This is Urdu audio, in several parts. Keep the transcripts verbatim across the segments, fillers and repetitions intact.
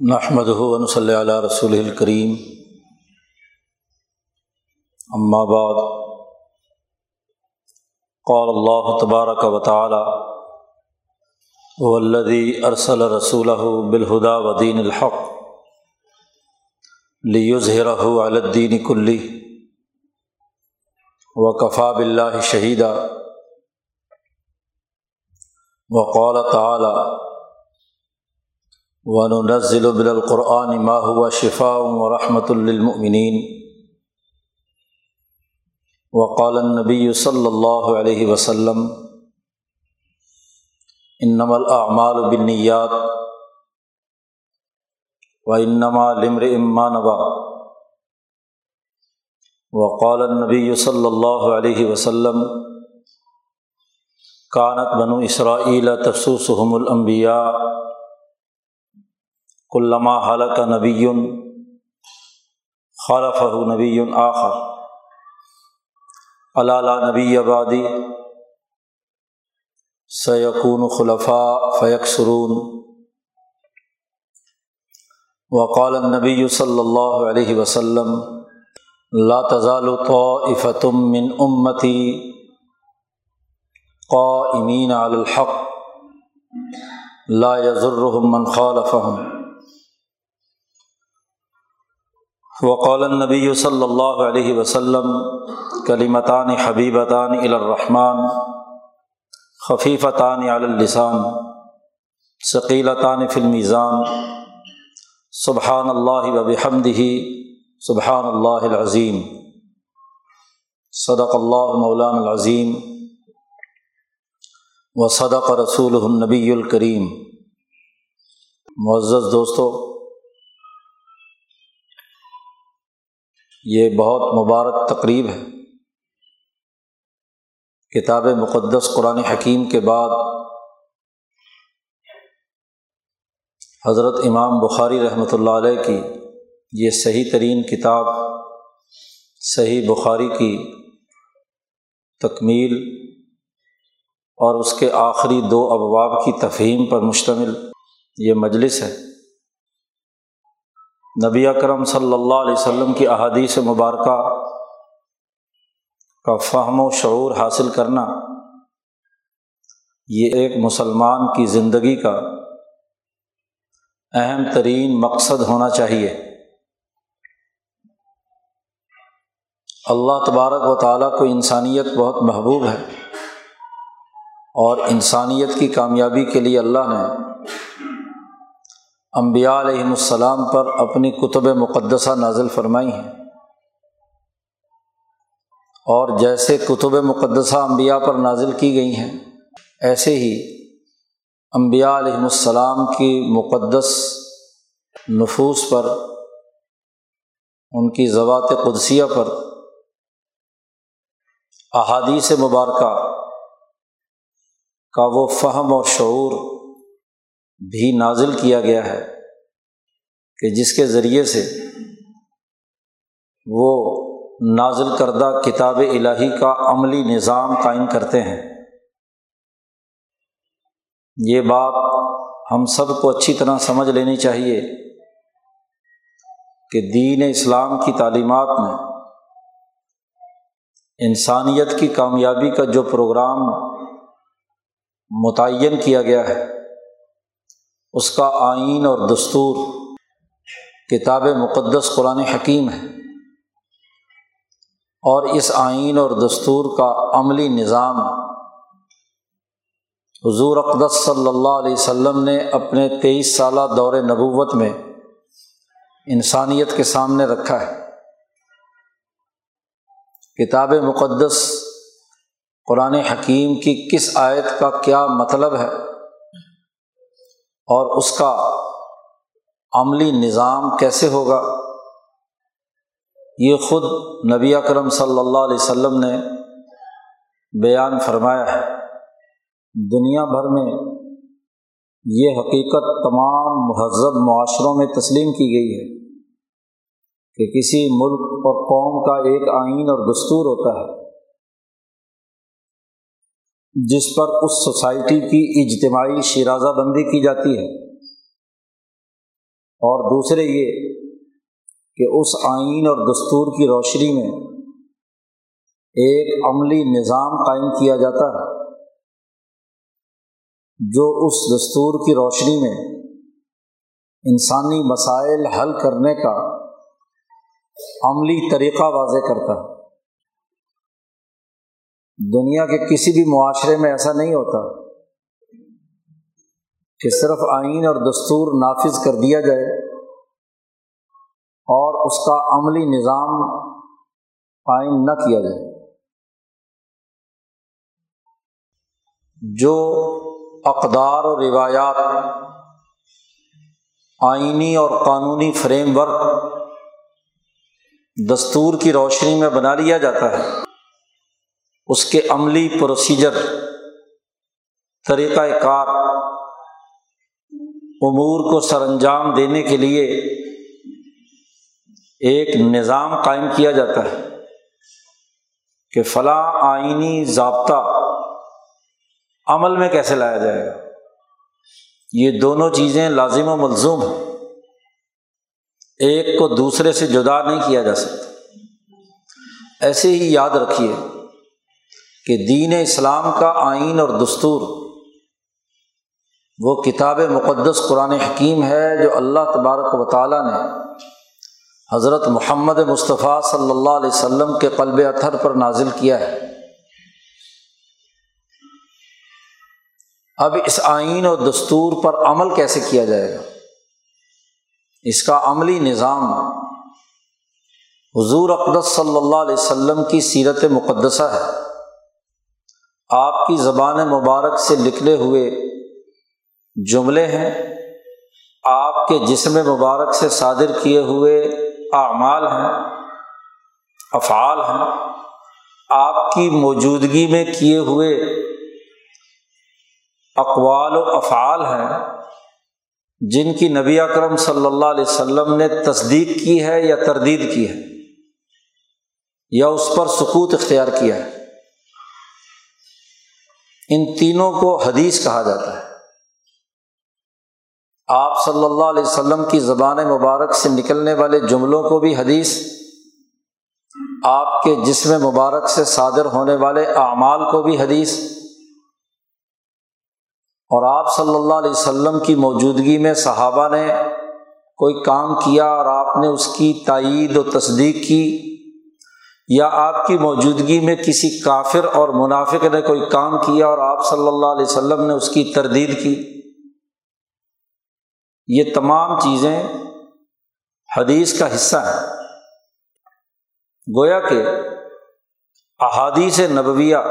نحمده و نصلی علی رسولہ الکریم، اما بعد، قال اللہ تبارک و تعالی والذی ارسل رسولہ بالہدی و دین الحق لیظہرہ علی الدین کلہ وکفی باللہ شہیدا، وقال تعالی وَنُنَزِّلُ مِنَ الْقُرْآنِ مَا هُوَ شِفَاءٌ وَرَحْمَةٌ لِّلْمُؤْمِنِينَ، وقال النبی صلی اللہ علیہ وسلم اِنَّمَا الْأَعْمَالُ بِالنِّیَّاتِ وَإِنَّمَا لِامْرِئٍ مَّا نَوَىٰ، وقال النبی صلی اللہ علیہ وسلم کانت بنو اسرائیل تسوسهم الانبیاء کلما ہلک نبی خلفہ نبی آخر الا لا نبی بعدی سیکون خلفاء فیکثرون، وقال النبی صلی اللہ علیہ وسلم لا تزال طائفۃ من امتی قائمین علی الحق لا یضرهم من خالفهم، وقال النبی صلی اللہ علیہ وسلم کلمتان حبیبتان الی الرحمن خفیفتان علی اللسان ثقیلتان فی المیزان سبحان اللہ وبحمدہ سبحان اللہ العظیم، صدق اللہ مولانا العظیم وصدق رسولہ النبی الکریم۔ معزز دوستو، یہ بہت مبارک تقریب ہے، کتاب مقدس قرآن حکیم کے بعد حضرت امام بخاری رحمۃ اللہ علیہ کی یہ صحیح ترین کتاب صحیح بخاری کی تکمیل اور اس کے آخری دو ابواب کی تفہیم پر مشتمل یہ مجلس ہے۔ نبی اکرم صلی اللہ علیہ وسلم کی احادیث مبارکہ کا فہم و شعور حاصل کرنا یہ ایک مسلمان کی زندگی کا اہم ترین مقصد ہونا چاہیے۔ اللہ تبارک و تعالیٰ کو انسانیت بہت محبوب ہے اور انسانیت کی کامیابی کے لیے اللہ نے انبیاء علیہم السلام پر اپنی کتب مقدسہ نازل فرمائی ہیں، اور جیسے کتب مقدسہ انبیاء پر نازل کی گئی ہیں ایسے ہی انبیاء علیہم السلام کی مقدس نفوس پر، ان کی ذوات قدسیہ پر احادیث مبارکہ کا وہ فہم اور شعور بھی نازل کیا گیا ہے کہ جس کے ذریعے سے وہ نازل کردہ کتاب الہی کا عملی نظام قائم کرتے ہیں۔ یہ بات ہم سب کو اچھی طرح سمجھ لینی چاہیے کہ دین اسلام کی تعلیمات میں انسانیت کی کامیابی کا جو پروگرام متعین کیا گیا ہے اس کا آئین اور دستور کتاب مقدس قرآن حکیم ہے، اور اس آئین اور دستور کا عملی نظام حضور اقدس صلی اللہ علیہ وسلم نے اپنے تیئیس سالہ دور نبوت میں انسانیت کے سامنے رکھا ہے۔ کتاب مقدس قرآن حکیم کی کس آیت کا کیا مطلب ہے اور اس کا عملی نظام کیسے ہوگا، یہ خود نبی اکرم صلی اللہ علیہ وسلم نے بیان فرمایا ہے۔ دنیا بھر میں یہ حقیقت تمام مہذب معاشروں میں تسلیم کی گئی ہے کہ کسی ملک اور قوم کا ایک آئین اور دستور ہوتا ہے جس پر اس سوسائٹی کی اجتماعی شیرازہ بندی کی جاتی ہے اور دوسرے یہ کہ اس آئین اور دستور کی روشنی میں ایک عملی نظام قائم کیا جاتا ہے جو اس دستور کی روشنی میں انسانی مسائل حل کرنے کا عملی طریقہ واضح کرتا ہے۔ دنیا کے کسی بھی معاشرے میں ایسا نہیں ہوتا کہ صرف آئین اور دستور نافذ کر دیا جائے اور اس کا عملی نظام قائم نہ کیا جائے۔ جو اقدار اور روایات آئینی اور قانونی فریم ورک دستور کی روشنی میں بنا لیا جاتا ہے، اس کے عملی پروسیجر، طریقہ کار، امور کو سر انجام دینے کے لیے ایک نظام قائم کیا جاتا ہے کہ فلاں آئینی ضابطہ عمل میں کیسے لایا جائے گا۔ یہ دونوں چیزیں لازم و ملزوم ہیں، ایک کو دوسرے سے جدا نہیں کیا جا سکتا۔ ایسے ہی یاد رکھیے کہ دین اسلام کا آئین اور دستور وہ کتاب مقدس قرآن حکیم ہے جو اللہ تبارک و تعالیٰ نے حضرت محمد مصطفیٰ صلی اللہ علیہ وسلم کے قلب اطہر پر نازل کیا ہے۔ اب اس آئین اور دستور پر عمل کیسے کیا جائے گا، اس کا عملی نظام حضور اقدس صلی اللہ علیہ وسلم کی سیرت مقدسہ ہے، آپ کی زبان مبارک سے نکلے ہوئے جملے ہیں، آپ کے جسم مبارک سے صادر کیے ہوئے اعمال ہیں، افعال ہیں، آپ کی موجودگی میں کیے ہوئے اقوال و افعال ہیں جن کی نبی اکرم صلی اللہ علیہ وسلم نے تصدیق کی ہے یا تردید کی ہے یا اس پر سکوت اختیار کیا ہے۔ ان تینوں کو حدیث کہا جاتا ہے۔ آپ صلی اللہ علیہ وسلم کی زبان مبارک سے نکلنے والے جملوں کو بھی حدیث، آپ کے جسم مبارک سے صادر ہونے والے اعمال کو بھی حدیث، اور آپ صلی اللہ علیہ وسلم کی موجودگی میں صحابہ نے کوئی کام کیا اور آپ نے اس کی تائید و تصدیق کی، یا آپ کی موجودگی میں کسی کافر اور منافق نے کوئی کام کیا اور آپ صلی اللہ علیہ وسلم نے اس کی تردید کی، یہ تمام چیزیں حدیث کا حصہ ہیں۔ گویا کہ احادیث نبویہ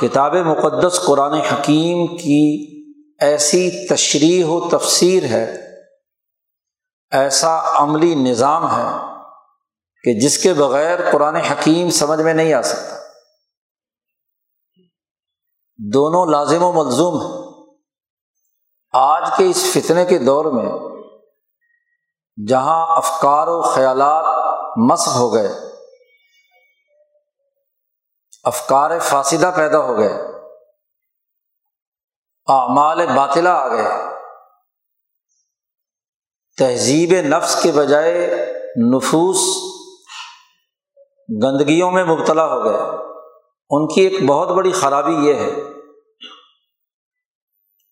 کتاب مقدس قرآن حکیم کی ایسی تشریح و تفسیر ہے، ایسا عملی نظام ہے کہ جس کے بغیر قرآن حکیم سمجھ میں نہیں آ سکتا۔ دونوں لازم و ملزوم ہیں۔ آج کے اس فتنے کے دور میں جہاں افکار و خیالات مسخ ہو گئے، افکار فاسدہ پیدا ہو گئے، اعمال باطلہ آ گئے، تہذیب نفس کے بجائے نفوس گندگیوں میں مبتلا ہو گئے، ان کی ایک بہت بڑی خرابی یہ ہے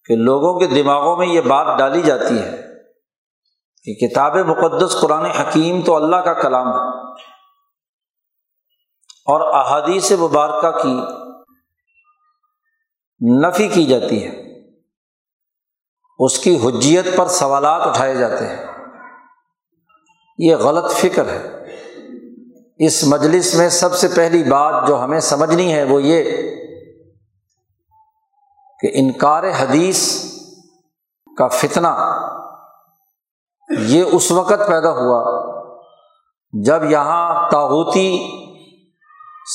کہ لوگوں کے دماغوں میں یہ بات ڈالی جاتی ہے کہ کتاب مقدس قرآن حکیم تو اللہ کا کلام ہے اور احادیث مبارکہ کی نفی کی جاتی ہے، اس کی حجیت پر سوالات اٹھائے جاتے ہیں۔ یہ غلط فکر ہے۔ اس مجلس میں سب سے پہلی بات جو ہمیں سمجھنی ہے وہ یہ کہ انکار حدیث کا فتنہ یہ اس وقت پیدا ہوا جب یہاں طاغوتی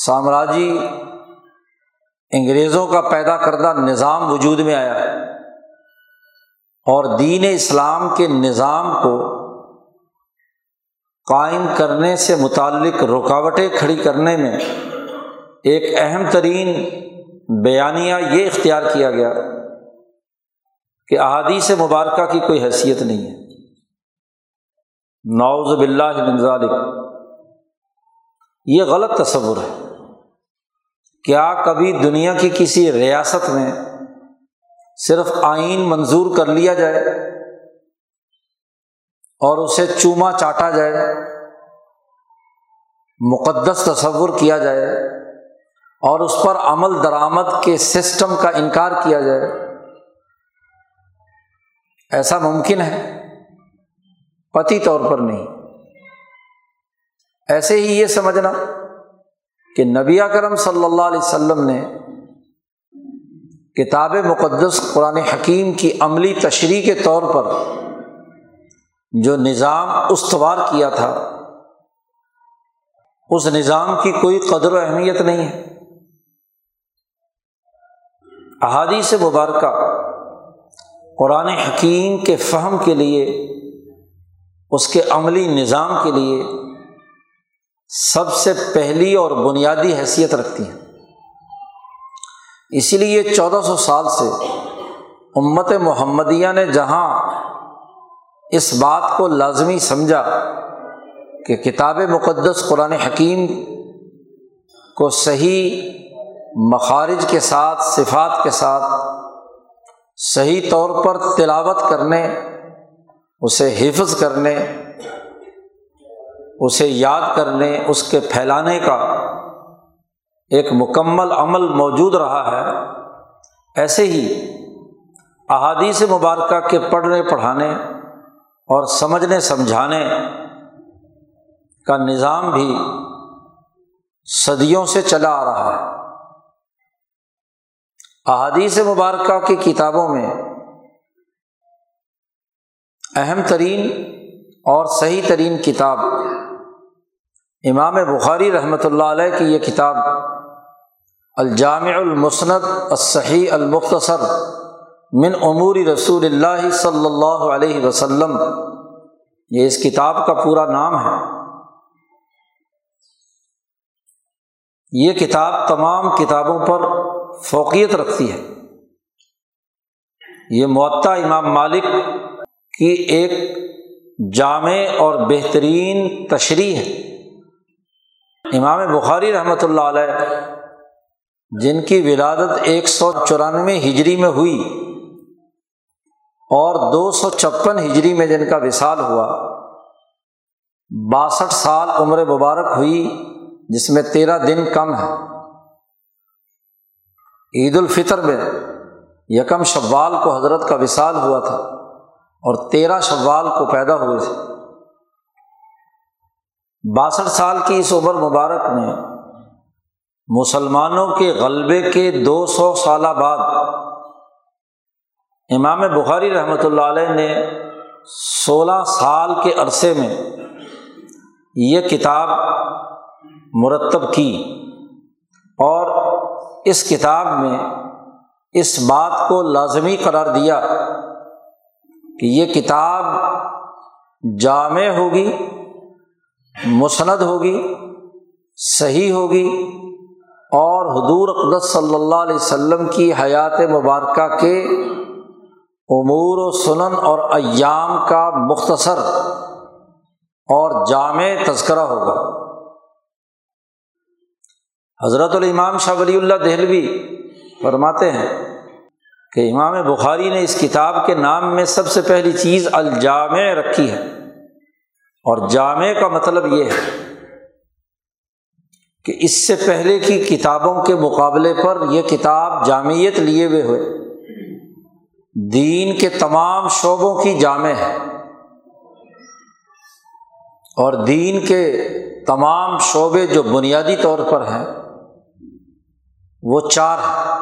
سامراجی انگریزوں کا پیدا کردہ نظام وجود میں آیا اور دین اسلام کے نظام کو قائم کرنے سے متعلق رکاوٹیں کھڑی کرنے میں ایک اہم ترین بیانیہ یہ اختیار کیا گیا کہ احادیث مبارکہ کی کوئی حیثیت نہیں ہے، نعوذ باللہ من ذالک۔ یہ غلط تصور ہے۔ کیا کبھی دنیا کی کسی ریاست میں صرف آئین منظور کر لیا جائے اور اسے چوما چاٹا جائے، مقدس تصور کیا جائے اور اس پر عمل درآمد کے سسٹم کا انکار کیا جائے؟ ایسا ممکن ہے؟ قطعی طور پر نہیں۔ ایسے ہی یہ سمجھنا کہ نبی اکرم صلی اللہ علیہ وسلم نے کتاب مقدس قرآن حکیم کی عملی تشریح کے طور پر جو نظام استوار کیا تھا، اس نظام کی کوئی قدر و اہمیت نہیں ہے۔ احادیث مبارکہ قرآن حکیم کے فہم کے لیے، اس کے عملی نظام کے لیے سب سے پہلی اور بنیادی حیثیت رکھتی ہیں۔ اسی لیے چودہ سو سال سے امت محمدیہ نے جہاں اس بات کو لازمی سمجھا کہ کتاب مقدس قرآن حکیم کو صحیح مخارج کے ساتھ، صفات کے ساتھ صحیح طور پر تلاوت کرنے، اسے حفظ کرنے، اسے یاد کرنے، اس کے پھیلانے کا ایک مکمل عمل موجود رہا ہے، ایسے ہی احادیث مبارکہ کے پڑھنے پڑھانے اور سمجھنے سمجھانے کا نظام بھی صدیوں سے چلا آ رہا ہے۔ احادیث مبارکہ کی کتابوں میں اہم ترین اور صحیح ترین کتاب امام بخاری رحمۃ اللہ علیہ کی یہ کتاب الجامع المسند الصحیح المختصر من امور رسول اللہ صلی اللہ علیہ وسلم، یہ اس کتاب کا پورا نام ہے۔ یہ کتاب تمام کتابوں پر فوقیت رکھتی ہے۔ یہ موطا امام مالک کی ایک جامع اور بہترین تشریح ہے۔ امام بخاری رحمۃ اللہ علیہ جن کی ولادت ایک سو چورانوے ہجری میں ہوئی اور دو سو چھپن ہجری میں جن کا وصال ہوا، باسٹھ سال عمر مبارک ہوئی جس میں تیرہ دن کم ہے، عید الفطر میں یکم شوال کو حضرت کا وصال ہوا تھا اور تیرہ شوال کو پیدا ہوئے تھے۔ باسٹھ سال کی اس عمر مبارک میں مسلمانوں کے غلبے کے دو سو سالہ بعد امام بخاری رحمۃ اللہ علیہ نے سولہ سال کے عرصے میں یہ کتاب مرتب کی، اور اس کتاب میں اس بات کو لازمی قرار دیا کہ یہ کتاب جامع ہوگی، مسند ہوگی، صحیح ہوگی اور حضور اقدس صلی اللہ علیہ وسلم کی حیات مبارکہ کے امور و سنن اور ایام کا مختصر اور جامع تذکرہ ہوگا۔ حضرت الامام شاہ ولی اللہ دہلوی فرماتے ہیں کہ امام بخاری نے اس کتاب کے نام میں سب سے پہلی چیز الجامع رکھی ہے، اور جامع کا مطلب یہ ہے کہ اس سے پہلے کی کتابوں کے مقابلے پر یہ کتاب جامعیت لیے ہوئے ہوئے دین کے تمام شعبوں کی جامع ہے، اور دین کے تمام شعبے جو بنیادی طور پر ہیں وہ چار ہیں،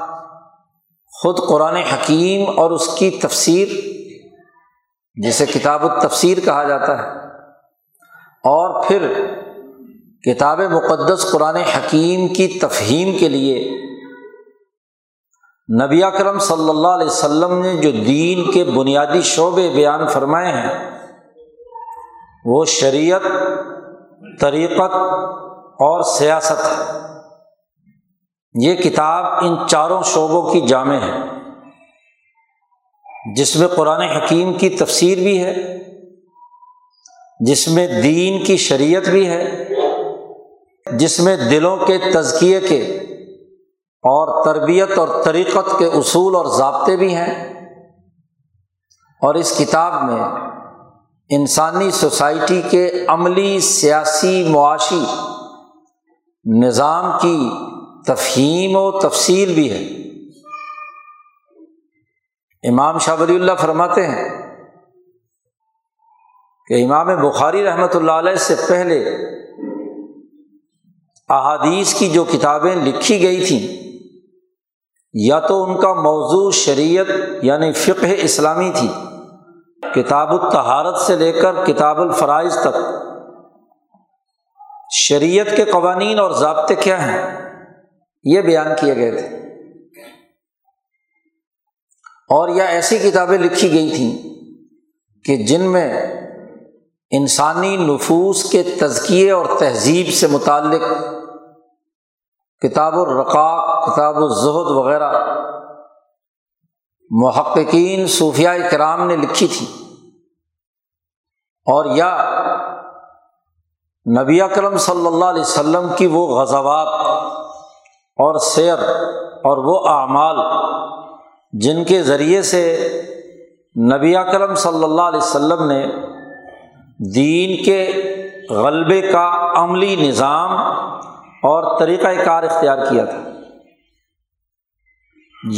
خود قرآن حکیم اور اس کی تفسیر جسے کتاب التفسیر کہا جاتا ہے، اور پھر کتاب مقدس قرآن حکیم کی تفہیم کے لیے نبی اکرم صلی اللہ علیہ وسلم نے جو دین کے بنیادی شعبے بیان فرمائے ہیں وہ شریعت، طریقت اور سیاست ہے۔ یہ کتاب ان چاروں شعبوں کی جامع ہے۔ جس میں قرآن حکیم کی تفسیر بھی ہے، جس میں دین کی شریعت بھی ہے، جس میں دلوں کے تزکیے کے اور تربیت اور طریقت کے اصول اور ضابطے بھی ہیں، اور اس کتاب میں انسانی سوسائٹی کے عملی، سیاسی، معاشی نظام کی تفہیم و تفصیل بھی ہے۔ امام شاہ ولی اللہ فرماتے ہیں کہ امام بخاری رحمۃ اللہ علیہ سے پہلے احادیث کی جو کتابیں لکھی گئی تھیں، یا تو ان کا موضوع شریعت یعنی فقہ اسلامی تھی، کتاب الطہارت سے لے کر کتاب الفرائض تک شریعت کے قوانین اور ضابطے کیا ہیں یہ بیان کیے گئے تھے، اور یا ایسی کتابیں لکھی گئی تھیں کہ جن میں انسانی نفوس کے تزکیے اور تہذیب سے متعلق کتاب الرقاق، کتاب الزہد وغیرہ محققین صوفیاء کرام نے لکھی تھی، اور یا نبی اکرم صلی اللہ علیہ وسلم کی وہ غزوات اور سیر اور وہ اعمال جن کے ذریعے سے نبی اکرم صلی اللہ علیہ وسلم نے دین کے غلبے کا عملی نظام اور طریقہ کار اختیار کیا تھا۔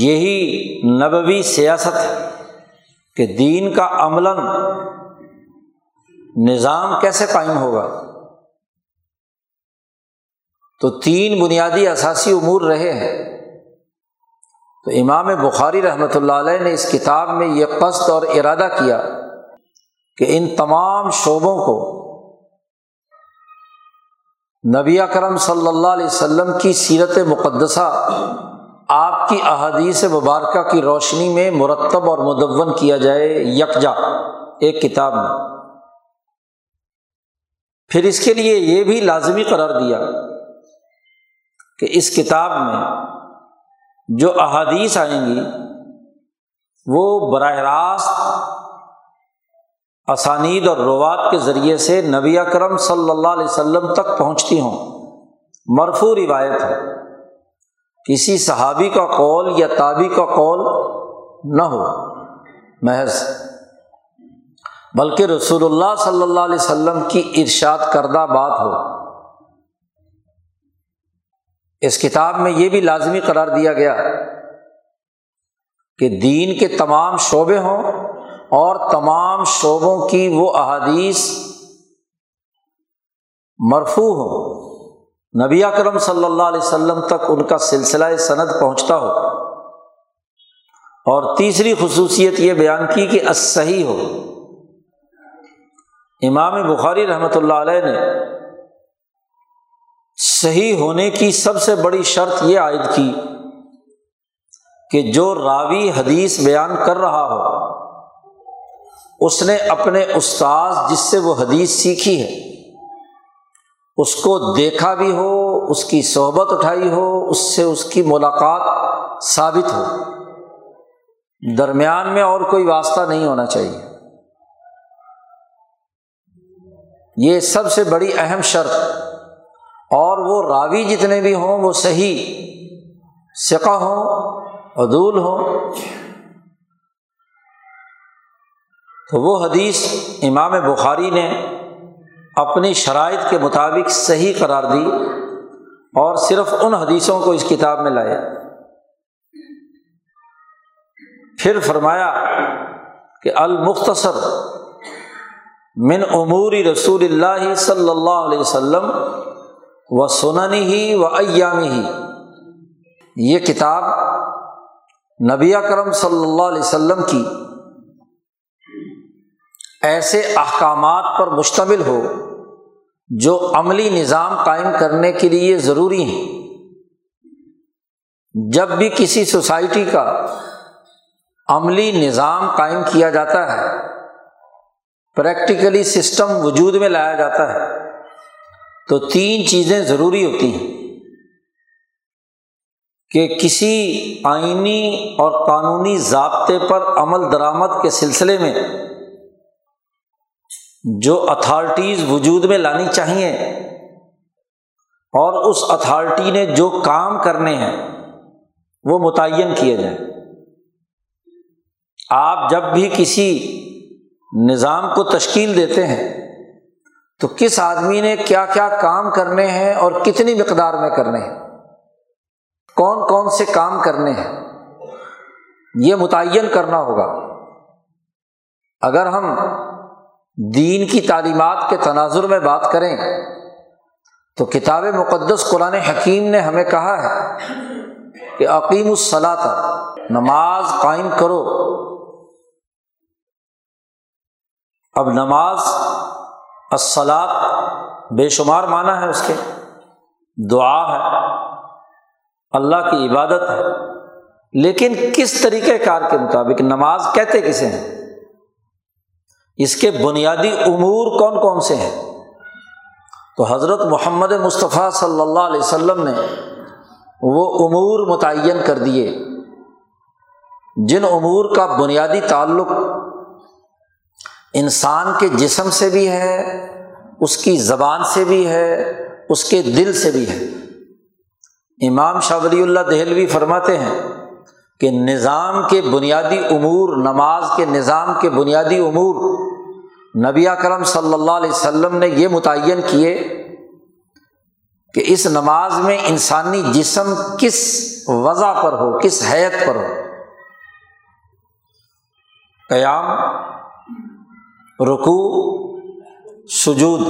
یہی نبوی سیاست ہے کہ دین کا عملاً نظام کیسے قائم ہوگا۔ تو تین بنیادی اساسی امور رہے ہیں۔ تو امام بخاری رحمۃ اللہ علیہ نے اس کتاب میں یہ قصد اور ارادہ کیا کہ ان تمام شعبوں کو نبی اکرم صلی اللہ علیہ وسلم کی سیرت مقدسہ، آپ کی احادیث مبارکہ کی روشنی میں مرتب اور مدون کیا جائے یکجا ایک کتاب میں۔ پھر اس کے لیے یہ بھی لازمی قرار دیا کہ اس کتاب میں جو احادیث آئیں گی وہ براہ راست اسانید اور روات کے ذریعے سے نبی اکرم صلی اللہ علیہ وسلم تک پہنچتی ہوں، مرفوع روایت ہے، کسی صحابی کا قول یا تابعی کا قول نہ ہو محض، بلکہ رسول اللہ صلی اللہ علیہ وسلم کی ارشاد کردہ بات ہو۔ اس کتاب میں یہ بھی لازمی قرار دیا گیا کہ دین کے تمام شعبے ہوں اور تمام شعبوں کی وہ احادیث مرفوع ہوں، نبی اکرم صلی اللہ علیہ وسلم تک ان کا سلسلہ سند پہنچتا ہو، اور تیسری خصوصیت یہ بیان کی کہ الصحیح ہو۔ امام بخاری رحمۃ اللہ علیہ نے صحیح ہونے کی سب سے بڑی شرط یہ عائد کی کہ جو راوی حدیث بیان کر رہا ہو اس نے اپنے استاذ جس سے وہ حدیث سیکھی ہے اس کو دیکھا بھی ہو، اس کی صحبت اٹھائی ہو، اس سے اس کی ملاقات ثابت ہو، درمیان میں اور کوئی واسطہ نہیں ہونا چاہیے۔ یہ سب سے بڑی اہم شرط، اور وہ راوی جتنے بھی ہوں وہ صحیح، ثقہ ہوں، عدول ہوں، تو وہ حدیث امام بخاری نے اپنی شرائط کے مطابق صحیح قرار دی، اور صرف ان حدیثوں کو اس کتاب میں لایا۔ پھر فرمایا کہ المختصر من امور رسول اللہ صلی اللہ علیہ وسلم و سننہ و ایامہ، یہ کتاب نبی اکرم صلی اللہ علیہ وسلم کی ایسے احکامات پر مشتمل ہو جو عملی نظام قائم کرنے کے لیے ضروری ہیں۔ جب بھی کسی سوسائٹی کا عملی نظام قائم کیا جاتا ہے، پریکٹیکلی سسٹم وجود میں لایا جاتا ہے، تو تین چیزیں ضروری ہوتی ہیں۔ کہ کسی آئینی اور قانونی ضابطے پر عمل درآمد کے سلسلے میں جو اتھارٹیز وجود میں لانی چاہیے اور اس اتھارٹی نے جو کام کرنے ہیں وہ متعین کیے جائیں۔ آپ جب بھی کسی نظام کو تشکیل دیتے ہیں تو کس آدمی نے کیا کیا کام کرنے ہیں اور کتنی مقدار میں کرنے ہیں، کون کون سے کام کرنے ہیں، یہ متعین کرنا ہوگا۔ اگر ہم دین کی تعلیمات کے تناظر میں بات کریں تو کتاب مقدس قرآن حکیم نے ہمیں کہا ہے کہ اقیموا الصلاۃ، نماز قائم کرو۔ اب نماز، الصلاۃ بے شمار معنی ہے اس کے، دعا ہے، اللہ کی عبادت ہے، لیکن کس طریقہ کار کے مطابق نماز کہتے کسے ہیں؟ اس کے بنیادی امور کون کون سے ہیں؟ تو حضرت محمد مصطفیٰ صلی اللہ علیہ وسلم نے وہ امور متعین کر دیے جن امور کا بنیادی تعلق انسان کے جسم سے بھی ہے، اس کی زبان سے بھی ہے، اس کے دل سے بھی ہے۔ امام شاہ ولی اللہ دہلوی فرماتے ہیں کہ نظام کے بنیادی امور، نماز کے نظام کے بنیادی امور نبی اکرم صلی اللہ علیہ وسلم نے یہ متعین کیے کہ اس نماز میں انسانی جسم کس وضع پر ہو، کس حیت پر ہو۔ قیام، رکوع، سجود،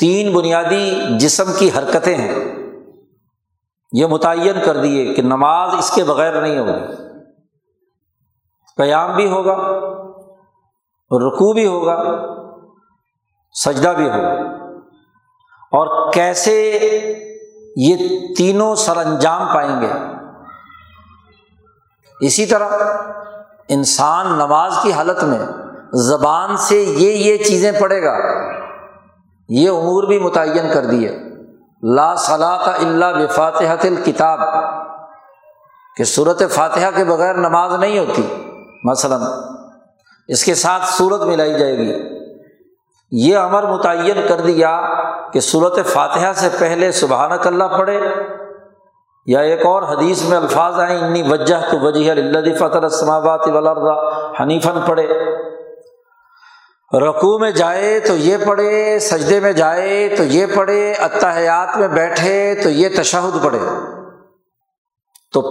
تین بنیادی جسم کی حرکتیں ہیں، یہ متعین کر دیے کہ نماز اس کے بغیر نہیں ہوگی۔ قیام بھی ہوگا، رکوع بھی ہوگا، سجدہ بھی ہوگا، اور کیسے یہ تینوں سرانجام پائیں گے۔ اسی طرح انسان نماز کی حالت میں زبان سے یہ یہ چیزیں پڑھے گا، یہ امور بھی متعین کر دیے۔ لا صلاۃ الا بفاتحۃ الکتاب، کہ سورۃ فاتحہ کے بغیر نماز نہیں ہوتی، مثلا اس کے ساتھ سورت ملائی جائے گی۔ یہ امر متعین کر دیا کہ سورۃ فاتحہ سے پہلے سبحانک اللہ پڑھے، یا ایک اور حدیث میں الفاظ آئیں انی وجہت وجہی للذی فطر السماوات والارض حنیفا پڑھے۔ رکوع میں جائے تو یہ پڑھے، سجدے میں جائے تو یہ پڑھے، اتحیات میں بیٹھے تو یہ تشہد پڑھے۔ تو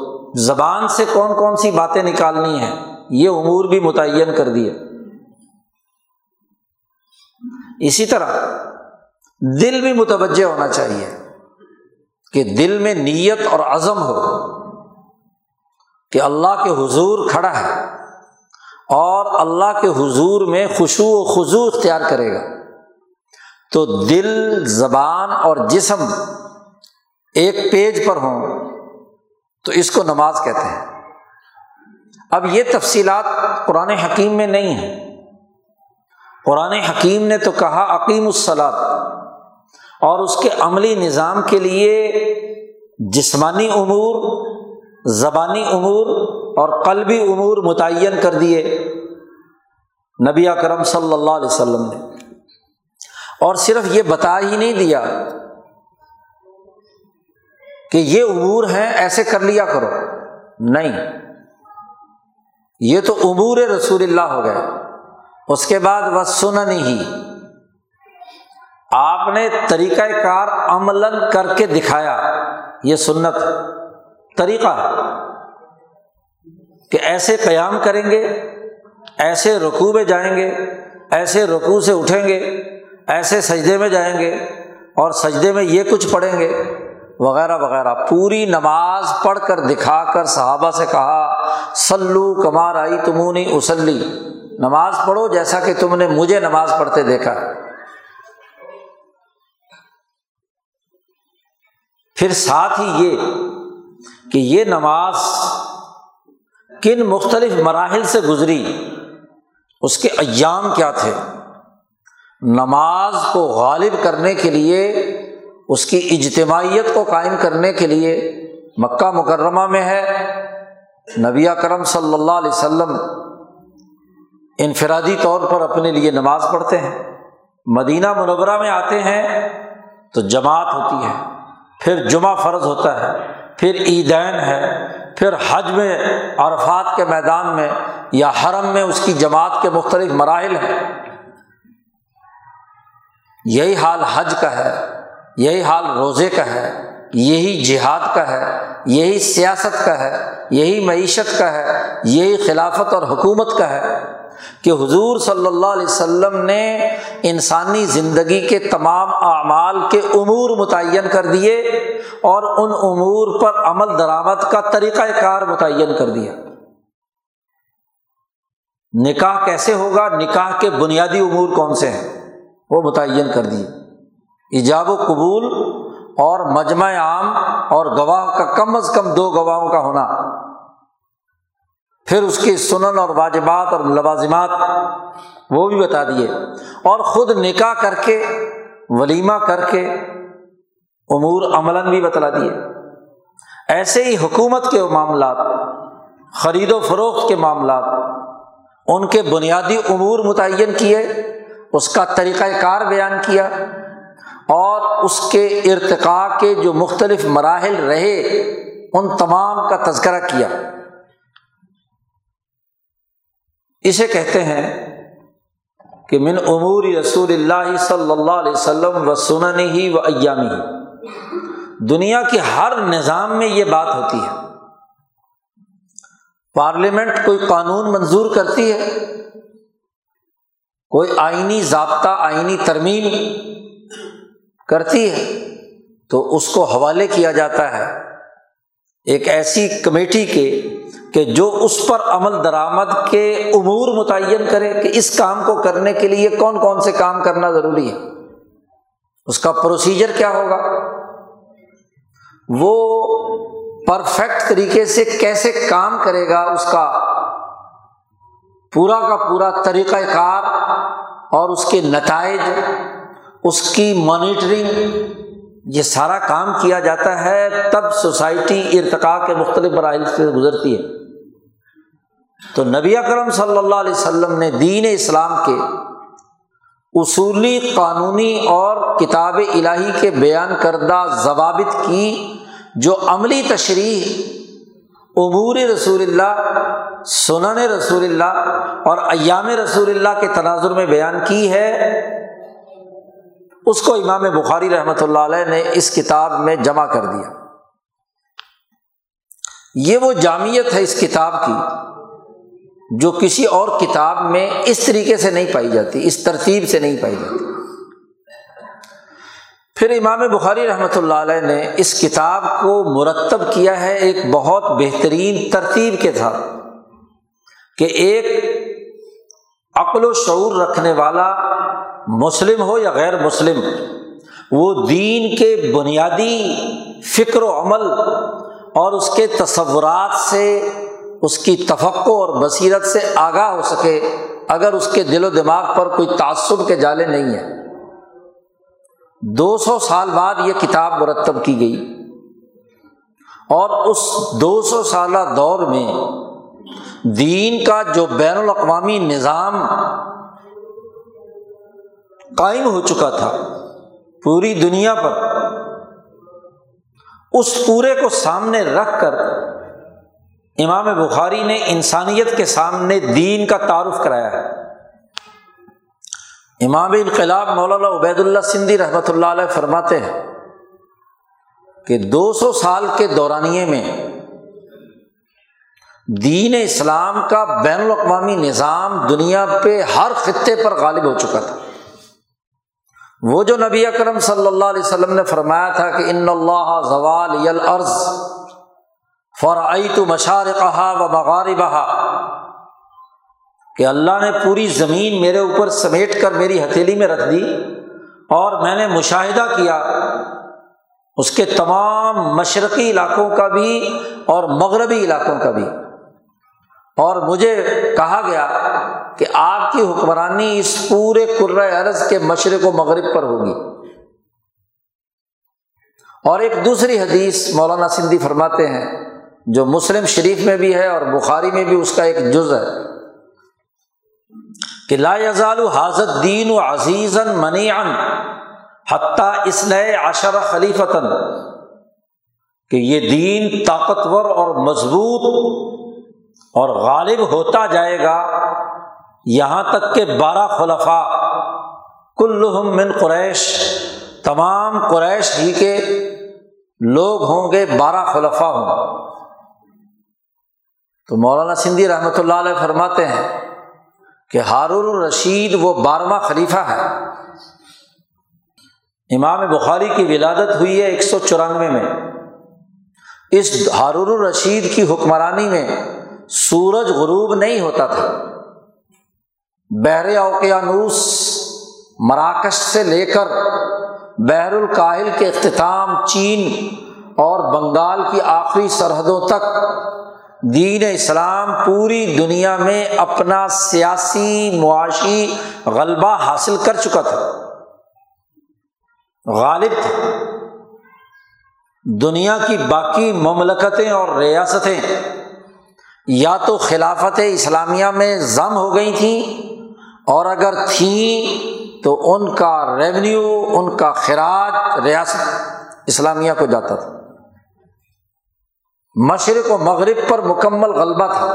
زبان سے کون کون سی باتیں نکالنی ہیں، یہ امور بھی متعین کر دیے۔ اسی طرح دل بھی متوجہ ہونا چاہیے کہ دل میں نیت اور عزم ہو کہ اللہ کے حضور کھڑا ہے، اور اللہ کے حضور میں خشوع و خضوع اختیار کرے گا۔ تو دل، زبان اور جسم ایک پیج پر ہوں تو اس کو نماز کہتے ہیں۔ اب یہ تفصیلات قرآن حکیم میں نہیں ہیں۔ قرآن حکیم نے تو کہا اقیم الصلاۃ، اور اس کے عملی نظام کے لیے جسمانی امور، زبانی امور اور قلبی امور متعین کر دیے نبی اکرم صلی اللہ علیہ وسلم نے۔ اور صرف یہ بتا ہی نہیں دیا کہ یہ امور ہیں ایسے کر لیا کرو، نہیں، یہ تو امور رسول اللہ ہو گئے۔ اس کے بعد وَسُنَنِهِ، آپ نے طریقہ کار عملاً کر کے دکھایا، یہ سنت طریقہ ہے کہ ایسے قیام کریں گے، ایسے رکوع میں جائیں گے، ایسے رکوع سے اٹھیں گے، ایسے سجدے میں جائیں گے اور سجدے میں یہ کچھ پڑھیں گے، وغیرہ وغیرہ۔ پوری نماز پڑھ کر دکھا کر صحابہ سے کہا صلو کما رأیتمونی اصلی، نماز پڑھو جیسا کہ تم نے مجھے نماز پڑھتے دیکھا۔ پھر ساتھ ہی یہ کہ یہ نماز کن مختلف مراحل سے گزری، اس کے ایام کیا تھے۔ نماز کو غالب کرنے کے لیے، اس کی اجتماعیت کو قائم کرنے کے لیے مکہ مکرمہ میں ہے، نبی اکرم صلی اللہ علیہ وسلم انفرادی طور پر اپنے لیے نماز پڑھتے ہیں، مدینہ منورہ میں آتے ہیں تو جماعت ہوتی ہے، پھر جمعہ فرض ہوتا ہے، پھر عیدین ہے، پھر حج میں عرفات کے میدان میں یا حرم میں اس کی جماعت کے مختلف مراحل ہیں۔ یہی حال حج کا ہے، یہی حال روزے کا ہے، یہی جہاد کا ہے، یہی سیاست کا ہے، یہی معیشت کا ہے، یہی خلافت اور حکومت کا ہے کہ حضور صلی اللہ علیہ وسلم نے انسانی زندگی کے تمام اعمال کے امور متعین کر دیے اور ان امور پر عمل درآمد کا طریقہ کار متعین کر دیا۔ نکاح کیسے ہوگا، نکاح کے بنیادی امور کون سے ہیں وہ متعین کر دیے، ایجاب و قبول اور مجمع عام اور گواہ کا کم از کم دو گواہوں کا ہونا، پھر اس کی سنن اور واجبات اور لوازمات وہ بھی بتا دیے، اور خود نکاح کر کے ولیمہ کر کے امور عملاً بھی بتلا دیے۔ ایسے ہی حکومت کے معاملات، خرید و فروخت کے معاملات، ان کے بنیادی امور متعین کیے، اس کا طریقہ کار بیان کیا اور اس کے ارتقاء کے جو مختلف مراحل رہے ان تمام کا تذکرہ کیا۔ اسے کہتے ہیں کہ من امور رسول اللہ صلی اللہ علیہ وسلم و سننہ و ایامہ، دنیا کے ہر نظام میں یہ بات ہوتی ہے۔ پارلیمنٹ کوئی قانون منظور کرتی ہے، کوئی آئینی ضابطہ، آئینی ترمیم کرتی ہے تو اس کو حوالے کیا جاتا ہے ایک ایسی کمیٹی کے کہ جو اس پر عمل درآمد کے امور متعین کرے کہ اس کام کو کرنے کے لیے کون کون سے کام کرنا ضروری ہے، اس کا پروسیجر کیا ہوگا، وہ پرفیکٹ طریقے سے کیسے کام کرے گا، اس کا پورا کا پورا طریقہ کار اور اس کے نتائج، اس کی مانیٹرنگ، یہ سارا کام کیا جاتا ہے، تب سوسائٹی ارتقاء کے مختلف مراحل سے گزرتی ہے۔ تو نبی اکرم صلی اللہ علیہ وسلم نے دین اسلام کے اصولی، قانونی اور کتاب الہی کے بیان کردہ ضوابط کی جو عملی تشریح امور رسول اللہ، سنن رسول اللہ اور ایام رسول اللہ کے تناظر میں بیان کی ہے، اس کو امام بخاری رحمۃ اللہ علیہ نے اس کتاب میں جمع کر دیا۔ یہ وہ جامعیت ہے اس کتاب کی جو کسی اور کتاب میں اس طریقے سے نہیں پائی جاتی، اس ترتیب سے نہیں پائی جاتی۔ پھر امام بخاری رحمۃ اللہ علیہ نے اس کتاب کو مرتب کیا ہے ایک بہت بہترین ترتیب کے ساتھ کہ ایک عقل و شعور رکھنے والا مسلم ہو یا غیر مسلم، وہ دین کے بنیادی فکر و عمل اور اس کے تصورات سے، اس کی تفقع اور بصیرت سے آگاہ ہو سکے اگر اس کے دل و دماغ پر کوئی تعصب کے جالے نہیں ہیں۔ دو سو سال بعد یہ کتاب مرتب کی گئی اور اس دو سو سالہ دور میں دین کا جو بین الاقوامی نظام قائم ہو چکا تھا پوری دنیا پر، اس پورے کو سامنے رکھ کر امام بخاری نے انسانیت کے سامنے دین کا تعارف کرایا ہے۔ امام انقلاب مولانا عبید اللہ سندھی رحمۃ اللہ علیہ فرماتے ہیں کہ دو سو سال کے دورانیے میں دین اسلام کا بین الاقوامی نظام دنیا پہ ہر خطے پر غالب ہو چکا تھا۔ وہ جو نبی اکرم صلی اللہ علیہ وسلم نے فرمایا تھا کہ ان اللہ زوالی الارض فرأیت مشارقها ومغاربها، کہ اللہ نے پوری زمین میرے اوپر سمیٹ کر میری ہتھیلی میں رکھ دی اور میں نے مشاہدہ کیا اس کے تمام مشرقی علاقوں کا بھی اور مغربی علاقوں کا بھی، اور مجھے کہا گیا کہ آپ کی حکمرانی اس پورے کرۂ ارض کے مشرق و مغرب پر ہوگی۔ اور ایک دوسری حدیث مولانا سندھی فرماتے ہیں جو مسلم شریف میں بھی ہے اور بخاری میں بھی اس کا ایک جز ہے کہ لا یزال ھذا الدین عزیزا منیعا حتی اثنی عشر خلیفۃ، کہ یہ دین طاقتور اور مضبوط اور غالب ہوتا جائے گا یہاں تک کہ بارہ خلفاء کلہم من قریش، تمام قریش ہی کے لوگ ہوں گے، بارہ خلفاء ہوں۔ تو مولانا سندھی رحمۃ اللہ علیہ فرماتے ہیں کہ ہارون الرشید وہ بارہواں خلیفہ ہے۔ امام بخاری کی ولادت ہوئی ہے ایک سو چورانوے میں۔ اس ہارون الرشید کی حکمرانی میں سورج غروب نہیں ہوتا تھا، بحر اوقیانوس مراکش سے لے کر بحر الکاہل کے اختتام، چین اور بنگال کی آخری سرحدوں تک دین اسلام پوری دنیا میں اپنا سیاسی معاشی غلبہ حاصل کر چکا تھا، غالب تھا۔ دنیا کی باقی مملکتیں اور ریاستیں یا تو خلافت اسلامیہ میں ضم ہو گئی تھیں، اور اگر تھیں تو ان کا ریونیو، ان کا خراج ریاست اسلامیہ کو جاتا تھا۔ مشرق و مغرب پر مکمل غلبہ تھا۔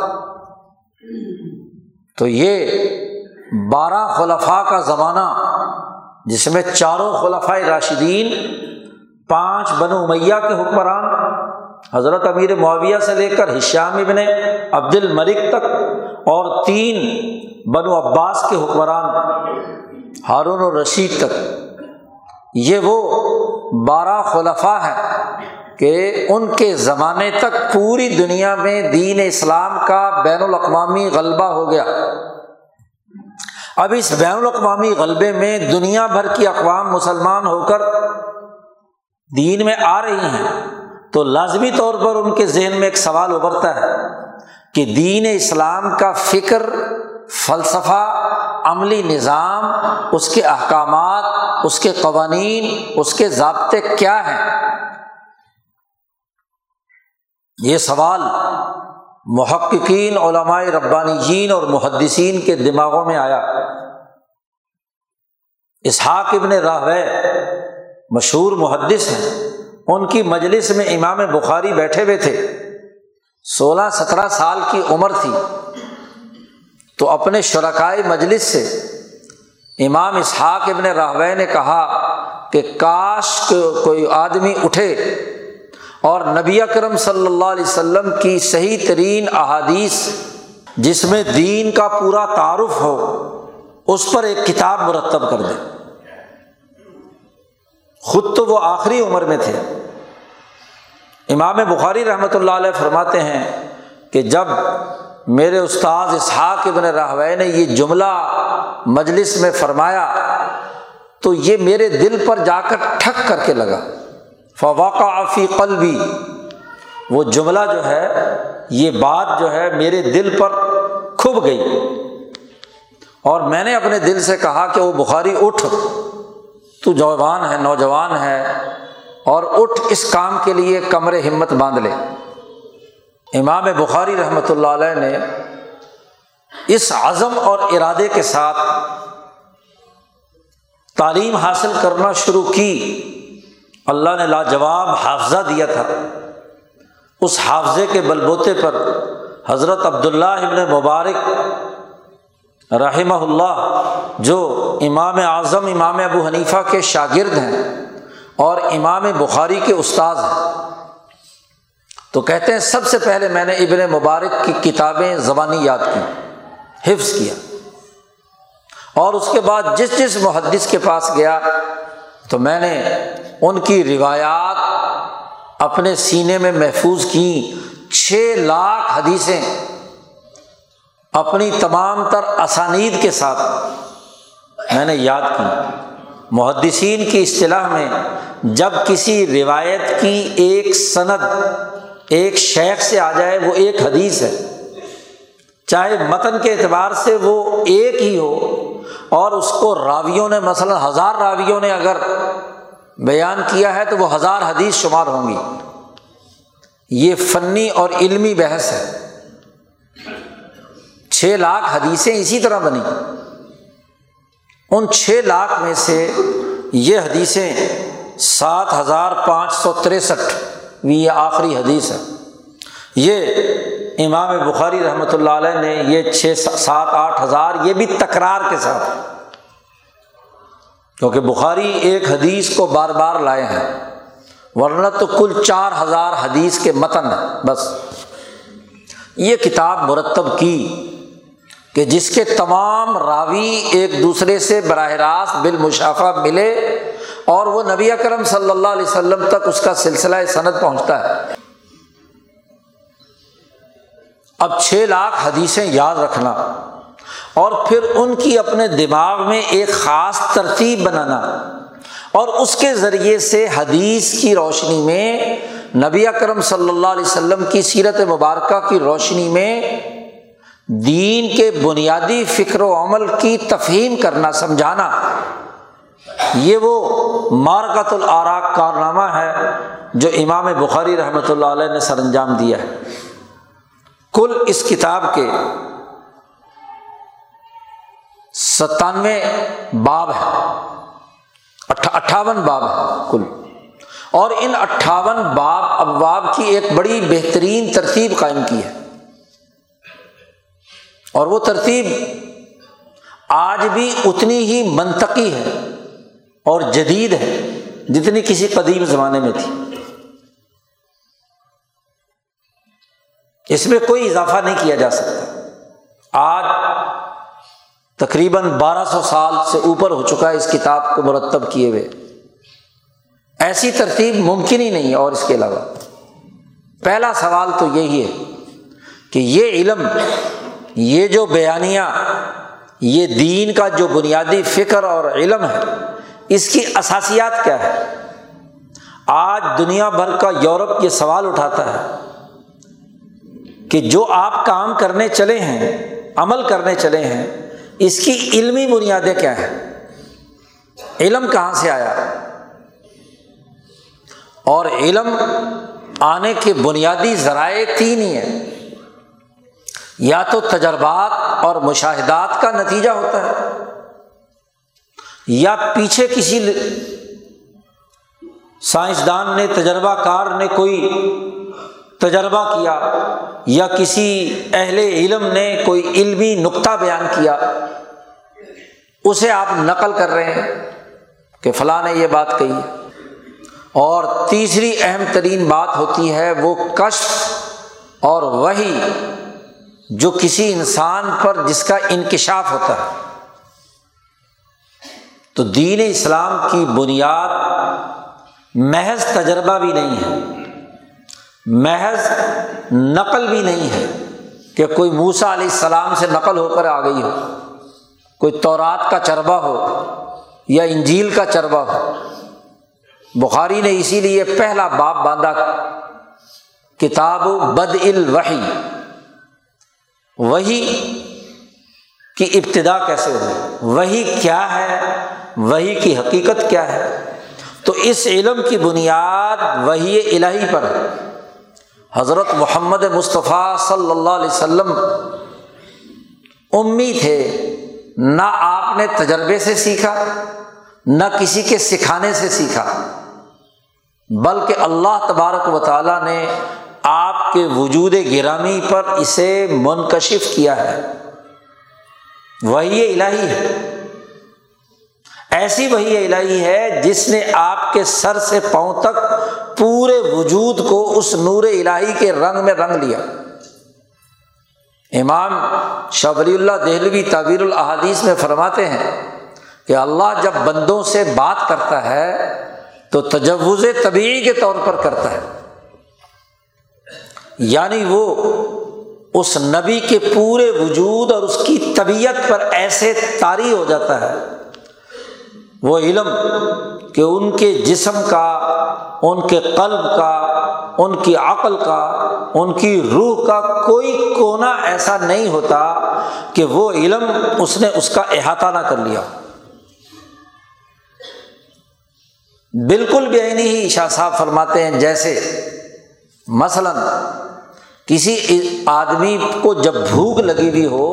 تو یہ بارہ خلفاء کا زمانہ جس میں چاروں خلفائے راشدین، پانچ بنو امیہ کے حکمران حضرت امیر معاویہ سے لے کر ہشام ابن عبد الملک تک، اور تین بنو عباس کے حکمران ہارون الرشید تک، یہ وہ بارہ خلفاء ہیں کہ ان کے زمانے تک پوری دنیا میں دین اسلام کا بین الاقوامی غلبہ ہو گیا۔ اب اس بین الاقوامی غلبے میں دنیا بھر کی اقوام مسلمان ہو کر دین میں آ رہی ہیں، تو لازمی طور پر ان کے ذہن میں ایک سوال ابھرتا ہے کہ دین اسلام کا فکر، فلسفہ، عملی نظام، اس کے احکامات، اس کے قوانین، اس کے ضابطے کیا ہیں؟ یہ سوال محققین، علماء ربانیین اور محدثین کے دماغوں میں آیا۔ اسحاق ابن راہویہ مشہور محدث ہیں، ان کی مجلس میں امام بخاری بیٹھے ہوئے تھے، سولہ سترہ سال کی عمر تھی۔ تو اپنے شرکائے مجلس سے امام اسحاق ابن راہویہ نے کہا کہ کاش کوئی آدمی اٹھے اور نبی اکرم صلی اللہ علیہ وسلم کی صحیح ترین احادیث جس میں دین کا پورا تعارف ہو، اس پر ایک کتاب مرتب کر دے۔ خود تو وہ آخری عمر میں تھے۔ امام بخاری رحمۃ اللہ علیہ فرماتے ہیں کہ جب میرے استاد اسحاق ابن راہویہ نے یہ جملہ مجلس میں فرمایا تو یہ میرے دل پر جا کر ٹھک کر کے لگا، فوقع فی قلبی، وہ جملہ جو ہے، یہ بات جو ہے میرے دل پر کھب گئی، اور میں نے اپنے دل سے کہا کہ وہ بخاری اٹھ، تو جوان ہے، نوجوان ہے، اور اٹھ اس کام کے لیے کمر ہمت باندھ لے۔ امام بخاری رحمۃ اللہ علیہ نے اس عزم اور ارادے کے ساتھ تعلیم حاصل کرنا شروع کی۔ اللہ نے لاجواب حافظہ دیا تھا، اس حافظے کے بل بوتے پر حضرت عبداللہ ابن مبارک رحمہ اللہ، جو امام اعظم امام ابو حنیفہ کے شاگرد ہیں اور امام بخاری کے استاد ہیں، تو کہتے ہیں سب سے پہلے میں نے ابن مبارک کی کتابیں زبانی یاد کی، حفظ کیا، اور اس کے بعد جس جس محدث کے پاس گیا تو میں نے ان کی روایات اپنے سینے میں محفوظ کیں۔ چھ لاکھ حدیثیں اپنی تمام تر اسانید کے ساتھ میں نے یاد کیں۔ محدثین کی اصطلاح میں جب کسی روایت کی ایک سند ایک شیخ سے آ جائے وہ ایک حدیث ہے، چاہے متن کے اعتبار سے وہ ایک ہی ہو، اور اس کو راویوں نے، مثلا ہزار راویوں نے اگر بیان کیا ہے تو وہ ہزار حدیث شمار ہوں گی. یہ فنی اور علمی بحث ہے. چھ لاکھ حدیثیں اسی طرح بنی. ان چھ لاکھ میں سے یہ حدیثیں سات ہزار پانچ سو تریسٹھ یہ آخری حدیث ہے. یہ امام بخاری رحمۃ اللہ علیہ نے یہ چھ سات آٹھ ہزار یہ بھی تکرار کے ساتھ، کیونکہ بخاری ایک حدیث کو بار بار لائے ہیں، ورنہ تو کل چار ہزار حدیث کے متن ہیں. بس یہ کتاب مرتب کی کہ جس کے تمام راوی ایک دوسرے سے براہ راست بالمشافہ ملے، اور وہ نبی اکرم صلی اللہ علیہ وسلم تک اس کا سلسلہ سند پہنچتا ہے. اب چھ لاکھ حدیثیں یاد رکھنا اور پھر ان کی اپنے دماغ میں ایک خاص ترتیب بنانا، اور اس کے ذریعے سے حدیث کی روشنی میں، نبی اکرم صلی اللہ علیہ وسلم کی سیرت مبارکہ کی روشنی میں دین کے بنیادی فکر و عمل کی تفہیم کرنا، سمجھانا. یہ وہ معرکۃ الآراء کارنامہ ہے جو امام بخاری رحمۃ اللہ علیہ نے سر انجام دیا ہے. کل اس کتاب کے ستانوے باب ہے، اٹھاون باب ہے کل، اور ان اٹھاون باب ابواب کی ایک بڑی بہترین ترتیب قائم کی ہے، اور وہ ترتیب آج بھی اتنی ہی منطقی ہے اور جدید ہے جتنی کسی قدیم زمانے میں تھی. اس میں کوئی اضافہ نہیں کیا جا سکتا. آج تقریباً بارہ سو سال سے اوپر ہو چکا ہے اس کتاب کو مرتب کیے ہوئے. ایسی ترتیب ممکن ہی نہیں ہے. اور اس کے علاوہ پہلا سوال تو یہی ہے کہ یہ علم، یہ جو بیانیہ، یہ دین کا جو بنیادی فکر اور علم ہے، اس کی اساسیات کیا ہے؟ آج دنیا بھر کا یورپ یہ سوال اٹھاتا ہے کہ جو آپ کام کرنے چلے ہیں، عمل کرنے چلے ہیں، اس کی علمی بنیادیں کیا ہیں؟ علم کہاں سے آیا؟ اور علم آنے کے بنیادی ذرائع تین ہی ہیں. یا تو تجربات اور مشاہدات کا نتیجہ ہوتا ہے، یا پیچھے کسی سائنسدان نے، تجربہ کار نے کوئی تجربہ کیا، یا کسی اہل علم نے کوئی علمی نقطہ بیان کیا، اسے آپ نقل کر رہے ہیں کہ فلاں نے یہ بات کہی. اور تیسری اہم ترین بات ہوتی ہے وہ کشف اور وحی، جو کسی انسان پر جس کا انکشاف ہوتا ہے. تو دین اسلام کی بنیاد محض تجربہ بھی نہیں ہے، محض نقل بھی نہیں ہے کہ کوئی موسیٰ علیہ السلام سے نقل ہو کر آ گئی ہو، کوئی تورات کا چربہ ہو یا انجیل کا چربہ ہو. بخاری نے اسی لیے پہلا باب باندھا، کتاب بدء الوحی، وحی کی ابتدا کیسے ہوئی، وحی کیا ہے، وحی کی حقیقت کیا ہے. تو اس علم کی بنیاد وحی الہی پر ہے. حضرت محمد مصطفیٰ صلی اللہ علیہ وسلم امی تھے، نہ آپ نے تجربے سے سیکھا، نہ کسی کے سکھانے سے سیکھا، بلکہ اللہ تبارک و تعالیٰ نے آپ کے وجود گرامی پر اسے منکشف کیا ہے. وحی الہی ہے، ایسی وحی الہی ہے جس نے آپ کے سر سے پاؤں تک پورے وجود کو اس نور الہی کے رنگ میں رنگ لیا. امام شاہ ولی اللہ دہلوی تعبیر الاحادیث میں فرماتے ہیں کہ اللہ جب بندوں سے بات کرتا ہے تو تجوز طبیعی کے طور پر کرتا ہے، یعنی وہ اس نبی کے پورے وجود اور اس کی طبیعت پر ایسے طاری ہو جاتا ہے وہ علم کہ ان کے جسم کا، ان کے قلب کا، ان کی عقل کا، ان کی روح کا کوئی کونا ایسا نہیں ہوتا کہ وہ علم اس نے اس کا احاطہ نہ کر لیا. بالکل بے عینی ہی شاہ صاحب فرماتے ہیں جیسے مثلا کسی آدمی کو جب بھوک لگی ہوئی ہو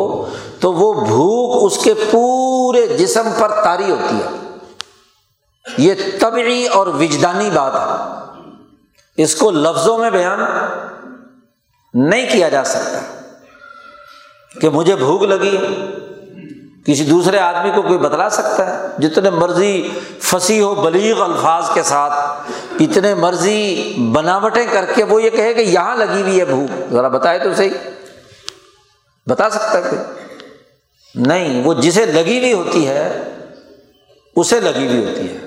تو وہ بھوک اس کے پورے جسم پر طاری ہوتی ہے، یہ طبعی اور وجدانی بات ہے، اس کو لفظوں میں بیان نہیں کیا جا سکتا کہ مجھے بھوک لگی ہے۔ کسی دوسرے آدمی کو کوئی بتلا سکتا ہے؟ جتنے مرضی فصیح و بلیغ الفاظ کے ساتھ، اتنے مرضی بناوٹیں کر کے وہ یہ کہے کہ یہاں لگی ہوئی ہے بھوک، ذرا بتائے تو صحیح، بتا سکتا ہے کوئی نہیں۔ وہ جسے لگی ہوئی ہوتی ہے اسے لگی ہوئی ہوتی ہے،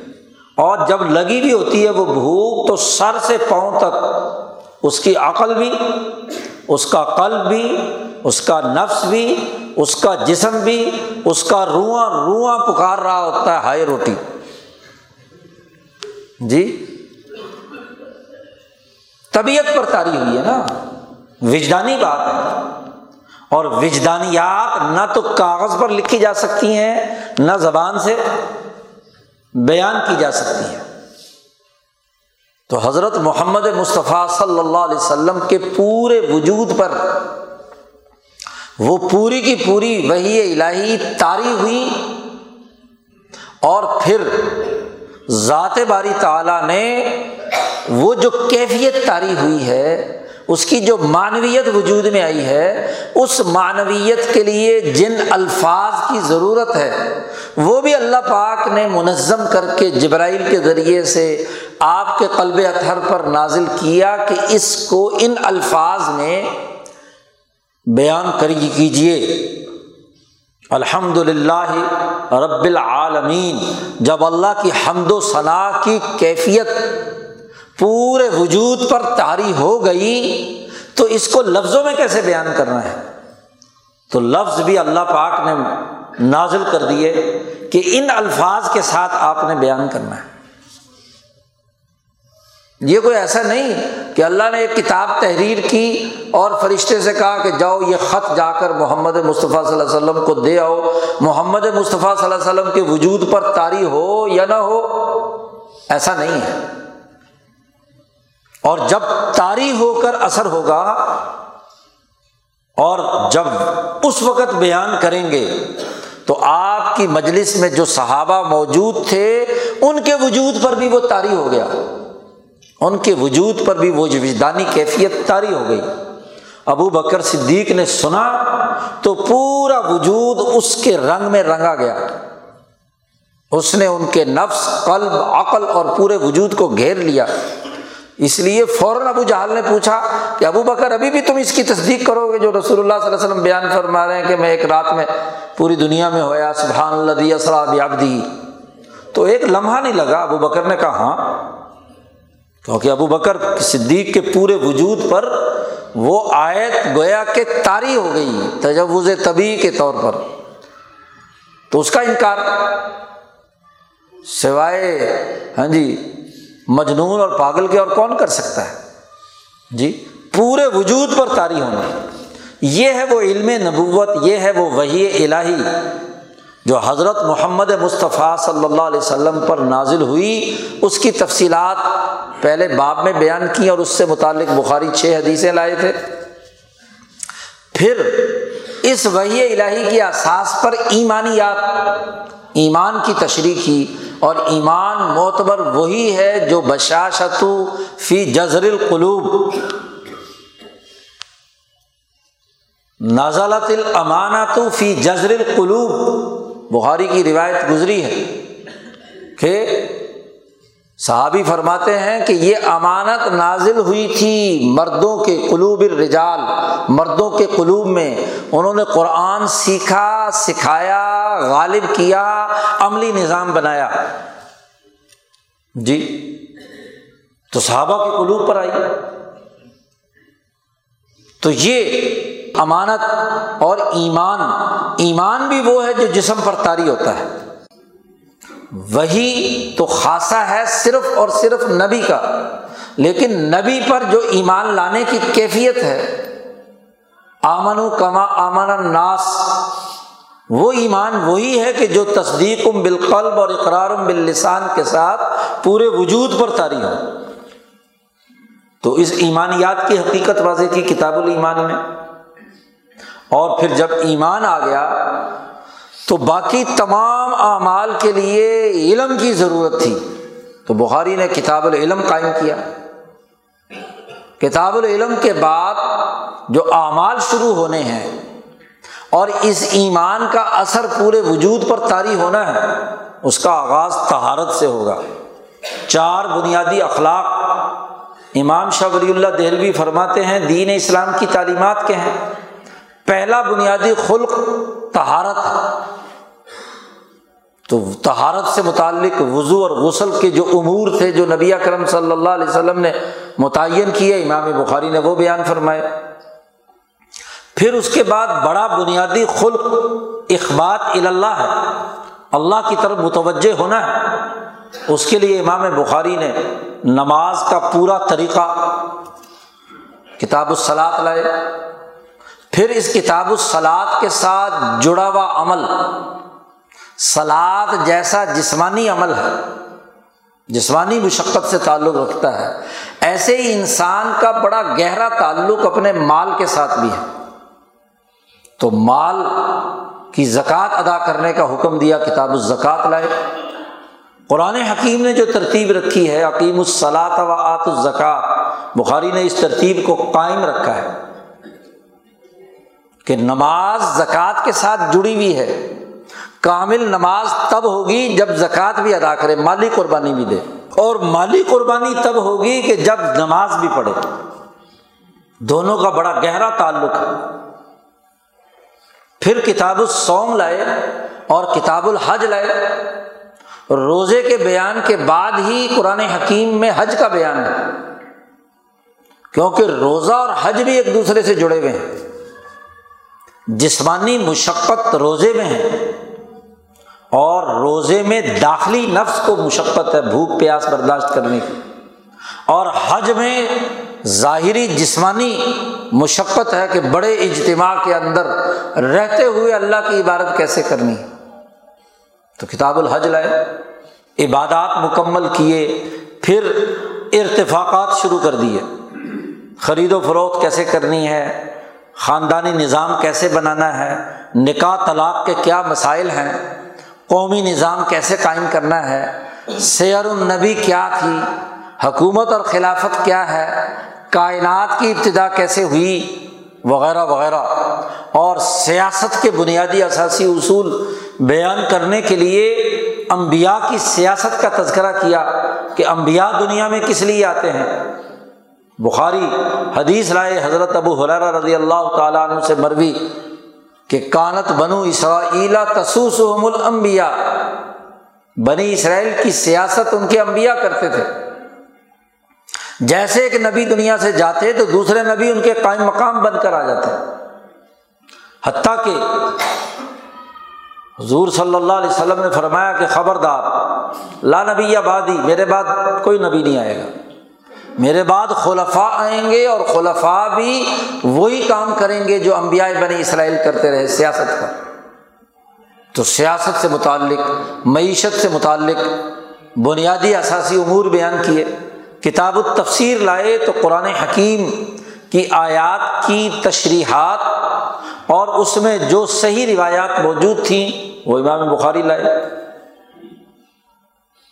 اور جب لگی ہوئی ہوتی ہے وہ بھوک تو سر سے پاؤں تک اس کی عقل بھی، اس کا قلب بھی، اس کا نفس بھی، اس کا جسم بھی، اس کا رواں رواں پکار رہا ہوتا ہے ہائے روٹی۔ جی طبیعت پر طاری ہوئی ہے نا، وجدانی بات ہے، اور وجدانیات نہ تو کاغذ پر لکھی جا سکتی ہیں نہ زبان سے بیان کی جا سکتی ہیں۔ تو حضرت محمد مصطفیٰ صلی اللہ علیہ وسلم کے پورے وجود پر وہ پوری کی پوری وحی الہی طاری ہوئی، اور پھر ذات باری تعالیٰ نے وہ جو کیفیت طاری ہوئی ہے، اس کی جو معنویت وجود میں آئی ہے، اس معنویت کے لیے جن الفاظ کی ضرورت ہے وہ بھی اللہ پاک نے منظم کر کے جبرائیل کے ذریعے سے آپ کے قلب اطہر پر نازل کیا کہ اس کو ان الفاظ میں بیان کری کیجئے۔ الحمدللہ رب العالمین، جب اللہ کی حمد و ثنا کی کیفیت پورے وجود پر طاری ہو گئی تو اس کو لفظوں میں کیسے بیان کرنا ہے؟ تو لفظ بھی اللہ پاک نے نازل کر دیے کہ ان الفاظ کے ساتھ آپ نے بیان کرنا ہے۔ یہ کوئی ایسا نہیں کہ اللہ نے ایک کتاب تحریر کی اور فرشتے سے کہا کہ جاؤ یہ خط جا کر محمد مصطفیٰ صلی اللہ علیہ وسلم کو دے آؤ، محمد مصطفیٰ صلی اللہ علیہ وسلم کے وجود پر طاری ہو یا نہ ہو، ایسا نہیں ہے۔ اور جب طاری ہو کر اثر ہوگا اور جب اس وقت بیان کریں گے تو آپ کی مجلس میں جو صحابہ موجود تھے ان کے وجود پر بھی وہ طاری ہو گیا، ان کے وجود پر بھی وہ وجدانی کیفیت طاری ہو گئی۔ ابو بکر صدیق نے سنا تو پورا وجود اس کے رنگ میں رنگا گیا، اس نے ان کے نفس، قلب، عقل اور پورے وجود کو گھیر لیا۔ اس لیے فوراً ابو جہل نے پوچھا کہ ابو بکر ابھی بھی تم اس کی تصدیق کرو گے جو رسول اللہ صلی اللہ علیہ وسلم بیان فرما رہے ہیں کہ میں ایک رات میں پوری دنیا میں ہویا، سبحان الذی اسری بعبدہ؟ تو ایک لمحہ نہیں لگا، ابو بکر نے کہا ہاں، کیونکہ ابو بکر صدیق کے پورے وجود پر وہ آیت گویا کہ طاری ہو گئی تجوز طبیعی کے طور پر، تو اس کا انکار سوائے ہاں جی مجنون اور پاگل کے اور کون کر سکتا ہے؟ جی پورے وجود پر طاری ہونا، یہ ہے وہ علم نبوت، یہ ہے وہ وحی الہی جو حضرت محمد مصطفیٰ صلی اللہ علیہ وسلم پر نازل ہوئی۔ اس کی تفصیلات پہلے باب میں بیان کی اور اس سے متعلق بخاری چھ حدیثیں لائے تھے۔ پھر اس وحی الہی کی اساس پر ایمانیات، ایمان کی تشریح کی، اور ایمان معتبر وہی ہے جو بشاشۃ فی جذر القلوب، نزلت الامانۃ فی جذر القلوب، بخاری کی روایت گزری ہے کہ صحابی فرماتے ہیں کہ یہ امانت نازل ہوئی تھی مردوں کے قلوب الرجال، مردوں کے قلوب میں، انہوں نے قرآن سیکھا، سکھایا، غالب کیا، عملی نظام بنایا۔ جی تو صحابہ کے قلوب پر آئی، تو یہ امانت اور ایمان، ایمان بھی وہ ہے جو جسم پر طاری ہوتا ہے۔ وہی تو خاصہ ہے صرف اور صرف نبی کا، لیکن نبی پر جو ایمان لانے کی کیفیت ہے، آمنوا کما آمن الناس، وہ ایمان وہی ہے کہ جو تصدیق بالقلب اور اقرار باللسان کے ساتھ پورے وجود پر طاری ہو۔ تو اس ایمانیات کی حقیقت واضح کی کتاب الایمان میں، اور پھر جب ایمان آ گیا تو باقی تمام اعمال کے لیے علم کی ضرورت تھی، تو بخاری نے کتاب العلم قائم کیا۔ کتاب العلم کے بعد جو اعمال شروع ہونے ہیں اور اس ایمان کا اثر پورے وجود پر طاری ہونا ہے، اس کا آغاز طہارت سے ہوگا۔ چار بنیادی اخلاق امام شاہ ولی اللہ دہلوی فرماتے ہیں دین اسلام کی تعلیمات کے ہیں۔ پہلا بنیادی خلق طہارت ہے، تو طہارت سے متعلق وضو اور غسل کے جو امور تھے جو نبی اکرم صلی اللہ علیہ وسلم نے متعین کیے، امام بخاری نے وہ بیان فرمائے۔ پھر اس کے بعد بڑا بنیادی خلق اخبات الی اللہ ہے، اللہ کی طرف متوجہ ہونا ہے۔ اس کے لیے امام بخاری نے نماز کا پورا طریقہ کتاب الصلاۃ لائے، پھر اس کتاب الصلاۃ کے ساتھ جڑا ہوا عمل، صلاۃ جیسا جسمانی عمل ہے، جسمانی مشقت سے تعلق رکھتا ہے، ایسے ہی انسان کا بڑا گہرا تعلق اپنے مال کے ساتھ بھی ہے۔ تو مال کی زکوٰۃ ادا کرنے کا حکم دیا، کتاب الزکوٰۃ لائے۔ قرآن حکیم نے جو ترتیب رکھی ہے، اقیموا الصلاۃ وآتوا الزکوٰۃ، بخاری نے اس ترتیب کو قائم رکھا ہے کہ نماز زکوٰۃ کے ساتھ جڑی ہوئی ہے۔ کامل نماز تب ہوگی جب زکوٰۃ بھی ادا کرے، مالی قربانی بھی دے، اور مالی قربانی تب ہوگی کہ جب نماز بھی پڑھے۔ دونوں کا بڑا گہرا تعلق ہے۔ پھر کتاب الصوم لائے اور کتاب الحج لائے۔ روزے کے بیان کے بعد ہی قرآن حکیم میں حج کا بیان ہے، کیونکہ روزہ اور حج بھی ایک دوسرے سے جڑے ہوئے ہیں۔ جسمانی مشقت روزے میں ہے، اور روزے میں داخلی نفس کو مشقت ہے، بھوک پیاس برداشت کرنے کی، اور حج میں ظاہری جسمانی مشقت ہے کہ بڑے اجتماع کے اندر رہتے ہوئے اللہ کی عبادت کیسے کرنی ہے۔ تو کتاب الحج لائے، عبادات مکمل کیے، پھر ارتفاقات شروع کر دیے، خرید و فروخت کیسے کرنی ہے، خاندانی نظام کیسے بنانا ہے، نکاح طلاق کے کیا مسائل ہیں، قومی نظام کیسے قائم کرنا ہے، سیر النبی کیا تھی، حکومت اور خلافت کیا ہے، کائنات کی ابتدا کیسے ہوئی، وغیرہ وغیرہ، اور سیاست کے بنیادی اساسی اصول بیان کرنے کے لیے انبیاء کی سیاست کا تذکرہ کیا کہ انبیاء دنیا میں کس لیے آتے ہیں۔ بخاری حدیث لائے حضرت ابو ہریرہ رضی اللہ تعالیٰ عنہ سے مروی کہ کانت بنو اسرائیل تسوسہم الانبیاء، بنی اسرائیل کی سیاست ان کے انبیاء کرتے تھے، جیسے ایک نبی دنیا سے جاتے تو دوسرے نبی ان کے قائم مقام بن کر آ جاتے، حتیٰ کہ حضور صلی اللہ علیہ وسلم نے فرمایا کہ خبردار، لا نبی بعدی، میرے بعد کوئی نبی نہیں آئے گا، میرے بعد خلفاء آئیں گے، اور خلفاء بھی وہی کام کریں گے جو انبیاء بنی اسرائیل کرتے رہے، سیاست کا۔ تو سیاست سے متعلق، معیشت سے متعلق بنیادی اساسی امور بیان کیے۔ کتاب التفسیر لائے تو قرآن حکیم کی آیات کی تشریحات اور اس میں جو صحیح روایات موجود تھیں وہ امام بخاری لائے،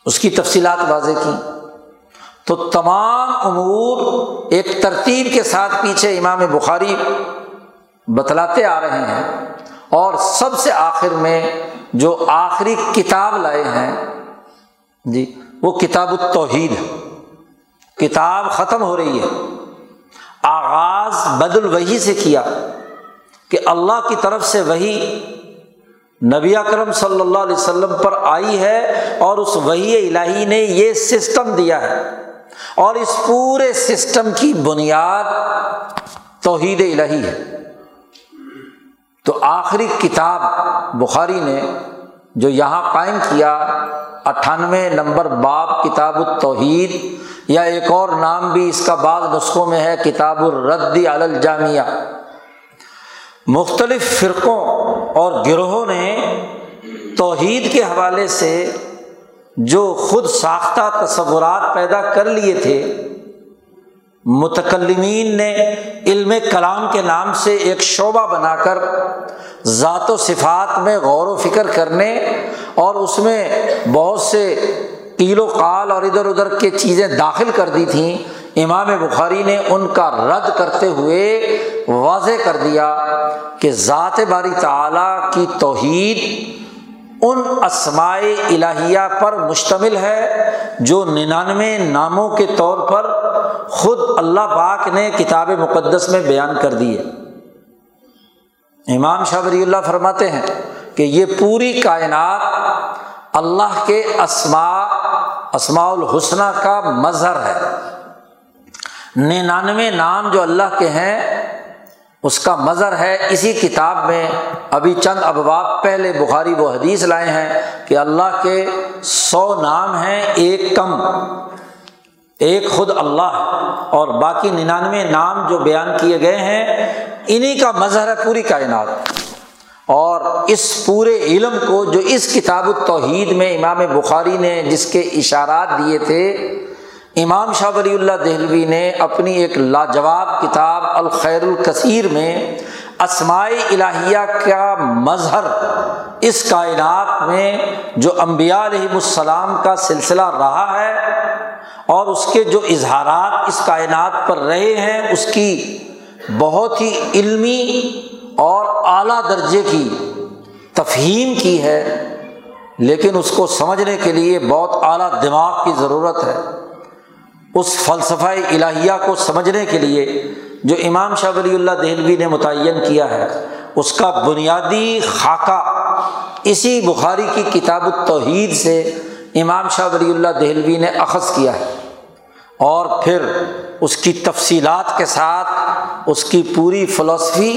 اس کی تفصیلات واضح کیں۔ تو تمام امور ایک ترتیب کے ساتھ پیچھے امام بخاری بتلاتے آ رہے ہیں، اور سب سے آخر میں جو آخری کتاب لائے ہیں جی وہ کتاب التوحید ہے۔ کتاب ختم ہو رہی ہے، آغاز بدل وحی سے کیا کہ اللہ کی طرف سے وحی نبی اکرم صلی اللہ علیہ وسلم پر آئی ہے، اور اس وحی الہی نے یہ سسٹم دیا ہے، اور اس پورے سسٹم کی بنیاد توحید الہی ہے۔ تو آخری کتاب بخاری نے جو یہاں قائم کیا، اٹھانوے نمبر باب کتاب التوحید، یا ایک اور نام بھی اس کا بعض نسخوں میں ہے کتاب الرد علی الجامیہ۔ مختلف فرقوں اور گروہوں نے توحید کے حوالے سے جو خود ساختہ تصورات پیدا کر لیے تھے، متکلمین نے علم کلام کے نام سے ایک شعبہ بنا کر ذات و صفات میں غور و فکر کرنے اور اس میں بہت سے قیل و قال اور ادھر ادھر کے چیزیں داخل کر دی تھیں، امام بخاری نے ان کا رد کرتے ہوئے واضح کر دیا کہ ذات باری تعالیٰ کی توحید ان اسماء الہیہ پر مشتمل ہے جو ننانوے ناموں کے طور پر خود اللہ پاک نے کتاب مقدس میں بیان کر دی ہے۔ امام شاہ ولی اللہ فرماتے ہیں کہ یہ پوری کائنات اللہ کے اسماء اسماء الحسنہ کا مظہر ہے، ننانوے نام جو اللہ کے ہیں اس کا مظہر ہے۔ اسی کتاب میں ابھی چند ابواب پہلے بخاری وہ حدیث لائے ہیں کہ اللہ کے سو نام ہیں، ایک کم، ایک خود اللہ اور باقی ننانوے نام جو بیان کیے گئے ہیں انہی کا مظہر ہے پوری کائنات۔ اور اس پورے علم کو جو اس کتاب التوحید میں امام بخاری نے جس کے اشارات دیے تھے، امام شاہ ولی اللہ دہلوی نے اپنی ایک لاجواب کتاب الخیر الکثیر میں اسماء الہیہ کا مظہر اس کائنات میں جو انبیاء علیہ السلام کا سلسلہ رہا ہے اور اس کے جو اظہارات اس کائنات پر رہے ہیں، اس کی بہت ہی علمی اور اعلیٰ درجے کی تفہیم کی ہے، لیکن اس کو سمجھنے کے لیے بہت اعلیٰ دماغ کی ضرورت ہے۔ اس فلسفہ الہیہ کو سمجھنے کے لیے جو امام شاہ ولی اللہ دہلوی نے متعین کیا ہے، اس کا بنیادی خاکہ اسی بخاری کی کتاب التوحید سے امام شاہ ولی اللہ دہلوی نے اخذ کیا ہے، اور پھر اس کی تفصیلات کے ساتھ اس کی پوری فلسفی،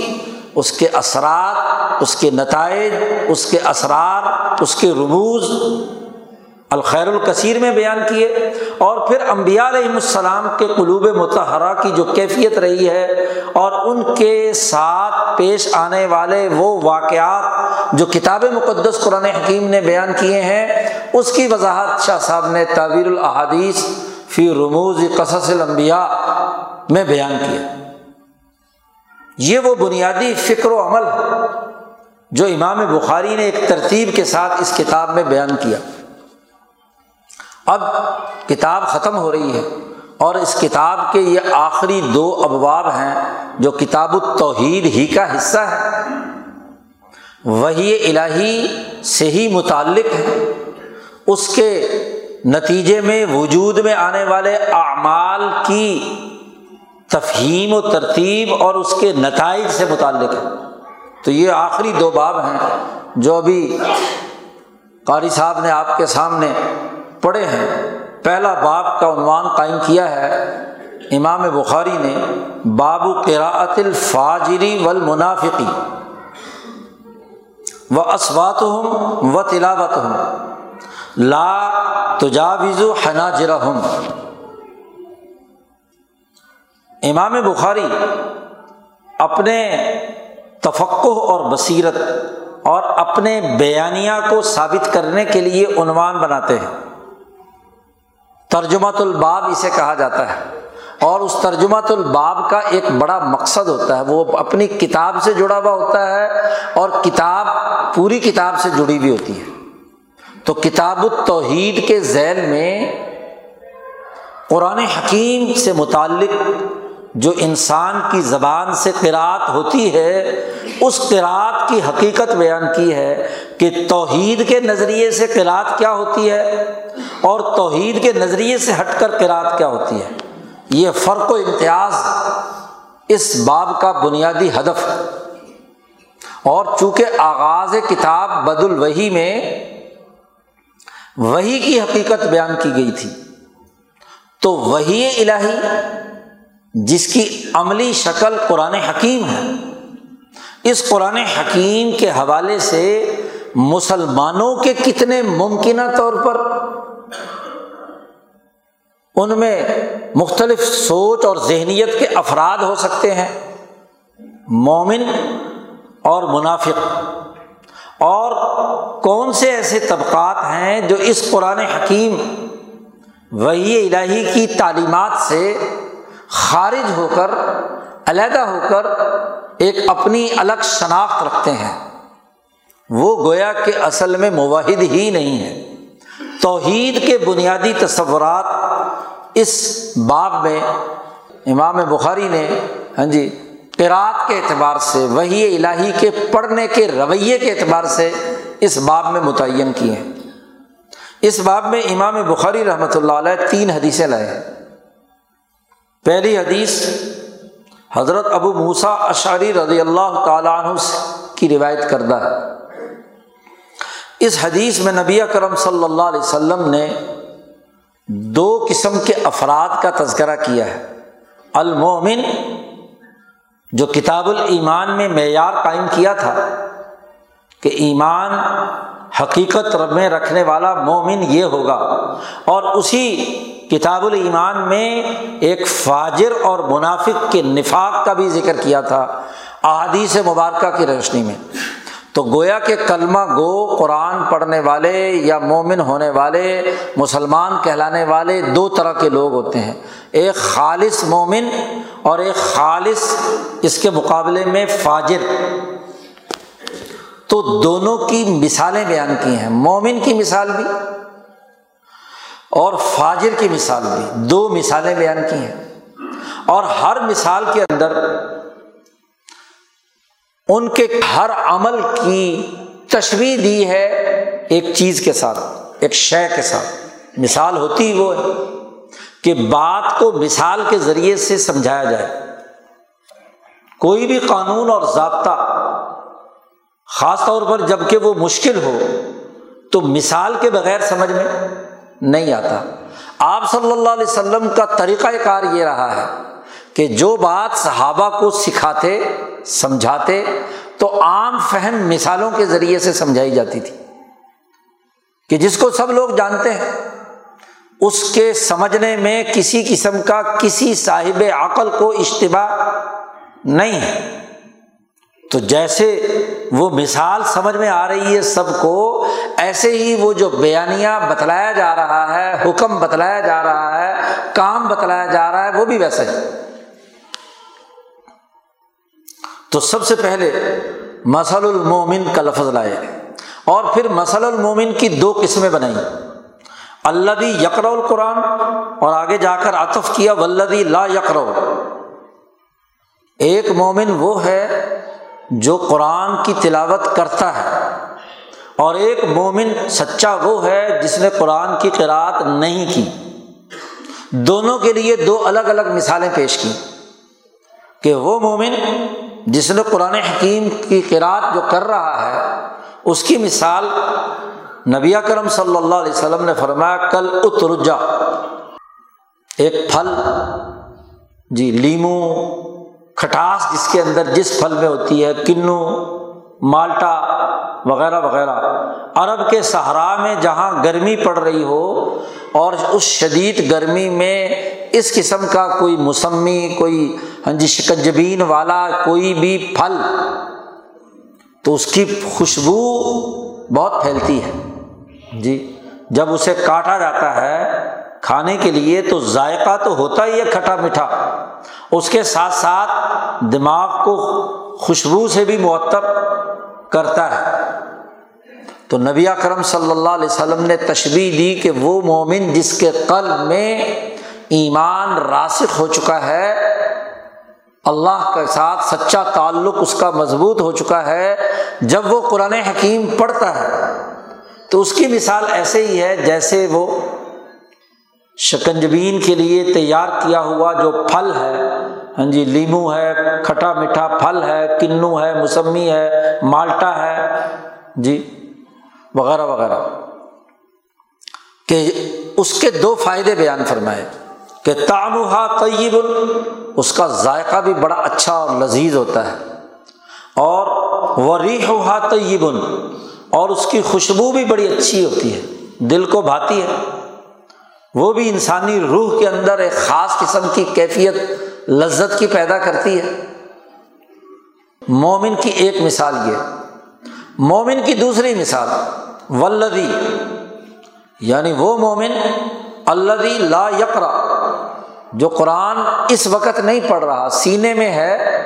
اس کے اثرات، اس کے نتائج، اس کے اسرار، اس کے رموز الخیر الکثیر میں بیان کیے، اور پھر انبیاء علیہ السلام کے قلوب مطہرہ کی جو کیفیت رہی ہے اور ان کے ساتھ پیش آنے والے وہ واقعات جو کتاب مقدس قرآن حکیم نے بیان کیے ہیں، اس کی وضاحت شاہ صاحب نے تعبیر الاحادیث فی رموز قصص الانبیاء میں بیان کیا۔ یہ وہ بنیادی فکر و عمل جو امام بخاری نے ایک ترتیب کے ساتھ اس کتاب میں بیان کیا۔ اب کتاب ختم ہو رہی ہے اور اس کتاب کے یہ آخری دو ابواب ہیں جو کتاب التوحید ہی کا حصہ ہے، وحی الہی سے ہی متعلق ہے، اس کے نتیجے میں وجود میں آنے والے اعمال کی تفہیم و ترتیب اور اس کے نتائج سے متعلق ہے۔ تو یہ آخری دو باب ہیں جو ابھی قاری صاحب نے آپ کے سامنے پڑھے ہیں۔ پہلا باب کا عنوان قائم کیا ہے امام بخاری نے باب قراءت الفاجری والمنافقی واصواتهم وتلاوتهم لا تجاوز حناجرهم۔ امام بخاری اپنے تفقہ اور بصیرت اور اپنے بیانیہ کو ثابت کرنے کے لیے عنوان بناتے ہیں، ترجمۃ الباب اسے کہا جاتا ہے، اور اس ترجمۃ الباب کا ایک بڑا مقصد ہوتا ہے، وہ اپنی کتاب سے جڑا ہوا ہوتا ہے اور کتاب پوری کتاب سے جڑی ہوئی ہوتی ہے۔ تو کتاب التوحید کے ذیل میں قرآن حکیم سے متعلق جو انسان کی زبان سے قراءت ہوتی ہے، اس قراءت کی حقیقت بیان کی ہے کہ توحید کے نظریے سے قراءت کیا ہوتی ہے اور توحید کے نظریے سے ہٹ کر قراءت کیا ہوتی ہے۔ یہ فرق و امتیاز اس باب کا بنیادی ہدف ہے، اور چونکہ آغاز کتاب بدالوحی میں وحی کی حقیقت بیان کی گئی تھی، تو وحی الہی جس کی عملی شکل قرآن حکیم ہے، اس قرآن حکیم کے حوالے سے مسلمانوں کے کتنے ممکنہ طور پر ان میں مختلف سوچ اور ذہنیت کے افراد ہو سکتے ہیں، مومن اور منافق، اور کون سے ایسے طبقات ہیں جو اس قرآن حکیم وحی الہی کی تعلیمات سے خارج ہو کر علیحدہ ہو کر ایک اپنی الگ شناخت رکھتے ہیں، وہ گویا کہ اصل میں موحد ہی نہیں ہے۔ توحید کے بنیادی تصورات اس باب میں امام بخاری نے ہاں جی قرات کے اعتبار سے، وحی الہی کے پڑھنے کے رویے کے اعتبار سے اس باب میں متعین کیے ہیں۔ اس باب میں امام بخاری رحمۃ اللہ علیہ تین حدیثیں لائے ہیں۔ پہلی حدیث حضرت ابو موسیٰ اشعری رضی اللہ تعالیٰ عنہ کی روایت کردہ ہے۔ اس حدیث میں نبی اکرم صلی اللہ علیہ وسلم نے دو قسم کے افراد کا تذکرہ کیا ہے، المومن جو کتاب الایمان میں معیار قائم کیا تھا کہ ایمان حقیقت میں رکھنے والا مومن یہ ہوگا، اور اسی کتاب الایمان میں ایک فاجر اور منافق کے نفاق کا بھی ذکر کیا تھا احادیث مبارکہ کی روشنی میں۔ تو گویا کہ کلمہ گو قرآن پڑھنے والے یا مومن ہونے والے، مسلمان کہلانے والے دو طرح کے لوگ ہوتے ہیں، ایک خالص مومن اور ایک خالص اس کے مقابلے میں فاجر۔ تو دونوں کی مثالیں بیان کی ہیں، مومن کی مثال بھی اور فاجر کی مثال بھی، دو مثالیں بیان کی ہیں، اور ہر مثال کے اندر ان کے ہر عمل کی تشبیہ دی ہے ایک چیز کے ساتھ، ایک شے کے ساتھ۔ مثال ہوتی وہ ہے کہ بات کو مثال کے ذریعے سے سمجھایا جائے۔ کوئی بھی قانون اور ضابطہ خاص طور پر جب کہ وہ مشکل ہو تو مثال کے بغیر سمجھ میں نہیں آتا۔ آپ صلی اللہ علیہ وسلم کا طریقہ کار یہ رہا ہے کہ جو بات صحابہ کو سکھاتے سمجھاتے تو عام فہم مثالوں کے ذریعے سے سمجھائی جاتی تھی کہ جس کو سب لوگ جانتے ہیں، اس کے سمجھنے میں کسی قسم کا کسی صاحب عقل کو اشتباہ نہیں ہے۔ تو جیسے وہ مثال سمجھ میں آ رہی ہے سب کو، ایسے ہی وہ جو بیانیہ بتلایا جا رہا ہے، حکم بتلایا جا رہا ہے، کام بتلایا جا رہا ہے، وہ بھی ویسا ہے۔ تو سب سے پہلے مثل المومن کا لفظ لائے اور پھر مثل المومن کی دو قسمیں بنائیں، الذی یقرأ القرآن اور آگے جا کر عطف کیا والذی لا یقرأ۔ ایک مومن وہ ہے جو قرآن کی تلاوت کرتا ہے، اور ایک مومن سچا وہ ہے جس نے قرآن کی قرأت نہیں کی۔ دونوں کے لیے دو الگ الگ مثالیں پیش کی کہ وہ مومن جس نے قرآن حکیم کی قرأت جو کر رہا ہے، اس کی مثال نبی اکرم صلی اللہ علیہ وسلم نے فرمایا کل اترجا، ایک پھل جی لیمو کھٹاس جس کے اندر جس پھل میں ہوتی ہے، کنو مالٹا وغیرہ وغیرہ۔ عرب کے صحرا میں جہاں گرمی پڑ رہی ہو اور اس شدید گرمی میں اس قسم کا کوئی مسمی، کوئی ہاں جی شکنجبین والا کوئی بھی پھل، تو اس کی خوشبو بہت پھیلتی ہے جی۔ جب اسے کاٹا جاتا ہے کھانے کے لیے تو ذائقہ تو ہوتا ہی ہے کھٹا میٹھا، اس کے ساتھ ساتھ دماغ کو خوشبو سے بھی معطر کرتا ہے۔ تو نبی اکرم صلی اللہ علیہ وسلم نے تشبیہ دی کہ وہ مومن جس کے قلب میں ایمان راسخ ہو چکا ہے، اللہ کے ساتھ سچا تعلق اس کا مضبوط ہو چکا ہے، جب وہ قرآن حکیم پڑھتا ہے تو اس کی مثال ایسے ہی ہے جیسے وہ شکنجبین کے لیے تیار کیا ہوا جو پھل ہے، ہاں جی لیمو ہے، کھٹا میٹھا پھل ہے، کنو ہے، مسمی ہے، مالٹا ہے جی وغیرہ وغیرہ، کہ اس کے دو فائدے بیان فرمائے کہ طعمها طیب، اس کا ذائقہ بھی بڑا اچھا اور لذیذ ہوتا ہے، اور وریحها طیب، اور اس کی خوشبو بھی بڑی اچھی ہوتی ہے، دل کو بھاتی ہے، وہ بھی انسانی روح کے اندر ایک خاص قسم کی کیفیت لذت کی پیدا کرتی ہے۔ مومن کی ایک مثال یہ، مومن کی دوسری مثال والذی، یعنی وہ مومن الذی لا یقرا، جو قرآن اس وقت نہیں پڑھ رہا، سینے میں ہے،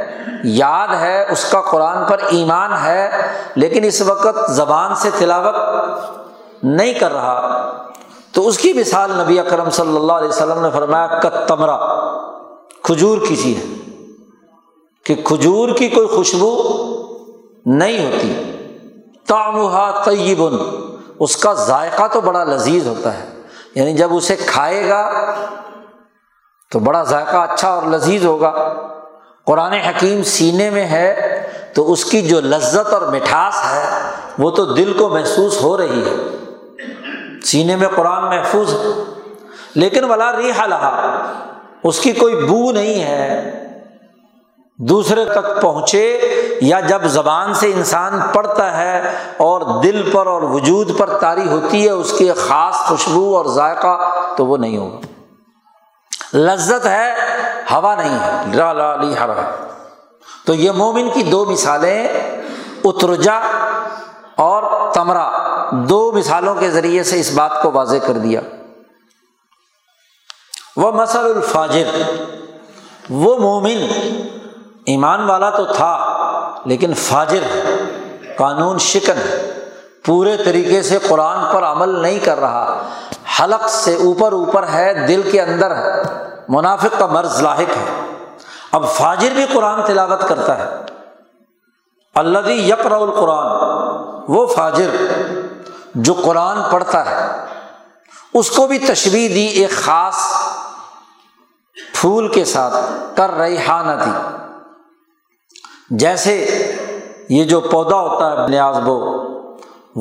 یاد ہے، اس کا قرآن پر ایمان ہے، لیکن اس وقت زبان سے تلاوت نہیں کر رہا، تو اس کی مثال نبی اکرم صلی اللہ علیہ وسلم نے فرمایا کالتمرہ، کھجور کی چیز ہے کہ کھجور کی کوئی خوشبو نہیں ہوتی، طعمها طیب، اس کا ذائقہ تو بڑا لذیذ ہوتا ہے، یعنی جب اسے کھائے گا تو بڑا ذائقہ اچھا اور لذیذ ہوگا۔ قرآن حکیم سینے میں ہے تو اس کی جو لذت اور مٹھاس ہے وہ تو دل کو محسوس ہو رہی ہے، سینے میں قرآن محفوظ ہے، لیکن ولا ریح لها، اس کی کوئی بو نہیں ہے دوسرے تک پہنچے، یا جب زبان سے انسان پڑھتا ہے اور دل پر اور وجود پر طاری ہوتی ہے اس کی خاص خوشبو اور ذائقہ، تو وہ نہیں ہوگا، لذت ہے ہوا نہیں ہے، لا لا لی ہرا۔ تو یہ مومن کی دو مثالیں اترجا اور تمرہ، دو مثالوں کے ذریعے سے اس بات کو واضح کر دیا۔ وہ مثل الفاجر، وہ مومن ایمان والا تو تھا لیکن فاجر ہے، قانون شکن ہے، پورے طریقے سے قرآن پر عمل نہیں کر رہا، حلق سے اوپر اوپر ہے، دل کے اندر ہے، منافق کا مرض لاحق ہے۔ اب فاجر بھی قرآن تلاوت کرتا ہے، الذی یقرأ القرآن، وہ فاجر جو قرآن پڑھتا ہے، اس کو بھی تشبیہ دی ایک خاص پھول کے ساتھ، کر ریحانہ دی، جیسے یہ جو پودا ہوتا ہے نیاز بو،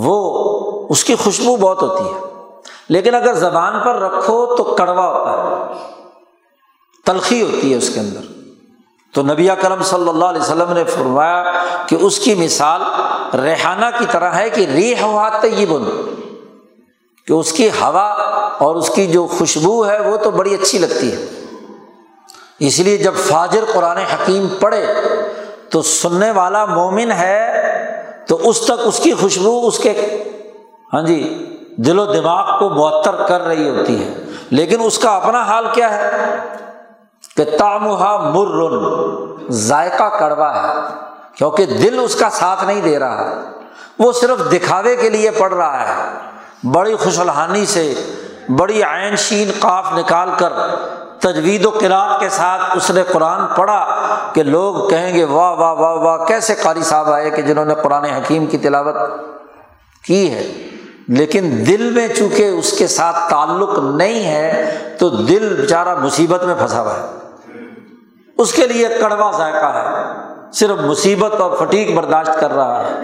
وہ اس کی خوشبو بہت ہوتی ہے، لیکن اگر زبان پر رکھو تو کڑوا ہوتا ہے، تلخی ہوتی ہے اس کے اندر، تو نبی اکرم صلی اللہ علیہ وسلم نے فرمایا کہ اس کی مثال ریحانہ کی طرح ہے کہ ریحھا طیب، کہ اس کی ہوا اور اس کی جو خوشبو ہے وہ تو بڑی اچھی لگتی ہے۔ اس لیے جب فاجر قرآن حکیم پڑھے تو سننے والا مومن ہے تو اس تک اس کی خوشبو اس کے ہاں جی دل و دماغ کو معطر کر رہی ہوتی ہے، لیکن اس کا اپنا حال کیا ہے کہ طعمها مر، ذائقہ کڑوا ہے، کیونکہ دل اس کا ساتھ نہیں دے رہا، وہ صرف دکھاوے کے لیے پڑھ رہا ہے، بڑی خوش الحانی سے، بڑی عین شین قاف نکال کر تجوید و قراءت کے ساتھ اس نے قرآن پڑھا کہ لوگ کہیں گے واہ واہ واہ واہ کیسے قاری صاحب آئے کہ جنہوں نے قرآن حکیم کی تلاوت کی ہے، لیکن دل میں چونکہ اس کے ساتھ تعلق نہیں ہے تو دل بیچارہ مصیبت میں پھنسا ہوا ہے، اس کے لیے کڑوا ذائقہ ہے، صرف مصیبت اور فٹیگ برداشت کر رہا ہے۔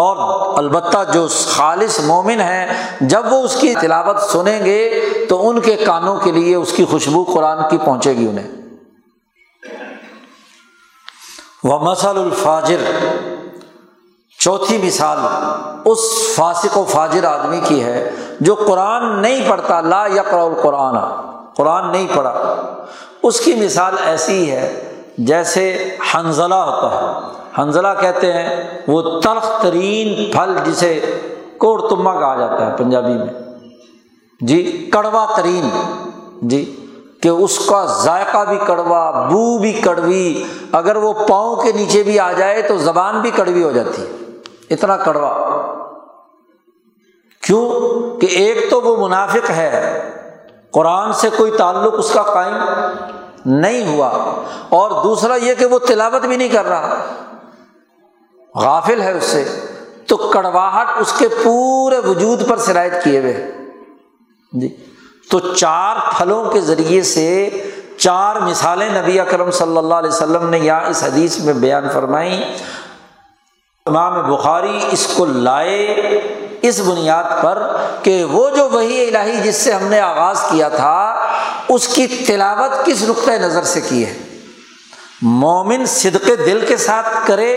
اور البتہ جو خالص مومن ہیں جب وہ اس کی تلاوت سنیں گے تو ان کے کانوں کے لیے اس کی خوشبو قرآن کی پہنچے گی انہیں۔ وَمَثَلُ الْفَاجِرِ، چوتھی مثال اس فاسق و فاجر آدمی کی ہے جو قرآن نہیں پڑھتا، لا یقرأ القرآن، قرآن نہیں پڑھا، اس کی مثال ایسی ہے جیسے حنظلہ ہوتا ہے، حنظلہ کہتے ہیں وہ تلخ ترین پھل جسے کوڑتما کہا جاتا ہے پنجابی میں، جی کڑوا ترین، جی کہ اس کا ذائقہ بھی کڑوا، بو بھی کڑوی، اگر وہ پاؤں کے نیچے بھی آ جائے تو زبان بھی کڑوی ہو جاتی ہے، اتنا کڑوا۔ کیوں کہ ایک تو وہ منافق ہے، قرآن سے کوئی تعلق اس کا قائم نہیں ہوا، اور دوسرا یہ کہ وہ تلاوت بھی نہیں کر رہا، غافل ہے اس سے، تو کڑواہٹ اس کے پورے وجود پر سرایت کیے ہوئے جی۔ تو چار پھلوں کے ذریعے سے چار مثالیں نبی اکرم صلی اللہ علیہ وسلم نے یہاں اس حدیث میں بیان فرمائیں۔ امام بخاری اس کو لائے اس بنیاد پر کہ وہ جو وحی الہی جس سے ہم نے آغاز کیا تھا اس کی تلاوت کس نقطۂ نظر سے کی ہے، مومن صدق دل کے ساتھ کرے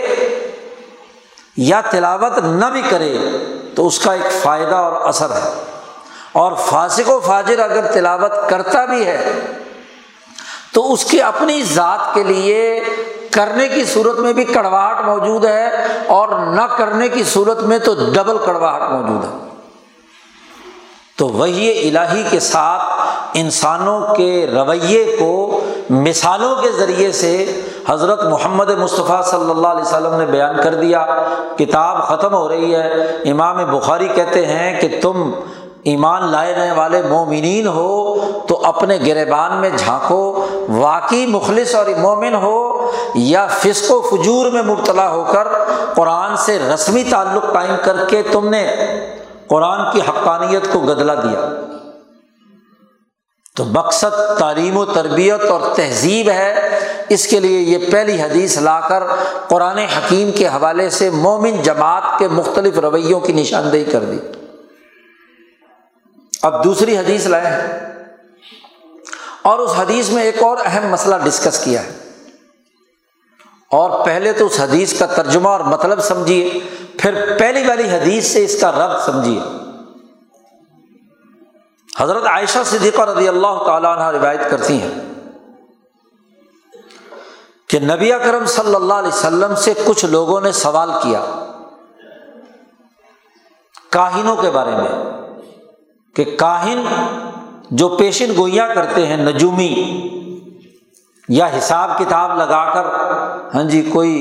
یا تلاوت نہ بھی کرے تو اس کا ایک فائدہ اور اثر ہے، اور فاسق و فاجر اگر تلاوت کرتا بھی ہے تو اس کی اپنی ذات کے لیے کرنے کی صورت میں بھی کڑواہٹ موجود ہے اور نہ کرنے کی صورت میں تو ڈبل کڑواہٹ موجود ہے۔ تو وحی الہی کے ساتھ انسانوں کے رویے کو مثالوں کے ذریعے سے حضرت محمد مصطفیٰ صلی اللہ علیہ وسلم نے بیان کر دیا۔ کتاب ختم ہو رہی ہے، امام بخاری کہتے ہیں کہ تم ایمان لائے رہنے والے مومنین ہو تو اپنے گریبان میں جھانکو، واقعی مخلص اور مومن ہو یا فسق و فجور میں مبتلا ہو کر قرآن سے رسمی تعلق قائم کر کے تم نے قرآن کی حقانیت کو گدلا دیا۔ تو مقصد تعلیم و تربیت اور تہذیب ہے، اس کے لیے یہ پہلی حدیث لا کر قرآن حکیم کے حوالے سے مومن جماعت کے مختلف رویوں کی نشاندہی کر دی۔ اب دوسری حدیث لائے ہیں اور اس حدیث میں ایک اور اہم مسئلہ ڈسکس کیا ہے، اور پہلے تو اس حدیث کا ترجمہ اور مطلب سمجھیے، پھر پہلی والی حدیث سے اس کا ربط سمجھیے۔ حضرت عائشہ صدیقہ رضی اللہ تعالیٰ عنہ روایت کرتی ہیں کہ نبی اکرم صلی اللہ علیہ وسلم سے کچھ لوگوں نے سوال کیا کاہنوں کے بارے میں، کہ کاہن جو پیشن گوئیاں کرتے ہیں نجومی یا حساب کتاب لگا کر، ہاں جی، کوئی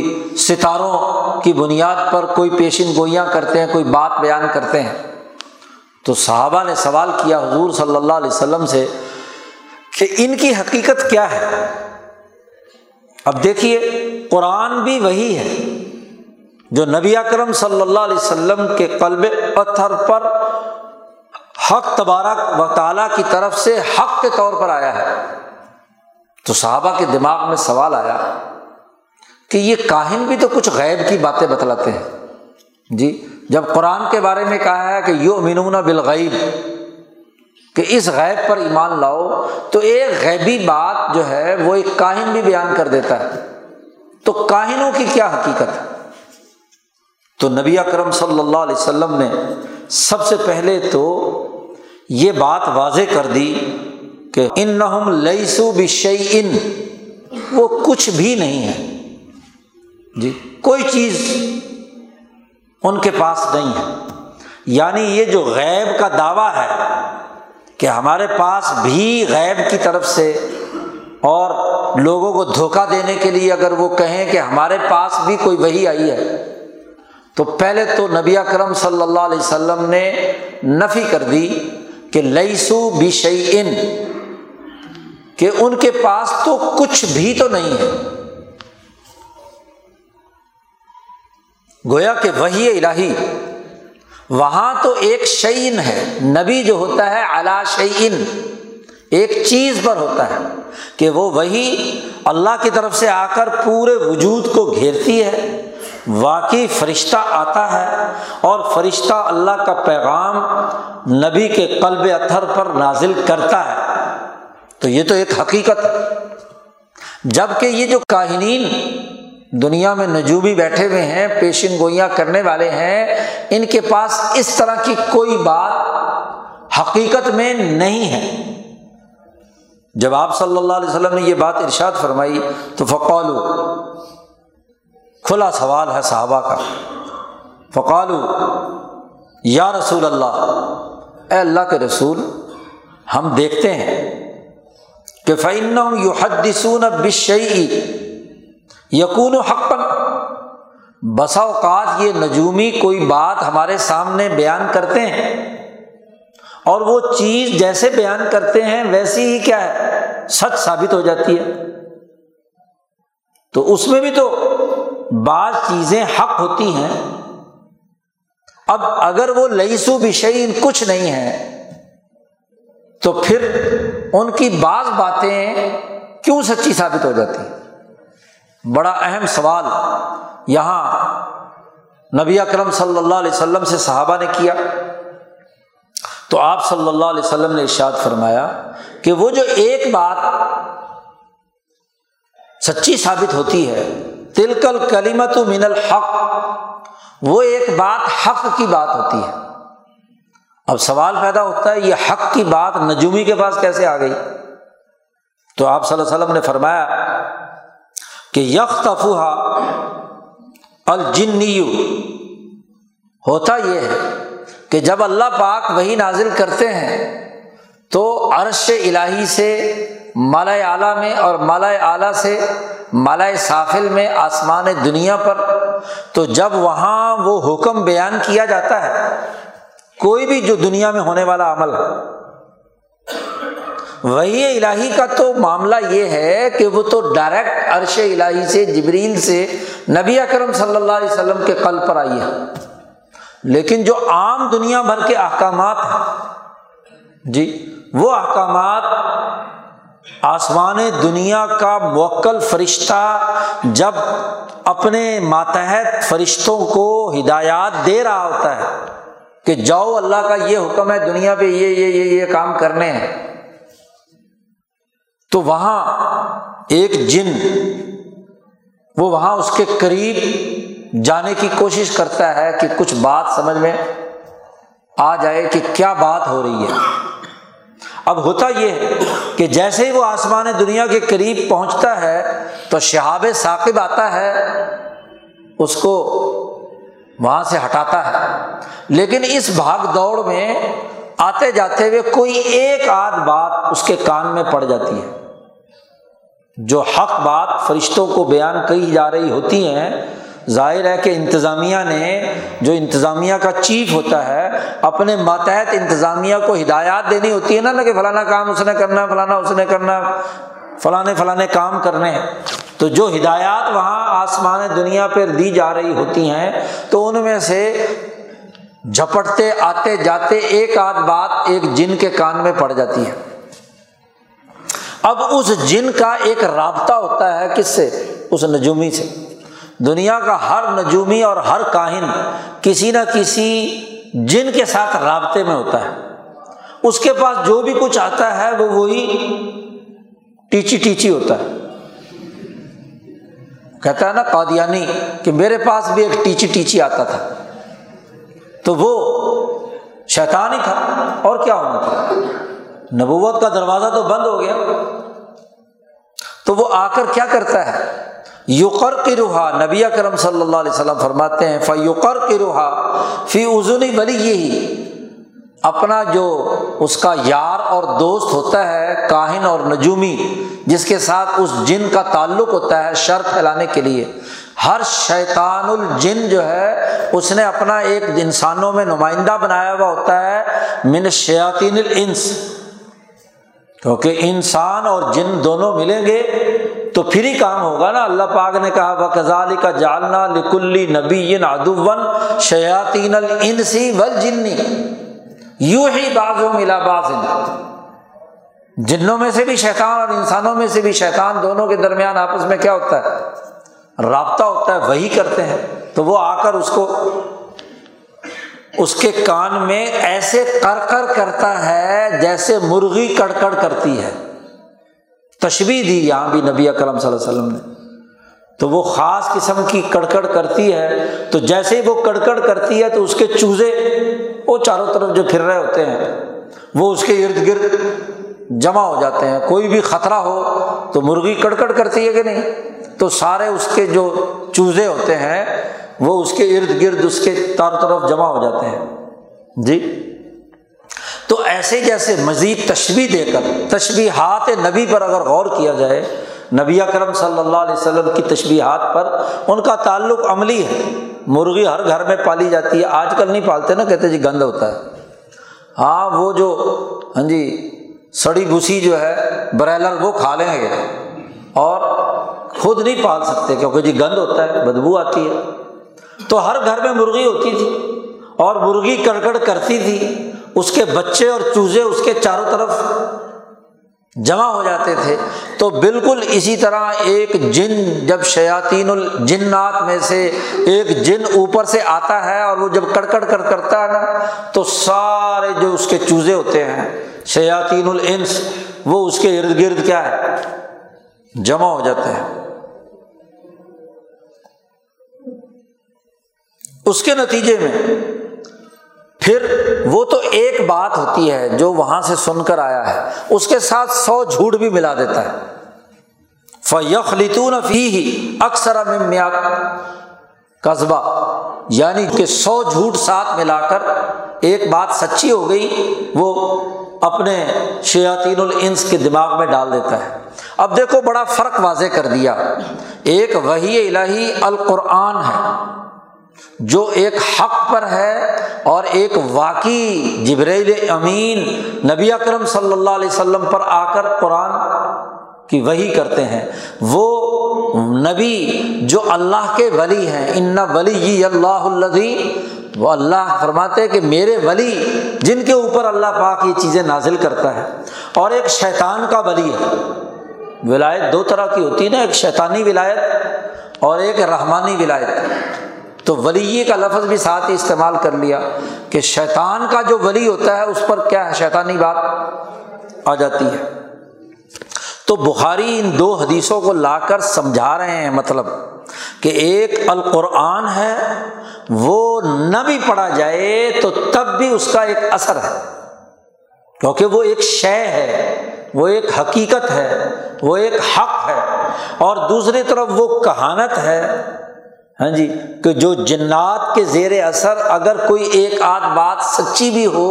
ستاروں کی بنیاد پر کوئی پیشن گوئیاں کرتے ہیں، کوئی بات بیان کرتے ہیں، تو صحابہ نے سوال کیا حضور صلی اللہ علیہ وسلم سے کہ ان کی حقیقت کیا ہے۔ اب دیکھیے قرآن بھی وہی ہے جو نبی اکرم صلی اللہ علیہ وسلم کے قلب پتھر پر حق تبارک و تعالیٰ کی طرف سے حق کے طور پر آیا ہے۔ تو صحابہ کے دماغ میں سوال آیا کہ یہ کاہن بھی تو کچھ غیب کی باتیں بتلاتے ہیں جی، جب قرآن کے بارے میں کہا ہے کہ یؤمنون بالغیب، کہ اس غیب پر ایمان لاؤ، تو ایک غیبی بات جو ہے وہ ایک کاہن بھی بیان کر دیتا ہے، تو کاہنوں کی کیا حقیقت ہے؟ تو نبی اکرم صلی اللہ علیہ وسلم نے سب سے پہلے تو یہ بات واضح کر دی کہ انہم لیسو بشیئن، وہ کچھ بھی نہیں ہے جی، کوئی چیز ان کے پاس نہیں ہے۔ یعنی یہ جو غیب کا دعویٰ ہے کہ ہمارے پاس بھی غیب کی طرف سے، اور لوگوں کو دھوکہ دینے کے لیے اگر وہ کہیں کہ ہمارے پاس بھی کوئی وحی آئی ہے، تو پہلے تو نبی اکرم صلی اللہ علیہ وسلم نے نفی کر دی کہ لیسو بشیئن، کہ ان کے پاس تو کچھ بھی تو نہیں ہے۔ گویا کہ وحی الہی وہاں تو ایک شیئن ہے، نبی جو ہوتا ہے علی شیئن، ایک چیز پر ہوتا ہے، کہ وہ وحی اللہ کی طرف سے آ کر پورے وجود کو گھیرتی ہے، واقعی فرشتہ آتا ہے اور فرشتہ اللہ کا پیغام نبی کے قلب اطہر پر نازل کرتا ہے۔ تو یہ تو ایک حقیقت ہے، جبکہ یہ جو کاہنین دنیا میں نجومی بیٹھے ہوئے ہیں، پیشن گوئیاں کرنے والے ہیں، ان کے پاس اس طرح کی کوئی بات حقیقت میں نہیں ہے۔ جب آپ صلی اللہ علیہ وسلم نے یہ بات ارشاد فرمائی تو فقالو، کھلا سوال ہے صحابہ کا، فقالو یا رسول اللہ، اے اللہ کے رسول، ہم دیکھتے ہیں کہ فإنهم یحدثون بالشیء یقون حقا، بسا اوقات یہ نجومی کوئی بات ہمارے سامنے بیان کرتے ہیں اور وہ چیز جیسے بیان کرتے ہیں ویسی ہی کیا ہے، سچ ثابت ہو جاتی ہے۔ تو اس میں بھی تو بعض چیزیں حق ہوتی ہیں۔ اب اگر وہ لیسو بشیء کچھ نہیں ہے تو پھر ان کی بعض باتیں کیوں سچی ثابت ہو جاتی ہیں؟ بڑا اہم سوال یہاں نبی اکرم صلی اللہ علیہ وسلم سے صحابہ نے کیا۔ تو آپ صلی اللہ علیہ وسلم نے ارشاد فرمایا کہ وہ جو ایک بات سچی ثابت ہوتی ہے، تلک الکلمۃ من الحق، وہ ایک بات حق کی بات ہوتی ہے۔ اب سوال پیدا ہوتا ہے یہ حق کی بات نجومی کے پاس کیسے آ گئی؟ تو آپ صلی اللہ علیہ وسلم نے فرمایا کہ یخطفھا الجنی، ہوتا یہ ہے کہ جب اللہ پاک وحی نازل کرتے ہیں تو عرش الہی سے مالائے اعلیٰ میں اور مالائے اعلیٰ سے مالائے سافل میں آسمان دنیا پر، تو جب وہاں وہ حکم بیان کیا جاتا ہے کوئی بھی جو دنیا میں ہونے والا عمل ہے، وحی الہی کا تو معاملہ یہ ہے کہ وہ تو ڈائریکٹ عرش الہی سے جبریل سے نبی اکرم صلی اللہ علیہ وسلم کے قلب پر آئی ہے، لیکن جو عام دنیا بھر کے احکامات ہیں جی وہ احکامات آسمان دنیا کا موکل فرشتہ جب اپنے ماتحت فرشتوں کو ہدایات دے رہا ہوتا ہے کہ جاؤ اللہ کا یہ حکم ہے دنیا پہ یہ یہ یہ یہ کام کرنے ہیں، تو وہاں ایک جن وہ وہاں اس کے قریب جانے کی کوشش کرتا ہے کہ کچھ بات سمجھ میں آ جائے کہ کیا بات ہو رہی ہے۔ اب ہوتا یہ ہے کہ جیسے ہی وہ آسمان دنیا کے قریب پہنچتا ہے تو شہاب ثاقب آتا ہے اس کو وہاں سے ہٹاتا ہے، لیکن اس بھاگ دوڑ میں آتے جاتے ہوئے کوئی ایک آدھ بات اس کے کان میں پڑ جاتی ہے جو حق بات فرشتوں کو بیان کی جا رہی ہوتی ہیں۔ ظاہر ہے کہ انتظامیہ نے جو انتظامیہ کا چیف ہوتا ہے اپنے ماتحت انتظامیہ کو ہدایات دینی ہوتی ہے نا کہ فلانا کام اس نے کرنا، فلانا اس نے کرنا، فلانے فلانے کام کرنے ہیں، تو جو ہدایات وہاں آسمان دنیا پر دی جا رہی ہوتی ہیں تو ان میں سے جھپٹتے آتے جاتے ایک آدھ بات ایک جن کے کان میں پڑ جاتی ہے۔ اب اس جن کا ایک رابطہ ہوتا ہے کس سے؟ اس نجومی سے۔ دنیا کا ہر نجومی اور ہر کاہن کسی نہ کسی جن کے ساتھ رابطے میں ہوتا ہے، اس کے پاس جو بھی کچھ آتا ہے وہ وہی ٹیچی ٹیچی ہوتا ہے۔ کہتا ہے نا قادیانی کہ میرے پاس بھی ایک ٹیچی ٹیچی آتا تھا، تو وہ شیطان ہی تھا، اور کیا ہونا تھا، نبوت کا دروازہ تو بند ہو گیا۔ تو وہ آ کر کیا کرتا ہے، یقرقرھا، نبی اکرم صلی اللہ علیہ وسلم فرماتے ہیں فیقرقرھا فی اذن ولیہ، اپنا جو اس کا یار اور دوست ہوتا ہے کاہن اور نجومی جس کے ساتھ اس جن کا تعلق ہوتا ہے شر پھیلانے کے لیے، ہر شیطان الجن جو ہے اس نے اپنا ایک انسانوں میں نمائندہ بنایا ہوا ہوتا ہے من الشیاطین الانس، کیونکہ انسان اور جن دونوں ملیں گے تو پھر ہی کام ہوگا نا۔ اللہ پاک نے کہا وَكَذَلِكَ جَعَلْنَا لِكُلِّ نَبِيٍّ عَدُوًّا شَيَاطِينَ الْإِنسِ وَالْجِنِّ يُوحِي بَعْضُهُمْ إِلَىٰ بَعْضٍ، جنوں میں سے بھی شیطان اور انسانوں میں سے بھی شیطان، دونوں کے درمیان آپس میں کیا ہوتا ہے، رابطہ ہوتا ہے، وہی کرتے ہیں۔ تو وہ آ کر اس کو اس کے کان میں ایسے کرکر کرتا ہے جیسے مرغی کڑکڑ کرتی ہے، تشبیہ دی یہاں بھی نبی اکرم صلی اللہ علیہ وسلم نے۔ تو وہ خاص قسم کی کڑکڑ کرتی ہے، تو جیسے ہی وہ کڑکڑ کرتی ہے تو اس کے چوزے وہ چاروں طرف جو پھر رہے ہوتے ہیں وہ اس کے ارد گرد جمع ہو جاتے ہیں، کوئی بھی خطرہ ہو تو مرغی کڑکڑ کرتی ہے کہ نہیں، تو سارے اس کے جو چوزے ہوتے ہیں وہ اس کے ارد گرد اس کے چاروں طرف جمع ہو جاتے ہیں جی۔ تو ایسے جیسے مزید تشبیہ دے کر، تشبیہات نبی پر اگر غور کیا جائے، نبی اکرم صلی اللہ علیہ وسلم کی تشبیہات پر، ان کا تعلق عملی ہے۔ مرغی ہر گھر میں پالی جاتی ہے، آج کل نہیں پالتے نا، کہتے جی گند ہوتا ہے، ہاں وہ جو ہاں جی سڑی بھوسی جو ہے برائلر وہ کھا لیں گے اور خود نہیں پال سکتے کیونکہ جی گند ہوتا ہے، بدبو آتی ہے۔ تو ہر گھر میں مرغی ہوتی تھی اور مرغی کڑکڑ کرتی تھی، اس کے بچے اور چوزے اس کے چاروں طرف جمع ہو جاتے تھے۔ تو بالکل اسی طرح ایک جن، جب شیاطین الجنات میں سے ایک جن اوپر سے آتا ہے اور وہ جب کڑکڑ کر کرتا ہے نا تو سارے جو اس کے چوزے ہوتے ہیں شیاطین الانس وہ اس کے ارد گرد کیا ہے، جمع ہو جاتے ہیں۔ اس کے نتیجے میں پھر وہ تو ایک بات ہوتی ہے جو وہاں سے سن کر آیا ہے، اس کے ساتھ سو جھوٹ بھی ملا دیتا ہے، فَيَخْلِطُونَ فِيهِ أَكْثَرَ مِن مِّائَةٍ كَذِبَةٍ، یعنی کہ سو جھوٹ ساتھ ملا کر ایک بات سچی ہو گئی وہ اپنے شیاطین الانس کے دماغ میں ڈال دیتا ہے۔ اب دیکھو بڑا فرق واضح کر دیا، ایک وحی الہی القرآن ہے جو ایک حق پر ہے، اور ایک واقعی جبرائیل امین نبی اکرم صلی اللہ علیہ وسلم پر آ کر قرآن کی وحی کرتے ہیں، وہ نبی جو اللہ کے ولی ہیں، ان ولی اللہ الذی، وہ اللہ فرماتے ہیں کہ میرے ولی جن کے اوپر اللہ پاک یہ چیزیں نازل کرتا ہے، اور ایک شیطان کا ولی ہے۔ ولایت دو طرح کی ہوتی ہے نا، ایک شیطانی ولایت اور ایک رحمانی ولایت، تو ولی کا لفظ بھی ساتھ ہی استعمال کر لیا کہ شیطان کا جو ولی ہوتا ہے اس پر کیا ہے شیطانی بات آ جاتی ہے۔ تو بخاری ان دو حدیثوں کو لا کر سمجھا رہے ہیں، مطلب کہ ایک القرآن ہے، وہ نہ بھی پڑھا جائے تو تب بھی اس کا ایک اثر ہے، کیونکہ وہ ایک شے ہے، وہ ایک حقیقت ہے، وہ ایک حق ہے، اور دوسری طرف وہ کہانت ہے، ہاں جی، کہ جو جنات کے زیر اثر اگر کوئی ایک آدھ بات سچی بھی ہو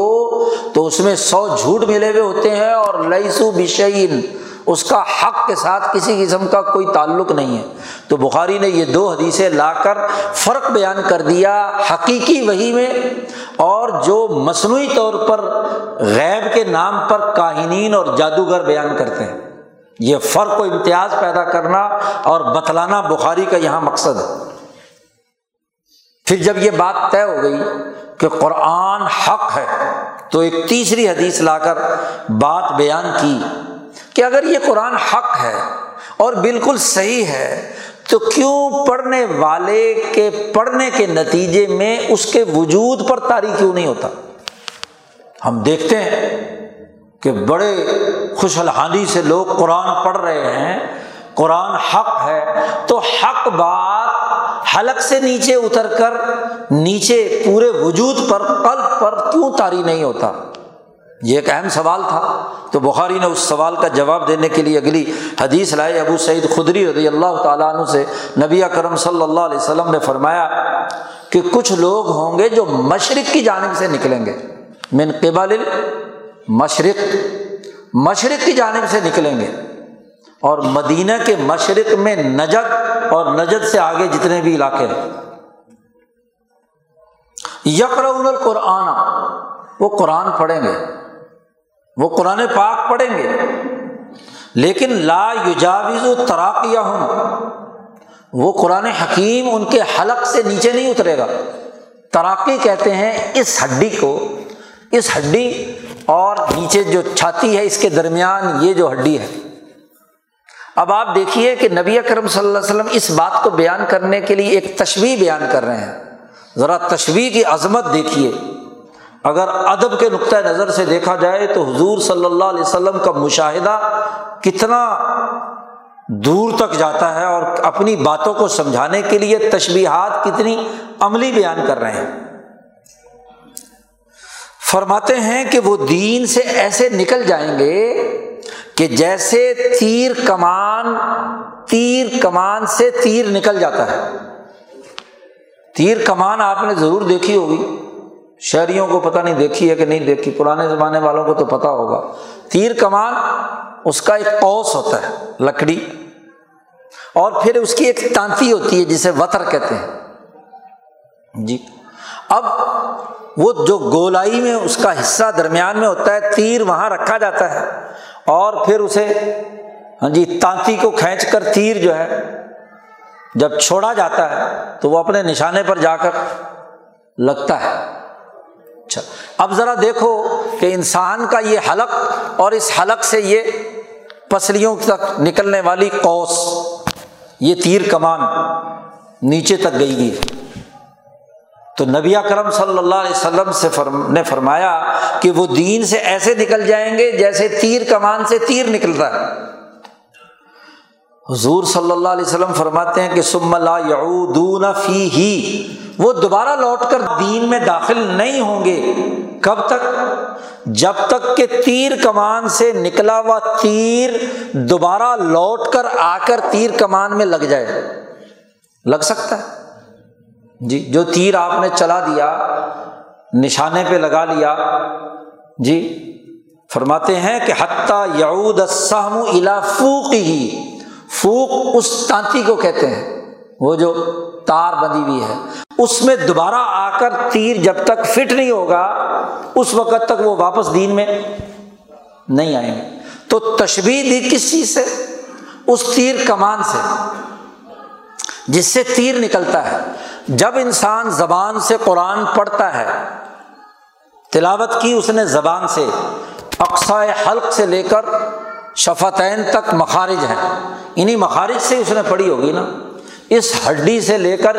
تو اس میں سو جھوٹ ملے ہوئے ہوتے ہیں، اور لیسو بشیئن، اس کا حق کے ساتھ کسی قسم کا کوئی تعلق نہیں ہے۔ تو بخاری نے یہ دو حدیثیں لا کر فرق بیان کر دیا حقیقی وحی میں، اور جو مصنوعی طور پر غیب کے نام پر کاہنین اور جادوگر بیان کرتے ہیں، یہ فرق و امتیاز پیدا کرنا اور بتلانا بخاری کا یہاں مقصد ہے۔ پھر جب یہ بات طے ہو گئی کہ قرآن حق ہے، تو ایک تیسری حدیث لا کر بات بیان کی کہ اگر یہ قرآن حق ہے اور بالکل صحیح ہے تو کیوں پڑھنے والے کے پڑھنے کے نتیجے میں اس کے وجود پر طاری کیوں نہیں ہوتا۔ ہم دیکھتے ہیں کہ بڑے خوش الحالی سے لوگ قرآن پڑھ رہے ہیں، قرآن حق ہے، تو حق بات حلق سے نیچے اتر کر نیچے پورے وجود پر، قلب پر کیوں طاری نہیں ہوتا، یہ ایک اہم سوال تھا۔ تو بخاری نے اس سوال کا جواب دینے کے لیے اگلی حدیث لائے، ابو سعید خدری رضی اللہ تعالیٰ عنہ سے نبی اکرم صلی اللہ علیہ وسلم نے فرمایا کہ کچھ لوگ ہوں گے جو مشرق کی جانب سے نکلیں گے، من قبل المشرق، مشرق کی جانب سے نکلیں گے، اور مدینہ کے مشرق میں نجد اور نجد سے آگے جتنے بھی علاقے ہیں، یقرؤون القرآن، وہ قرآن پڑھیں گے، وہ قرآن پاک پڑھیں گے، لیکن لا یجاوز تراقیہم، وہ قرآن حکیم ان کے حلق سے نیچے نہیں اترے گا۔ تراقی کہتے ہیں اس ہڈی کو، اس ہڈی اور نیچے جو چھاتی ہے اس کے درمیان یہ جو ہڈی ہے۔ اب آپ دیکھیے کہ نبی اکرم صلی اللہ علیہ وسلم اس بات کو بیان کرنے کے لیے ایک تشبیہ بیان کر رہے ہیں، ذرا تشبیہ کی عظمت دیکھیے۔ اگر ادب کے نقطہ نظر سے دیکھا جائے تو حضور صلی اللہ علیہ وسلم کا مشاہدہ کتنا دور تک جاتا ہے، اور اپنی باتوں کو سمجھانے کے لیے تشبیہات کتنی عملی بیان کر رہے ہیں۔ فرماتے ہیں کہ وہ دین سے ایسے نکل جائیں گے کہ جیسے تیر کمان تیر کمان سے تیر نکل جاتا ہے۔ تیر کمان آپ نے ضرور دیکھی ہوگی، شہریوں کو پتہ نہیں دیکھی ہے کہ نہیں دیکھی، پرانے زمانے والوں کو تو پتہ ہوگا۔ تیر کمان اس کا ایک قوس ہوتا ہے، لکڑی، اور پھر اس کی ایک تانتی ہوتی ہے جسے وتر کہتے ہیں جی۔ اب وہ جو گولائی میں اس کا حصہ درمیان میں ہوتا ہے، تیر وہاں رکھا جاتا ہے، اور پھر اسے ہاں جی تانتی کو کھینچ کر تیر جو ہے جب چھوڑا جاتا ہے تو وہ اپنے نشانے پر جا کر لگتا ہے۔ اچھا، اب ذرا دیکھو کہ انسان کا یہ حلق اور اس حلق سے یہ پسلیوں تک نکلنے والی قوس، یہ تیر کمان نیچے تک گئی ہوئی ہے۔ تو نبی اکرم صلی اللہ علیہ وسلم سے فرم... نے فرمایا کہ وہ دین سے ایسے نکل جائیں گے جیسے تیر کمان سے تیر نکلتا ہے۔ حضور صلی اللہ علیہ وسلم فرماتے ہیں کہ ثم لا يعودون فیہ، وہ دوبارہ لوٹ کر دین میں داخل نہیں ہوں گے. کب تک؟ جب تک کہ تیر کمان سے نکلا ہوا تیر دوبارہ لوٹ کر آ کر تیر کمان میں لگ جائے. لگ سکتا ہے جی. جو تیر آپ نے چلا دیا نشانے پہ لگا لیا جی. فرماتے ہیں کہ حتی یعود السہم الی فوقہ. فوق اس تانتی کو کہتے ہیں, وہ جو تار بندی ہوئی ہے اس میں دوبارہ آ کر تیر جب تک فٹ نہیں ہوگا اس وقت تک وہ واپس دین میں نہیں آئیں گے. تو تشبیہ دی کس چیز سے؟ اس تیر کمان سے جس سے تیر نکلتا ہے. جب انسان زبان سے قرآن پڑھتا ہے, تلاوت کی اس نے زبان سے, اقصائے حلق سے لے کر شفتین تک مخارج ہیں, انہی مخارج سے اس نے پڑھی ہوگی نا, اس ہڈی سے لے کر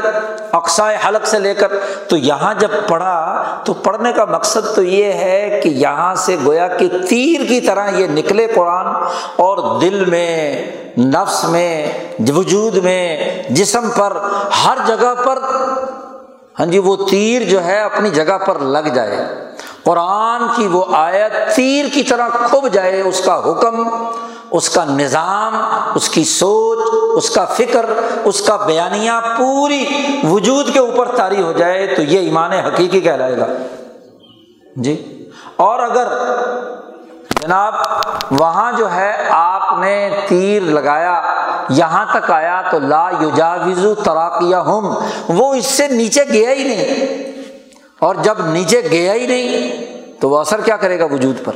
اقصائے حلق سے لے کر. تو یہاں جب پڑھا تو پڑھنے کا مقصد تو یہ ہے کہ یہاں سے گویا کہ تیر کی طرح یہ نکلے قرآن, اور دل میں, نفس میں, وجود میں, جسم پر, ہر جگہ پر ہاں جی وہ تیر جو ہے اپنی جگہ پر لگ جائے. قرآن کی وہ آیت تیر کی طرح کھب جائے, اس کا حکم, اس کا نظام, اس کی سوچ, اس کا فکر, اس کا بیانیہ پوری وجود کے اوپر طاری ہو جائے, تو یہ ایمان حقیقی کہلائے گا جی. اور اگر جناب وہاں جو ہے آپ نے تیر لگایا یہاں تک آیا تو لا یجاوز تراقیہم, وہ اس سے نیچے گیا ہی نہیں, اور جب نیچے گیا ہی نہیں تو وہ اثر کیا کرے گا وجود پر,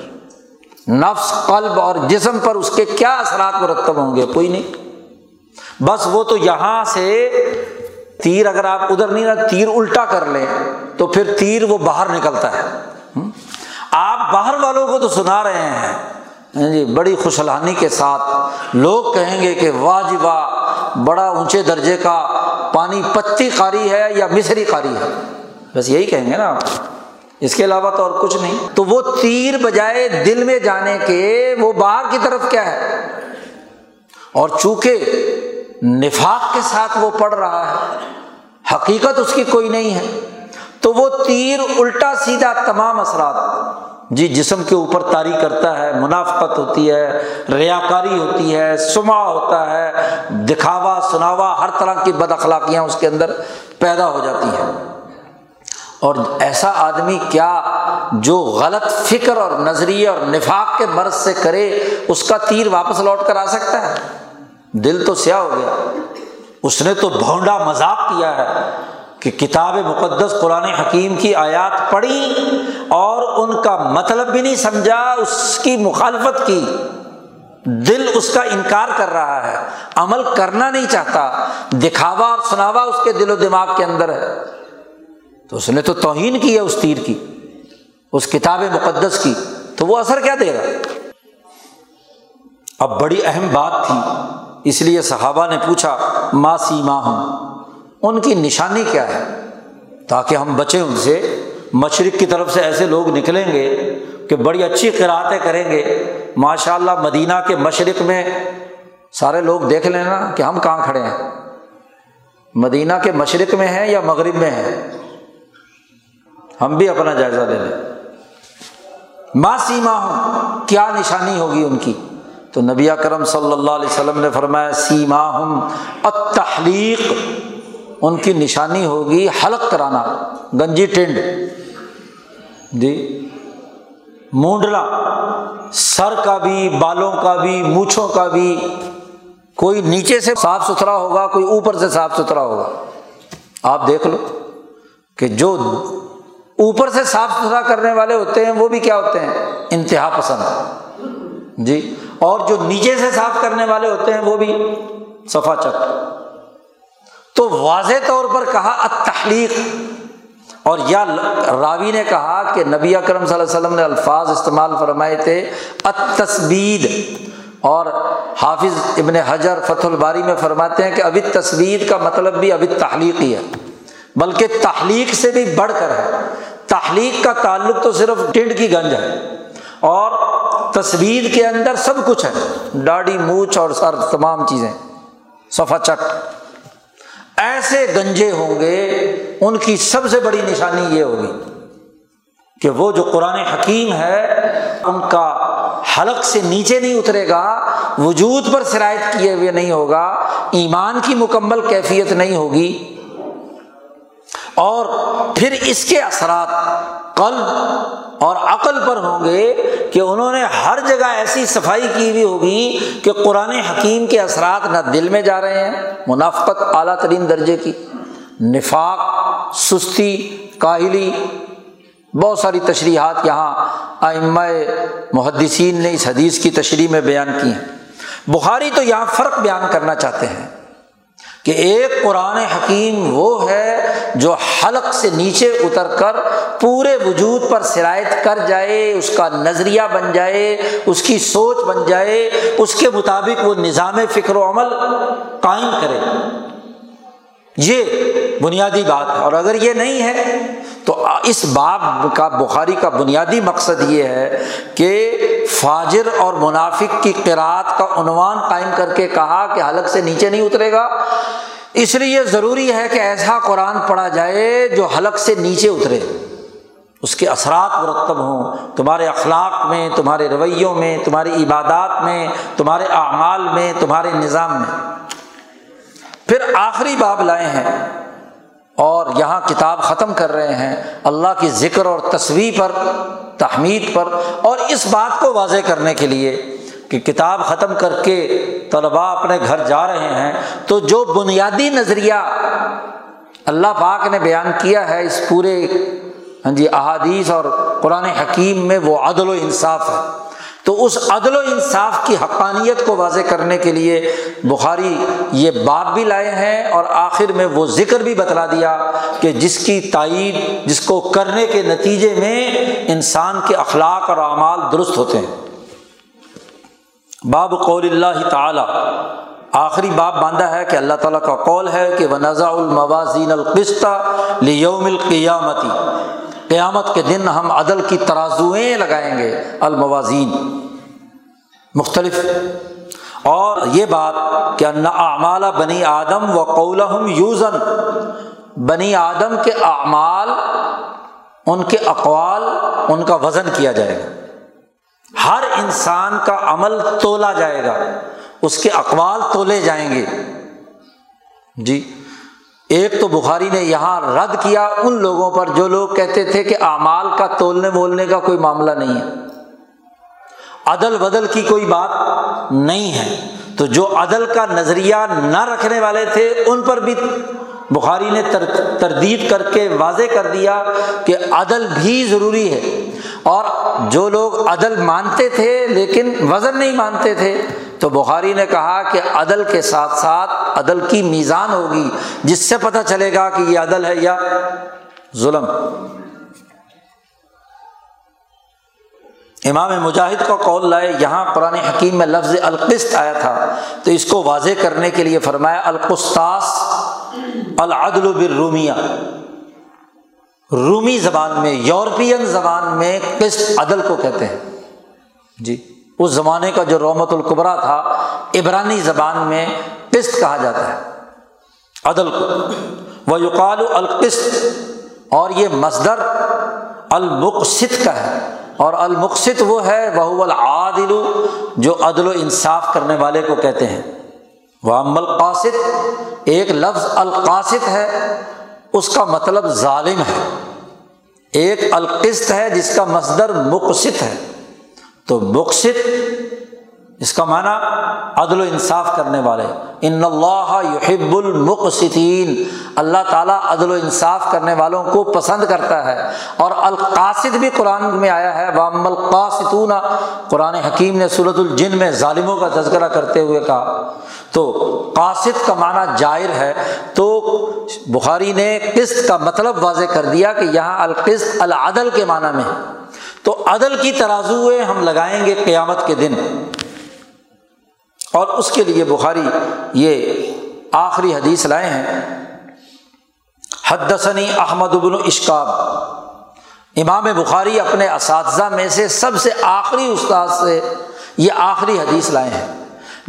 نفس, قلب اور جسم پر اس کے کیا اثرات مرتب ہوں گے؟ کوئی نہیں. بس وہ تو یہاں سے تیر اگر آپ ادھر نہیں رہا تیر الٹا کر لیں تو پھر تیر وہ باہر نکلتا ہے. آپ باہر والوں کو تو سنا رہے ہیں جی بڑی خوش الہانی کے ساتھ, لوگ کہیں گے کہ واہ جی واہ بڑا اونچے درجے کا پانی پتی قاری ہے یا مصری قاری ہے, بس یہی کہیں گے نا, اس کے علاوہ تو اور کچھ نہیں. تو وہ تیر بجائے دل میں جانے کے وہ باہر کی طرف کیا ہے, اور چونکہ نفاق کے ساتھ وہ پڑ رہا ہے, حقیقت اس کی کوئی نہیں ہے, تو وہ تیر الٹا سیدھا تمام اثرات جی جسم کے اوپر طاری کرتا ہے. منافقت ہوتی ہے, ریاکاری ہوتی ہے, سمعہ ہوتا ہے, دکھاوا, سناوا, ہر طرح کی بد اخلاقیاں اس کے اندر پیدا ہو جاتی ہیں. اور ایسا آدمی کیا جو غلط فکر اور نظریے اور نفاق کے مرض سے کرے اس کا تیر واپس لوٹ کر آ سکتا ہے؟ دل تو سیاہ ہو گیا, اس نے تو بھونڈا مذاق کیا ہے کہ کتاب مقدس قرآن حکیم کی آیات پڑھی اور ان کا مطلب بھی نہیں سمجھا, اس کی مخالفت کی, دل اس کا انکار کر رہا ہے, عمل کرنا نہیں چاہتا, دکھاوا اور سناوا اس کے دل و دماغ کے اندر ہے, تو اس نے تو توہین کی ہے اس تیر کی, اس کتاب مقدس کی, تو وہ اثر کیا دے گا. اب بڑی اہم بات تھی, اس لیے صحابہ نے پوچھا ما سیما ہم, ان کی نشانی کیا ہے, تاکہ ہم بچیں ان سے. مشرق کی طرف سے ایسے لوگ نکلیں گے کہ بڑی اچھی قراءتیں کریں گے, ماشاءاللہ مدینہ کے مشرق میں سارے لوگ دیکھ لینا کہ ہم کہاں کھڑے ہیں, مدینہ کے مشرق میں ہیں یا مغرب میں ہیں, ہم بھی اپنا جائزہ لے لیں. ما سیما ہم, کیا نشانی ہوگی ان کی؟ تو نبی اکرم صلی اللہ علیہ وسلم نے فرمایا سیما ہم التحلیق, ان کی نشانی ہوگی حلق کرانا, گنجی ٹینڈ جی, مونڈلا, سر کا بھی, بالوں کا بھی, مونچھوں کا بھی, کوئی نیچے سے صاف ستھرا ہوگا, کوئی اوپر سے صاف ستھرا ہوگا. آپ دیکھ لو کہ جو اوپر سے صاف ستھرا کرنے والے ہوتے ہیں وہ بھی کیا ہوتے ہیں, انتہا پسند جی, اور جو نیچے سے صاف کرنے والے ہوتے ہیں وہ بھی صفا چک. تو واضح طور پر کہا التحلیق, اور یا راوی نے کہا کہ نبی اکرم صلی اللہ علیہ وسلم نے الفاظ استعمال فرمائے تھے التسبید, اور حافظ ابن حجر فتح الباری میں فرماتے ہیں کہ اب التسبید کا مطلب بھی اب التحلیق ہی ہے, بلکہ تحلیق سے بھی بڑھ کر ہے. تحلیق کا تعلق تو صرف ٹنڈ کی گنج ہے, اور تسبید کے اندر سب کچھ ہے, داڑھی, مونچھ اور سر, تمام چیزیں صفا چٹ. ایسے گنجے ہوں گے، ان کی سب سے بڑی نشانی یہ ہوگی کہ وہ جو قرآن حکیم ہے ان کا حلق سے نیچے نہیں اترے گا، وجود پر سرایت کیے ہوئے نہیں ہوگا، ایمان کی مکمل کیفیت نہیں ہوگی، اور پھر اس کے اثرات قلب اور عقل پر ہوں گے کہ انہوں نے ہر جگہ ایسی صفائی کی ہوئی ہوگی کہ قرآن حکیم کے اثرات نہ دل میں جا رہے ہیں، منافقت اعلیٰ ترین درجے کی، نفاق، سستی، کاہلی، بہت ساری تشریحات یہاں ائمہ محدثین نے اس حدیث کی تشریح میں بیان کی ہیں۔ بخاری تو یہاں فرق بیان کرنا چاہتے ہیں کہ ایک قرآن حکیم وہ ہے جو حلق سے نیچے اتر کر پورے وجود پر سرایت کر جائے، اس کا نظریہ بن جائے، اس کی سوچ بن جائے، اس کے مطابق وہ نظام فکر و عمل قائم کرے، یہ بنیادی بات ہے۔ اور اگر یہ نہیں ہے تو اس باب کا بخاری کا بنیادی مقصد یہ ہے کہ فاجر اور منافق کی قرأت کا عنوان قائم کر کے کہا کہ حلق سے نیچے نہیں اترے گا، اس لیے ضروری ہے کہ ایسا قرآن پڑھا جائے جو حلق سے نیچے اترے، اس کے اثرات مرتب ہوں، تمہارے اخلاق میں، تمہارے رویوں میں، تمہاری عبادات میں، تمہارے اعمال میں، تمہارے نظام میں۔ پھر آخری باب لائے ہیں اور یہاں کتاب ختم کر رہے ہیں اللہ کی ذکر اور تسبیح پر، تحمید پر، اور اس بات کو واضح کرنے کے لیے کہ کتاب ختم کر کے طلباء اپنے گھر جا رہے ہیں تو جو بنیادی نظریہ اللہ پاک نے بیان کیا ہے اس پورے ہاں جی احادیث اور قرآن حکیم میں، وہ عدل و انصاف ہے۔ تو اس عدل و انصاف کی حقانیت کو واضح کرنے کے لیے بخاری یہ باب بھی لائے ہیں، اور آخر میں وہ ذکر بھی بتلا دیا کہ جس کی تائید، جس کو کرنے کے نتیجے میں انسان کے اخلاق اور اعمال درست ہوتے ہیں۔ باب قول اللہ تعالی، آخری باب باندھا ہے کہ اللہ تعالیٰ کا قول ہے کہ وَنَزَعُ الْمَوَازِينَ الْقِسْطَ لِيَوْمِ الْقِيَامَةِ، قیامت کے دن ہم عدل کی ترازویں لگائیں گے، الموازین مختلف۔ اور یہ بات کہ ان اعمال بنی آدم و قولہم یوزن، بنی آدم کے اعمال، ان کے اقوال، ان کا وزن کیا جائے گا، ہر انسان کا عمل تولا جائے گا، اس کے اقوال تولے جائیں گے۔ جی ایک تو بخاری نے یہاں رد کیا ان لوگوں پر جو لوگ کہتے تھے کہ اعمال کا تولنے بولنے کا کوئی معاملہ نہیں ہے، عدل بدل کی کوئی بات نہیں ہے، تو جو عدل کا نظریہ نہ رکھنے والے تھے ان پر بھی بخاری نے تردید کر کے واضح کر دیا کہ عدل بھی ضروری ہے، اور جو لوگ عدل مانتے تھے لیکن وزن نہیں مانتے تھے تو بخاری نے کہا کہ عدل کے ساتھ ساتھ عدل کی میزان ہوگی جس سے پتہ چلے گا کہ یہ عدل ہے یا ظلم۔ امام مجاہد کا قول لائے، یہاں قرآن حکیم میں لفظ القسط آیا تھا تو اس کو واضح کرنے کے لیے فرمایا القسطاس العدل بالرومیہ، رومی زبان میں، یورپین زبان میں قسط عدل کو کہتے ہیں۔ جی اس زمانے کا جو رومۃ الکبریٰ تھا، عبرانی زبان میں قسط کہا جاتا ہے عدل کو، ویقال القسط، اور یہ مصدر المقسط کا ہے، اور المقسط وہ ہے وہو العادل، جو عدل و انصاف کرنے والے کو کہتے ہیں۔ واما القاسط، ایک لفظ القاسط ہے اس کا مطلب ظالم ہے، ایک القسط ہے جس کا مصدر مقسط ہے، تو مقسط اس کا معنی عدل و انصاف کرنے والے، ان اللہ یحب المقسطین، اللہ تعالیٰ عدل و انصاف کرنے والوں کو پسند کرتا ہے، اور القاسط بھی قرآن میں آیا ہے، واما القاسطون، قرآن حکیم نے سورۃ الجن میں ظالموں کا تذکرہ کرتے ہوئے کہا، تو قاسط کا معنی جائر ہے۔ تو بخاری نے قسط کا مطلب واضح کر دیا کہ یہاں القسط العدل کے معنی میں ہے، تو عدل کی ترازویں ہم لگائیں گے قیامت کے دن، اور اس کے لیے بخاری یہ آخری حدیث لائے ہیں۔ حدثنی احمد بن اشکاب، امام بخاری اپنے اساتذہ میں سے سب سے آخری استاد سے یہ آخری حدیث لائے ہیں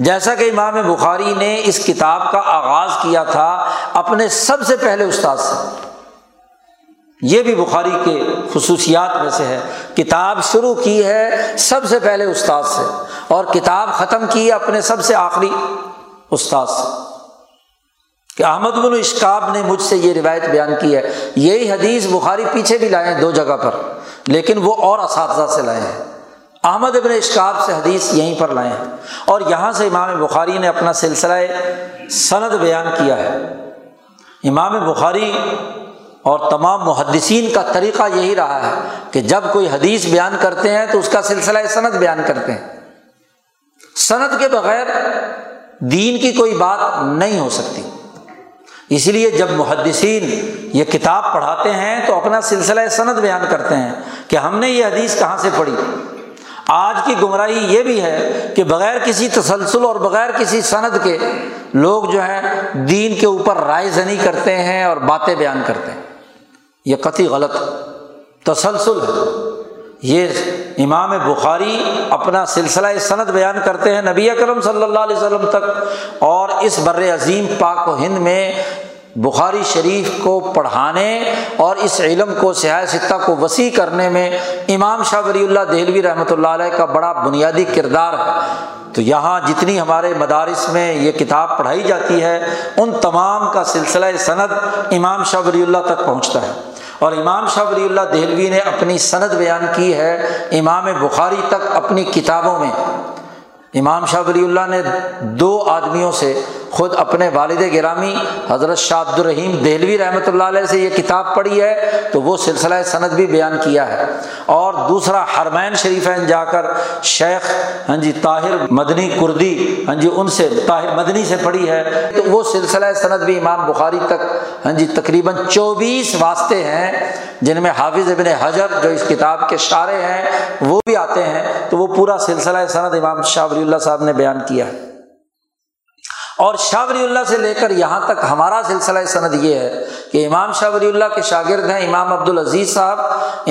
جیسا کہ امام بخاری نے اس کتاب کا آغاز کیا تھا اپنے سب سے پہلے استاد سے، یہ بھی بخاری کے خصوصیات میں سے ہے، کتاب شروع کی ہے سب سے پہلے استاد سے اور کتاب ختم کی ہے اپنے سب سے آخری استاد سے، کہ احمد بن اشکاب نے مجھ سے یہ روایت بیان کی ہے۔ یہی حدیث بخاری پیچھے بھی لائے ہیں دو جگہ پر، لیکن وہ اور اساتذہ سے لائے ہیں، احمد ابن اشکاب سے حدیث یہیں پر لائے ہیں، اور یہاں سے امام بخاری نے اپنا سلسلہ سند بیان کیا ہے۔ امام بخاری اور تمام محدثین کا طریقہ یہی رہا ہے کہ جب کوئی حدیث بیان کرتے ہیں تو اس کا سلسلہ سند بیان کرتے ہیں، سند کے بغیر دین کی کوئی بات نہیں ہو سکتی۔ اس لیے جب محدثین یہ کتاب پڑھاتے ہیں تو اپنا سلسلہ سند بیان کرتے ہیں کہ ہم نے یہ حدیث کہاں سے پڑھی۔ آج کی گمراہی یہ بھی ہے کہ بغیر کسی تسلسل اور بغیر کسی سند کے لوگ جو ہیں دین کے اوپر رائے زنی کرتے ہیں اور باتیں بیان کرتے ہیں، یہ قطعی غلط تسلسل ہے۔ یہ امام بخاری اپنا سلسلہ سند بیان کرتے ہیں نبی اکرم صلی اللہ علیہ وسلم تک، اور اس بر عظیم پاک و ہند میں بخاری شریف کو پڑھانے اور اس علم کو سیاہ ستہ کو وسیع کرنے میں امام شاہ ولی اللہ دہلوی رحمۃ اللہ علیہ کا بڑا بنیادی کردار ہے۔ تو یہاں جتنی ہمارے مدارس میں یہ کتاب پڑھائی جاتی ہے ان تمام کا سلسلہ سند امام شاہ ولی اللہ تک پہنچتا ہے، اور امام شاہ ولی اللہ دہلوی نے اپنی سند بیان کی ہے امام بخاری تک اپنی کتابوں میں۔ امام شاہ ولی اللہ نے دو آدمیوں سے، خود اپنے والد گرامی حضرت شاہ عبد الرحیم دہلوی رحمۃ اللہ علیہ سے یہ کتاب پڑھی ہے تو وہ سلسلہ سند بھی بیان کیا ہے، اور دوسرا حرمین شریفین جا کر شیخ ہاں جی طاہر مدنی کردی ہاں جی ان سے، طاہر مدنی سے پڑھی ہے تو وہ سلسلہ سند بھی امام بخاری تک ہاں جی تقریباً چوبیس واسطے ہیں، جن میں حافظ ابن حجر جو اس کتاب کے شارح ہیں وہ بھی آتے ہیں، تو وہ پورا سلسلہ سند امام شاہ ولی اللہ صاحب نے بیان کیا ہے۔ اور شاہ ولی اللہ سے لے کر یہاں تک ہمارا سلسلہ سند یہ ہے کہ امام شاہ ولی اللہ کے شاگرد ہیں امام عبد العزیز صاحب،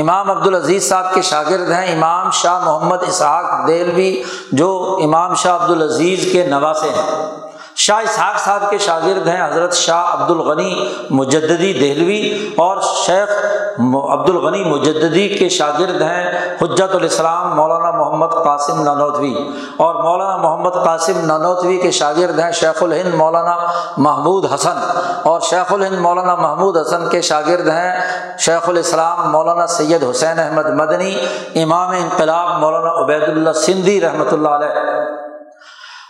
امام عبد العزیز صاحب کے شاگرد ہیں امام شاہ محمد اسحاق دہلوی جو امام شاہ عبد العزیز کے نواسے ہیں، شاہ اسحاق صاحب کے شاگرد ہیں حضرت شاہ عبد الغنی مجددی دہلوی، اور شیخ عبد الغنی مجددی کے شاگرد ہیں حجت الاسلام مولانا محمد قاسم نانوتوی، اور مولانا محمد قاسم نانوتوی کے شاگرد ہیں شیخ الہند مولانا محمود حسن، اور شیخ الہند مولانا محمود حسن کے شاگرد ہیں شیخ الاسلام مولانا سید حسین احمد مدنی، امام انقلاب مولانا عبید اللہ سندھی رحمۃ اللہ علیہ،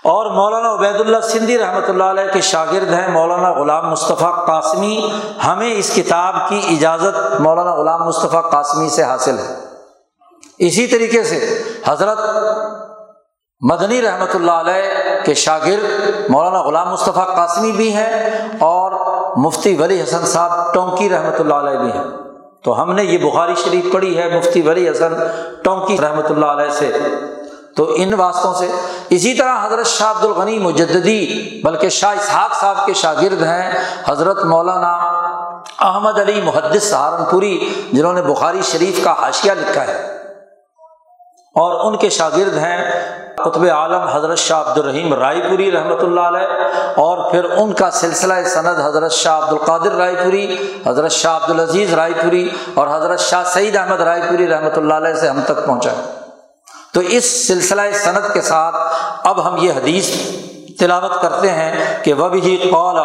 اور مولانا عبید اللہ سندھی رحمۃ اللہ علیہ کے شاگرد ہیں مولانا غلام مصطفیٰ قاسمی۔ ہمیں اس کتاب کی اجازت مولانا غلام مصطفیٰ قاسمی سے حاصل ہے۔ اسی طریقے سے حضرت مدنی رحمۃ اللہ علیہ کے شاگرد مولانا غلام مصطفیٰ قاسمی بھی ہیں، اور مفتی ولی حسن صاحب ٹونکی رحمۃ اللہ علیہ بھی ہیں۔ تو ہم نے یہ بخاری شریف پڑھی ہے مفتی ولی حسن ٹونکی رحمۃ اللہ علیہ سے، تو ان واسطوں سے۔ اسی طرح حضرت شاہ عبد الغنی مجددی بلکہ شاہ اسحاق صاحب کے شاگرد ہیں حضرت مولانا احمد علی محدث سہارنپوری، جنہوں نے بخاری شریف کا حاشیہ لکھا ہے، اور ان کے شاگرد ہیں قطب عالم حضرت شاہ عبد الرحیم رائے پوری رحمۃ اللہ علیہ، اور پھر ان کا سلسلہ سند حضرت شاہ عبد القادر رائے پوری، حضرت شاہ عبد العزیز رائے پوری، اور حضرت شاہ سعید احمد رائے پوری رحمۃ اللہ علیہ سے ہم تک پہنچا ہے۔ تو اس سلسلہ سند کے ساتھ اب ہم یہ حدیث تلاوت کرتے ہیں کہ وَبِهِ قَالَ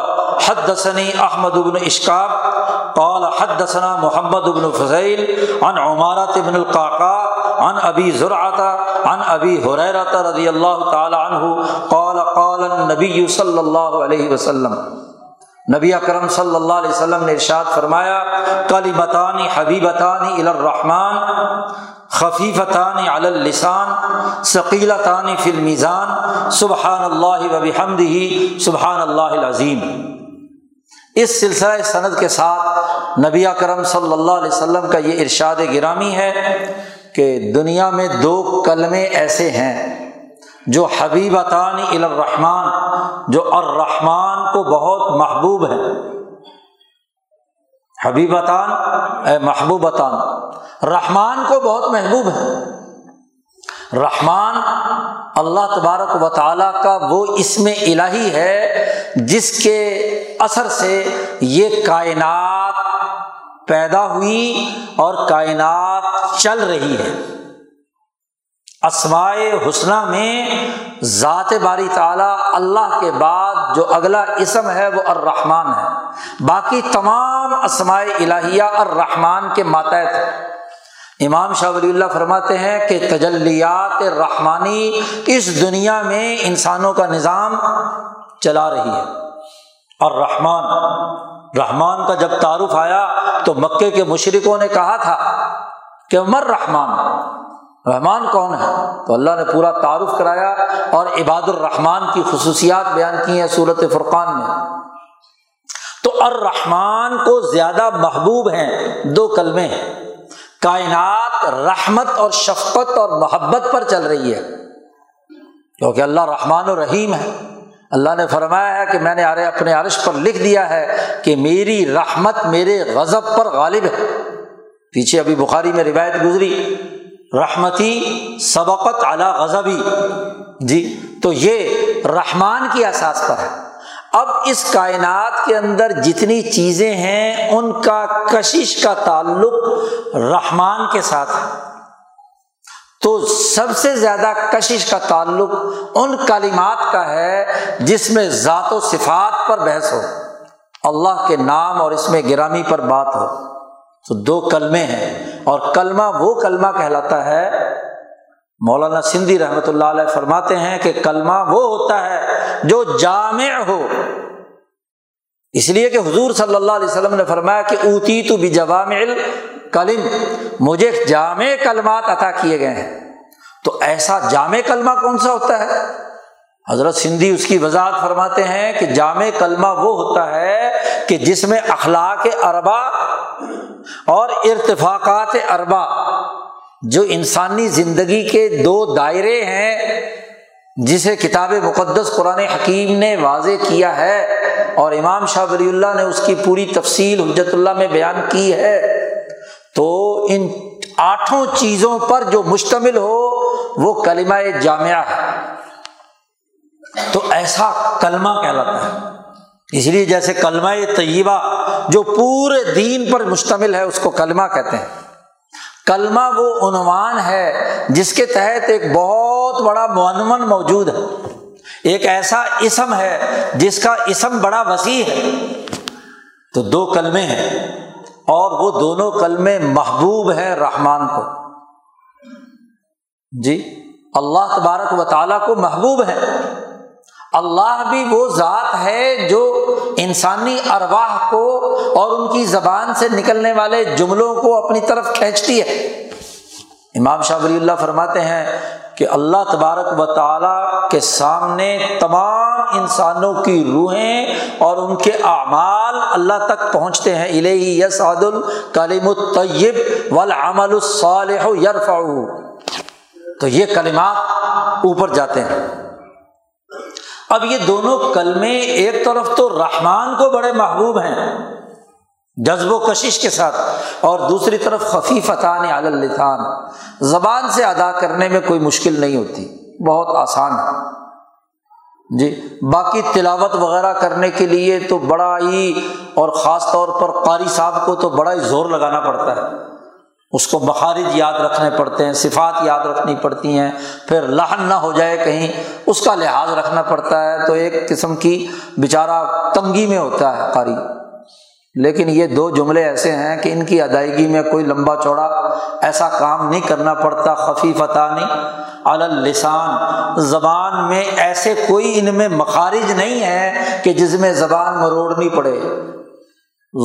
حَدَّثَنِي أَحْمَدُ بْنُ إِشْكَابَ قَالَ حَدَّثَنَا مُحَمَّدُ بْنُ فُزَيْلٍ عَنْ عُمَارَةِ بْنِ الْقَعْقَاعِ عَنْ أَبِي زُرْعَةَ عَنْ أَبِي هُرَيْرَةَ رَضِيَ اللَّهُ تَعَالَى عَنْهُ قَالَ قَالَ النَّبِيُّ صَلَّى اللَّهُ عَلَيْهِ وَسَلَّمَ، نبی اکرم صلی اللہ علیہ وسلم نے ارشاد فرمایا کلمتان حبیبتان الی الرحمن خفیفتان علی اللسان ثقیلتان فی المیزان سبحان اللہ وبحمدہ سبحان اللہ العظیم۔ اس سلسلہ سند کے ساتھ نبی اکرم صلی اللہ علیہ وسلم کا یہ ارشاد گرامی ہے کہ دنیا میں دو کلمے ایسے ہیں جو حبیبتان الی الرحمن، جو الرحمن کو بہت محبوب ہیں، حبیبتان اے محبوبتان، رحمان کو بہت محبوب ہیں۔ رحمان اللہ تبارک و تعالیٰ کا وہ اسم الہی ہے جس کے اثر سے یہ کائنات پیدا ہوئی اور کائنات چل رہی ہے۔ اسماء حسنہ میں ذات باری تعالیٰ اللہ کے بعد جو اگلا اسم ہے وہ الرحمن ہے، باقی تمام اسماء الہیہ الرحمن کے ماتحت ہے۔ امام شاہ ولی اللہ فرماتے ہیں کہ تجلیات رحمانی اس دنیا میں انسانوں کا نظام چلا رہی ہے۔ الرحمن، رحمان کا جب تعارف آیا تو مکے کے مشرکوں نے کہا تھا کہ مر رحمان، رحمان کون ہے؟ تو اللہ نے پورا تعارف کرایا اور عباد الرحمن کی خصوصیات بیان کی ہیں سورۃ فرقان میں۔ تو الرحمن کو زیادہ محبوب ہیں دو کلمے ہیں۔ کائنات رحمت اور شفقت اور محبت پر چل رہی ہے کیونکہ اللہ رحمان و رحیم ہے۔ اللہ نے فرمایا ہے کہ میں نے اپنے عرش پر لکھ دیا ہے کہ میری رحمت میرے غضب پر غالب ہے۔ پیچھے ابھی بخاری میں روایت گزری، رحمتی سبقت علی غضبی، جی تو یہ رحمان کی اساس پر ہے۔ اب اس کائنات کے اندر جتنی چیزیں ہیں ان کا کشش کا تعلق رحمان کے ساتھ ہے، تو سب سے زیادہ کشش کا تعلق ان کلمات کا ہے جس میں ذات و صفات پر بحث ہو، اللہ کے نام اور اس میں گرامی پر بات ہو۔ تو دو کلمے ہیں، اور کلمہ وہ کلمہ کہلاتا ہے، مولانا سندھی رحمۃ اللہ علیہ فرماتے ہیں کہ کلمہ وہ ہوتا ہے جو جامع ہو، اس لیے کہ حضور صلی اللہ علیہ وسلم نے فرمایا کہ اوتیت بجوامع الکلم، مجھے جامع کلمات عطا کیے گئے ہیں۔ تو ایسا جامع کلمہ کون سا ہوتا ہے؟ حضرت سندھی اس کی وضاحت فرماتے ہیں کہ جامع کلمہ وہ ہوتا ہے کہ جس میں اخلاق اربع اور ارتفاقات اربع، جو انسانی زندگی کے دو دائرے ہیں جسے کتاب مقدس قرآن حکیم نے واضح کیا ہے، اور امام شاہ ولی اللہ نے اس کی پوری تفصیل حجت اللہ میں بیان کی ہے۔ تو ان آٹھوں چیزوں پر جو مشتمل ہو وہ کلمہ جامعہ ہے، تو ایسا کلمہ کہلاتا ہے۔ اس لیے جیسے کلمہ طیبہ جو پورے دین پر مشتمل ہے اس کو کلمہ کہتے ہیں۔ کلمہ وہ عنوان ہے جس کے تحت ایک بہت بڑا معنون موجود ہے، ایک ایسا اسم ہے جس کا اسم بڑا وسیع ہے۔ تو دو کلمے ہیں اور وہ دونوں کلمے محبوب ہیں رحمان کو، جی اللہ تبارک و تعالیٰ کو محبوب ہے۔ اللہ بھی وہ ذات ہے جو انسانی ارواح کو اور ان کی زبان سے نکلنے والے جملوں کو اپنی طرف کھینچتی ہے۔ امام شاہ ولی اللہ فرماتے ہیں کہ اللہ تبارک و تعالیٰ کے سامنے تمام انسانوں کی روحیں اور ان کے اعمال اللہ تک پہنچتے ہیں۔ الیہ یصعد الکلم الطیب والعمل الصالح یرفعہ، تو یہ کلمات اوپر جاتے ہیں۔ اب یہ دونوں کلمے ایک طرف تو رحمان کو بڑے محبوب ہیں جذب و کشش کے ساتھ، اور دوسری طرف خفیفتان علی اللسان، زبان سے ادا کرنے میں کوئی مشکل نہیں ہوتی، بہت آسان ہے جی۔ باقی تلاوت وغیرہ کرنے کے لیے تو بڑا ہی، اور خاص طور پر قاری صاحب کو تو بڑا ہی زور لگانا پڑتا ہے، اس کو مخارج یاد رکھنے پڑتے ہیں، صفات یاد رکھنی پڑتی ہیں، پھر لحن نہ ہو جائے کہیں، اس کا لحاظ رکھنا پڑتا ہے، تو ایک قسم کی بیچارہ تنگی میں ہوتا ہے قاری۔ لیکن یہ دو جملے ایسے ہیں کہ ان کی ادائیگی میں کوئی لمبا چوڑا ایسا کام نہیں کرنا پڑتا۔ خفیفتان علی اللسان، زبان میں ایسے کوئی ان میں مخارج نہیں ہے کہ جس میں زبان مروڑنی پڑے،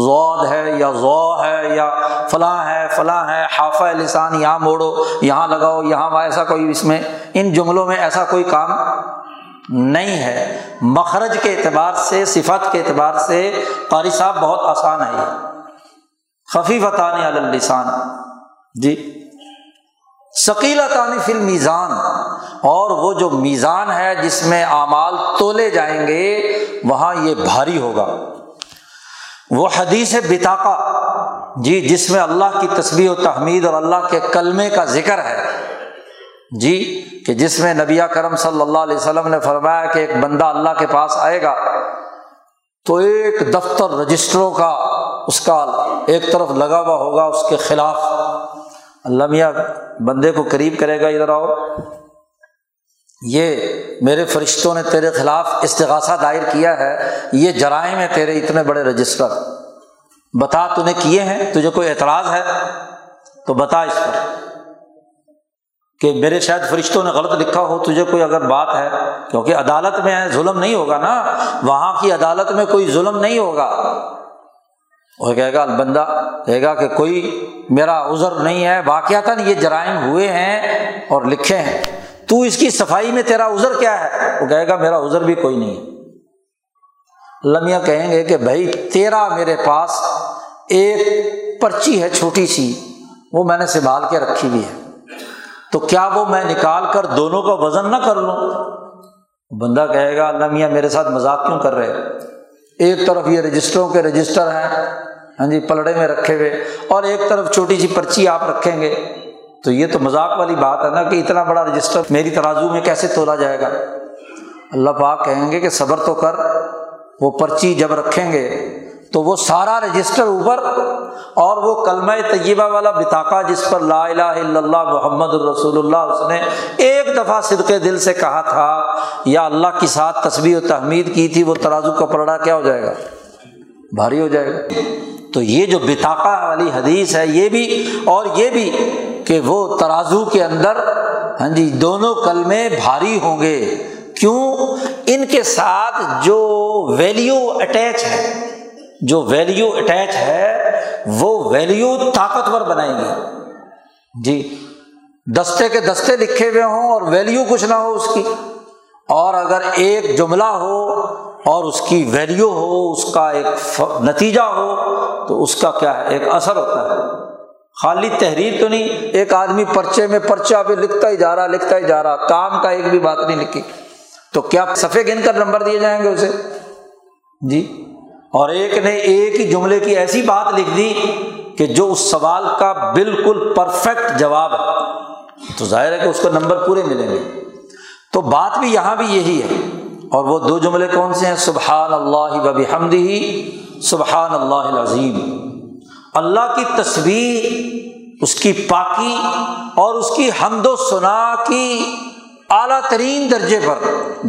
زاد ہے یا ذو ہے یا فلاں ہے فلاں ہے، حافہ لسان یہاں موڑو یہاں لگاؤ یہاں وہاں، ایسا کوئی اس میں ان جملوں میں ایسا کوئی کام نہیں ہے۔ مخرج کے اعتبار سے، صفت کے اعتبار سے قاری صاحب بہت آسان ہے یہ خفیفتان علی اللسان جی۔ ثقیلتان فی المیزان، اور وہ جو میزان ہے جس میں اعمال تولے جائیں گے وہاں یہ بھاری ہوگا۔ وہ حدیث بطاقہ جی، جس میں اللہ کی تسبیح و تحمید اور اللہ کے کلمے کا ذکر ہے، جی کہ جس میں نبی کرم صلی اللہ علیہ وسلم نے فرمایا کہ ایک بندہ اللہ کے پاس آئے گا تو ایک دفتر رجسٹروں کا اس کا ایک طرف لگا ہوا ہوگا اس کے خلاف۔ اللہ میاں بندے کو قریب کرے گا، ادھر آؤ، یہ میرے فرشتوں نے تیرے خلاف استغاثہ دائر کیا ہے، یہ جرائم ہیں تیرے اتنے بڑے رجسٹر، بتا تو نے کیے ہیں، تجھے کوئی اعتراض ہے تو بتا اس پر کہ میرے شاید فرشتوں نے غلط لکھا ہو، تجھے کوئی اگر بات ہے، کیونکہ عدالت میں ہے، ظلم نہیں ہوگا نا، وہاں کی عدالت میں کوئی ظلم نہیں ہوگا۔ وہ کہے گا، بندہ کہے گا کہ کوئی میرا عذر نہیں ہے، واقعتاً یہ جرائم ہوئے ہیں اور لکھے ہیں، تو اس کی صفائی میں تیرا عذر کیا ہے؟ وہ کہے گا میرا عذر بھی کوئی نہیں ہے۔ لمحہ کہیں گے کہ بھائی تیرا میرے پاس ایک پرچی ہے چھوٹی سی، وہ میں نے سنبھال کے رکھی ہوئی ہے، تو کیا وہ میں نکال کر دونوں کا وزن نہ کر لوں؟ بندہ کہے گا اللہ میاں میرے ساتھ مذاق کیوں کر رہے ہیں، ایک طرف یہ رجسٹروں کے رجسٹر ہیں ہاں جی پلڑے میں رکھے ہوئے، اور ایک طرف چھوٹی سی پرچی آپ رکھیں گے، تو یہ تو مذاق والی بات ہے نا کہ اتنا بڑا رجسٹر میری ترازو میں کیسے تولا جائے گا۔ اللہ پاک کہیں گے کہ صبر تو کر، وہ پرچی جب رکھیں گے تو وہ سارا رجسٹر اوپر، اور وہ کلمہ طیبہ والا بطاقہ جس پر لا الہ الا اللہ محمد الرسول اللہ اس نے ایک دفعہ صدق دل سے کہا تھا یا اللہ کے ساتھ تسبیح و تحمید کی تھی، وہ ترازو کا پلڑا کیا ہو جائے گا، بھاری ہو جائے گا۔ تو یہ جو بطاقہ والی حدیث ہے یہ بھی اور یہ بھی کہ وہ ترازو کے اندر ہاں جی دونوں کلمے بھاری ہوں گے، کیوں؟ ان کے ساتھ جو ویلیو اٹیچ ہے، جو ویلیو اٹیچ ہے وہ ویلیو طاقتور بنائیں گے۔ جی دستے کے دستے لکھے ہوئے ہوں اور ویلیو کچھ نہ ہو اس کی، اور اگر ایک جملہ ہو اور اس کی ویلیو ہو، اس کا ایک نتیجہ ہو، تو اس کا کیا ہے، ایک اثر ہوتا ہے۔ خالی تحریر تو نہیں، ایک آدمی پرچے میں پرچہ پہ لکھتا ہی جا رہا لکھتا ہی جا رہا، کام کا ایک بھی بات نہیں لکھی، تو کیا صفحے گن کر نمبر دیے جائیں گے اسے؟ جی اور ایک نے ایک ہی جملے کی ایسی بات لکھ دی کہ جو اس سوال کا بالکل پرفیکٹ جواب ہے، تو ظاہر ہے کہ اس کو نمبر پورے ملیں گے۔ تو بات بھی یہاں بھی یہی ہے، اور وہ دو جملے کون سے ہیں؟ سبحان اللہ و بحمدہ، سبحان اللہ العظیم، اللہ کی تسبیح، اس کی پاکی اور اس کی حمد و ثنا کی اعلیٰ ترین درجے پر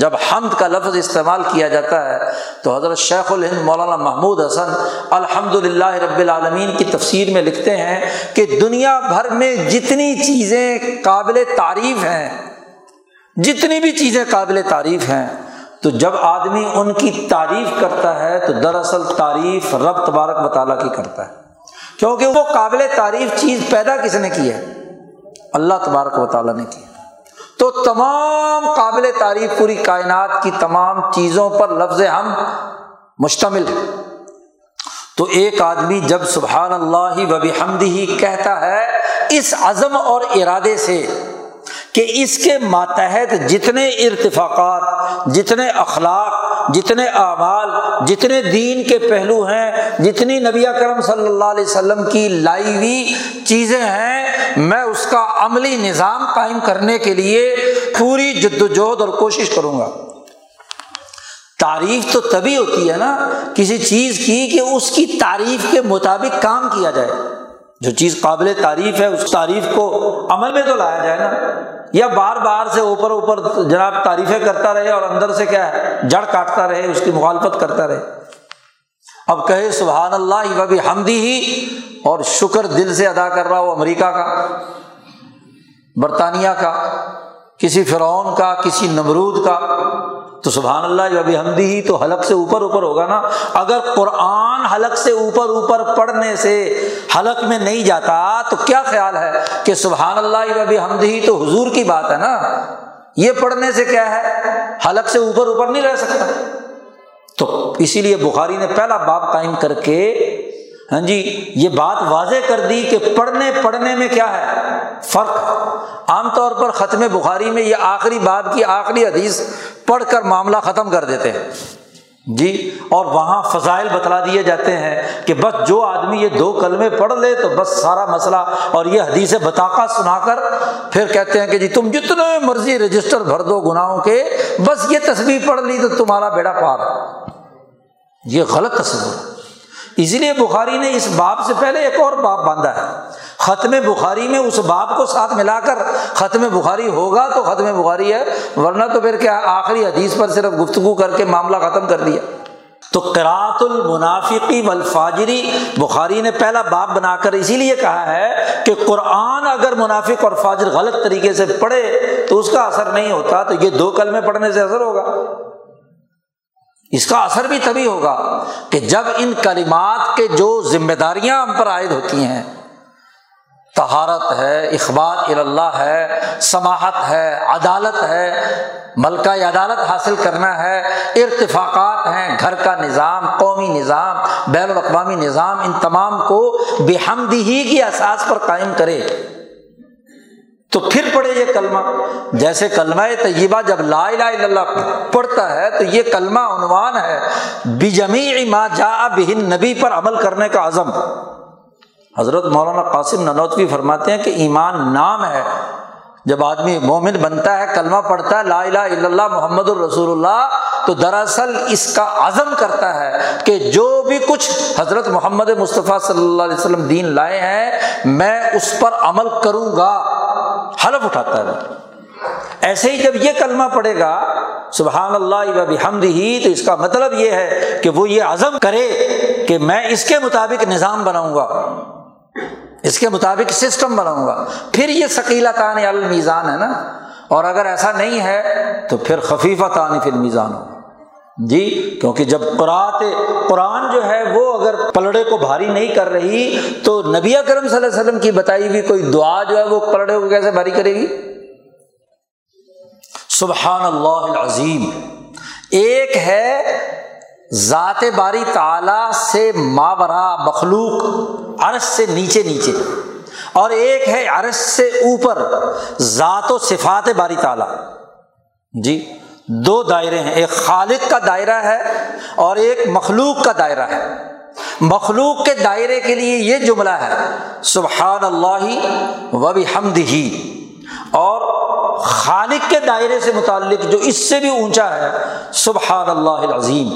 جب حمد کا لفظ استعمال کیا جاتا ہے تو حضرت شیخ الہند مولانا محمود حسن الحمدللہ رب العالمین کی تفسیر میں لکھتے ہیں کہ دنیا بھر میں جتنی چیزیں قابل تعریف ہیں، جتنی بھی چیزیں قابل تعریف ہیں، تو جب آدمی ان کی تعریف کرتا ہے تو دراصل تعریف رب تبارک و تعالیٰ کی کرتا ہے، کیونکہ وہ قابل تعریف چیز پیدا کس نے کی ہے؟ اللہ تبارک و تعالیٰ نے کی ہے۔ تو تمام قابل تعریف پوری کائنات کی تمام چیزوں پر لفظ ہم مشتمل ہے، تو ایک آدمی جب سبحان اللہ و بحمدہ کہتا ہے اس عزم اور ارادے سے کہ اس کے ماتحت جتنے ارتفاقات، جتنے اخلاق، جتنے اعمال، جتنے دین کے پہلو ہیں، جتنی نبی اکرم صلی اللہ علیہ وسلم کی لائی ہوئی چیزیں ہیں، میں اس کا عملی نظام قائم کرنے کے لیے پوری جدوجہد اور کوشش کروں گا۔ تعریف تو تبھی ہوتی ہے نا کسی چیز کی کہ اس کی تعریف کے مطابق کام کیا جائے، جو چیز قابل تعریف ہے اس تعریف کو عمل میں تو لایا جائے نا، یا بار بار سے اوپر اوپر جناب تعریفیں کرتا رہے اور اندر سے کیا ہے، جڑ کاٹتا رہے، اس کی مخالفت کرتا رہے۔ اب کہے سبحان اللہ و بحمدہ اور شکر دل سے ادا کر رہا ہو امریکہ کا، برطانیہ کا، کسی فرعون کا، کسی نمرود کا، تو سبحان اللہ و بحمدہ تو حلق سے اوپر اوپر ہوگا نا۔ اگر قرآن حلق سے اوپر اوپر پڑھنے سے حلق میں نہیں جاتا تو کیا خیال ہے کہ سبحان اللہ و بحمدہ تو حضور کی بات ہے نا، یہ پڑھنے سے کیا ہے، حلق سے اوپر اوپر نہیں رہ سکتا۔ تو اسی لیے بخاری نے پہلا باب قائم کر کے ہاں جی یہ بات واضح کر دی کہ پڑھنے پڑھنے میں کیا ہے فرق۔ عام طور پر ختم بخاری میں یہ آخری باب کی آخری حدیث پڑھ کر معاملہ ختم کر دیتے ہیں، جی, اور وہاں فضائل بتلا دیے جاتے ہیں کہ بس جو آدمی یہ دو کلمے پڑھ لے تو بس سارا مسئلہ, اور یہ حدیث بطاقہ سنا کر پھر کہتے ہیں کہ جی تم جتنے مرضی رجسٹر بھر دو گناہوں کے, بس یہ تسبیح پڑھ لی تو تمہارا بیڑا پار. یہ غلط تصور ہے. اسی لیے بخاری نے اس باب سے پہلے ایک اور باب باندھا ہے, ختم بخاری میں اس باب کو ساتھ ملا کر ختم بخاری ہوگا تو ختم بخاری ہے, ورنہ تو پھر کیا آخری حدیث پر صرف گفتگو کر کے معاملہ ختم کر دیا. تو قراءۃ المنافقی والفاجری بخاری نے پہلا باب بنا کر اسی لیے کہا ہے کہ قرآن اگر منافق اور فاجر غلط طریقے سے پڑھے تو اس کا اثر نہیں ہوتا, تو یہ دو کلمے پڑھنے سے اثر ہوگا. اس کا اثر بھی تبھی ہوگا کہ جب ان کلمات کے جو ذمہ داریاں ہم پر عائد ہوتی ہیں, طہارت ہے, اخبات اللہ ہے, سماحت ہے, عدالت ہے, ملکہ عدالت حاصل کرنا ہے, ارتفاقات ہیں, گھر کا نظام, قومی نظام, بین الاقوامی نظام, ان تمام کو بحمدہی کی اساس پر قائم کرے تو پھر پڑھے یہ کلمہ. جیسے کلمہ طیبہ جب لا الہ الا اللہ پڑھتا ہے تو یہ کلمہ عنوان ہے بجمیع ما جاء بہ النبی پر عمل کرنے کا عزم. حضرت مولانا قاسم نانوتوی فرماتے ہیں کہ ایمان نام ہے, جب آدمی مومن بنتا ہے کلمہ پڑھتا ہے لا الہ الا اللہ محمد الرسول اللہ, تو دراصل اس کا عزم کرتا ہے کہ جو بھی کچھ حضرت محمد مصطفیٰ صلی اللہ علیہ وسلم دین لائے ہیں میں اس پر عمل کروں گا, حلف اٹھاتا ہے. ایسے ہی جب یہ کلمہ پڑھے گا سبحان اللہ و بحمدہ, تو اس کا مطلب یہ ہے کہ وہ یہ عزم کرے کہ میں اس کے مطابق نظام بناؤں گا, اس کے مطابق سسٹم بناؤں گا. پھر یہ ثقیلتان المیزان ہے نا, اور اگر ایسا نہیں ہے تو پھر خفیفتان فی المیزان ہو جی, کیونکہ جب قرآت قرآن جو ہے وہ اگر پلڑے کو بھاری نہیں کر رہی تو نبی اکرم صلی اللہ علیہ وسلم کی بتائی ہوئی کوئی دعا جو ہے وہ پلڑے کو کیسے بھاری کرے گی. سبحان اللہ العظیم. ایک ہے ذات باری تعالی سے ماورا مخلوق, عرش سے نیچے نیچے, اور ایک ہے عرش سے اوپر ذات و صفات باری تعالی. جی دو دائرے ہیں, ایک خالق کا دائرہ ہے اور ایک مخلوق کا دائرہ ہے. مخلوق کے دائرے کے لیے یہ جملہ ہے سبحان اللہ و بحمدہ, اور خالق کے دائرے سے متعلق جو اس سے بھی اونچا ہے سبحان اللہ العظیم,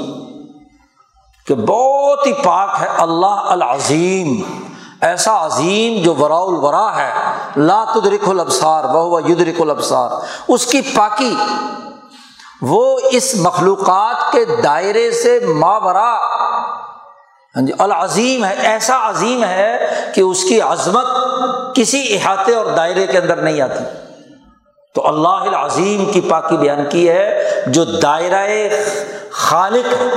کہ بہت ہی پاک ہے اللہ العظیم, ایسا عظیم جو وراء الورا ہے, لا تدرک الابصار وہو یدرک الابصار. اس کی پاکی وہ اس مخلوقات کے دائرے سے ماورا العظیم ہے, ایسا عظیم ہے کہ اس کی عظمت کسی احاطے اور دائرے کے اندر نہیں آتی. تو اللہ العظیم کی پاکی بیان کی ہے جو دائرہ خالق ہے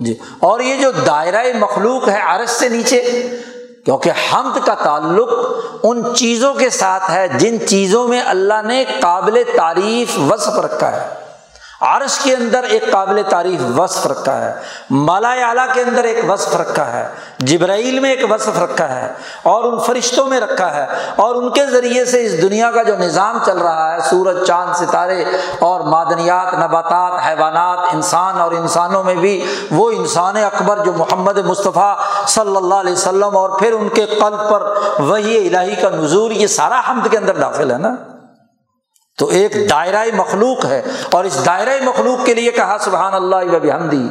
جی, اور یہ جو دائرہ مخلوق ہے عرش سے نیچے, کیونکہ حمد کا تعلق ان چیزوں کے ساتھ ہے جن چیزوں میں اللہ نے قابل تعریف وصف رکھا ہے. عرش کے اندر ایک قابل تعریف وصف رکھا ہے, مالا اعلیٰ کے اندر ایک وصف رکھا ہے, جبرائیل میں ایک وصف رکھا ہے, اور ان فرشتوں میں رکھا ہے, اور ان کے ذریعے سے اس دنیا کا جو نظام چل رہا ہے, سورج چاند ستارے اور معدنیات نباتات حیوانات انسان, اور انسانوں میں بھی وہ انسان اکبر جو محمد مصطفیٰ صلی اللہ علیہ وسلم, اور پھر ان کے قلب پر وحی الہی کا نزول, یہ سارا حمد کے اندر داخل ہے نا. تو ایک دائرہ مخلوق ہے, اور اس دائرہ مخلوق کے لیے کہا سبحان اللہ و بحمدی.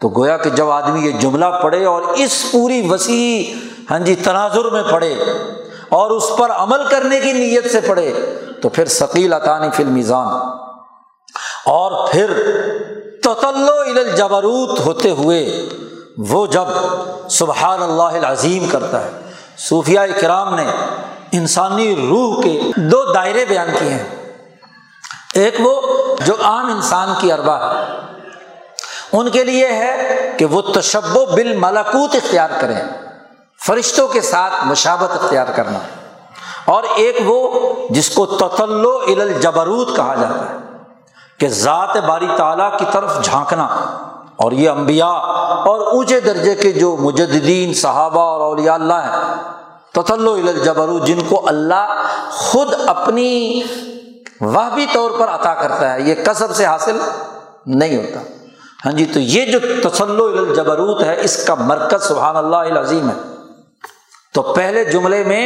تو گویا کہ جب آدمی یہ جملہ پڑھے اور اس پوری وسیع ہاں جی تناظر میں پڑھے اور اس پر عمل کرنے کی نیت سے پڑھے تو پھر ثقیلتان فی المیزان. اور پھر تطلع الی الجبروت ہوتے ہوئے وہ جب سبحان اللہ العظیم کرتا ہے. صوفیاء کرام نے انسانی روح کے دو دائرے بیان کیے ہیں, ایک وہ جو عام انسان کی ارواح ہے ان کے لیے ہے کہ وہ تشبہ بالملکوت اختیار کریں, فرشتوں کے ساتھ مشابہت اختیار کرنا, اور ایک وہ جس کو تطلع الی الجبروت کہا جاتا ہے کہ ذات باری تعالیٰ کی طرف جھانکنا. اور یہ انبیاء اور اونچے درجے کے جو مجددین صحابہ اور اولیاء اللہ ہیں تطلع الی الجبروت, جن کو اللہ خود اپنی وحبی طور پر عطا کرتا ہے, یہ کسب سے حاصل نہیں ہوتا ہاں جی تو یہ جو تسلل الجبروت ہے اس کا مرکز سبحان اللہ العظیم ہے. تو پہلے جملے میں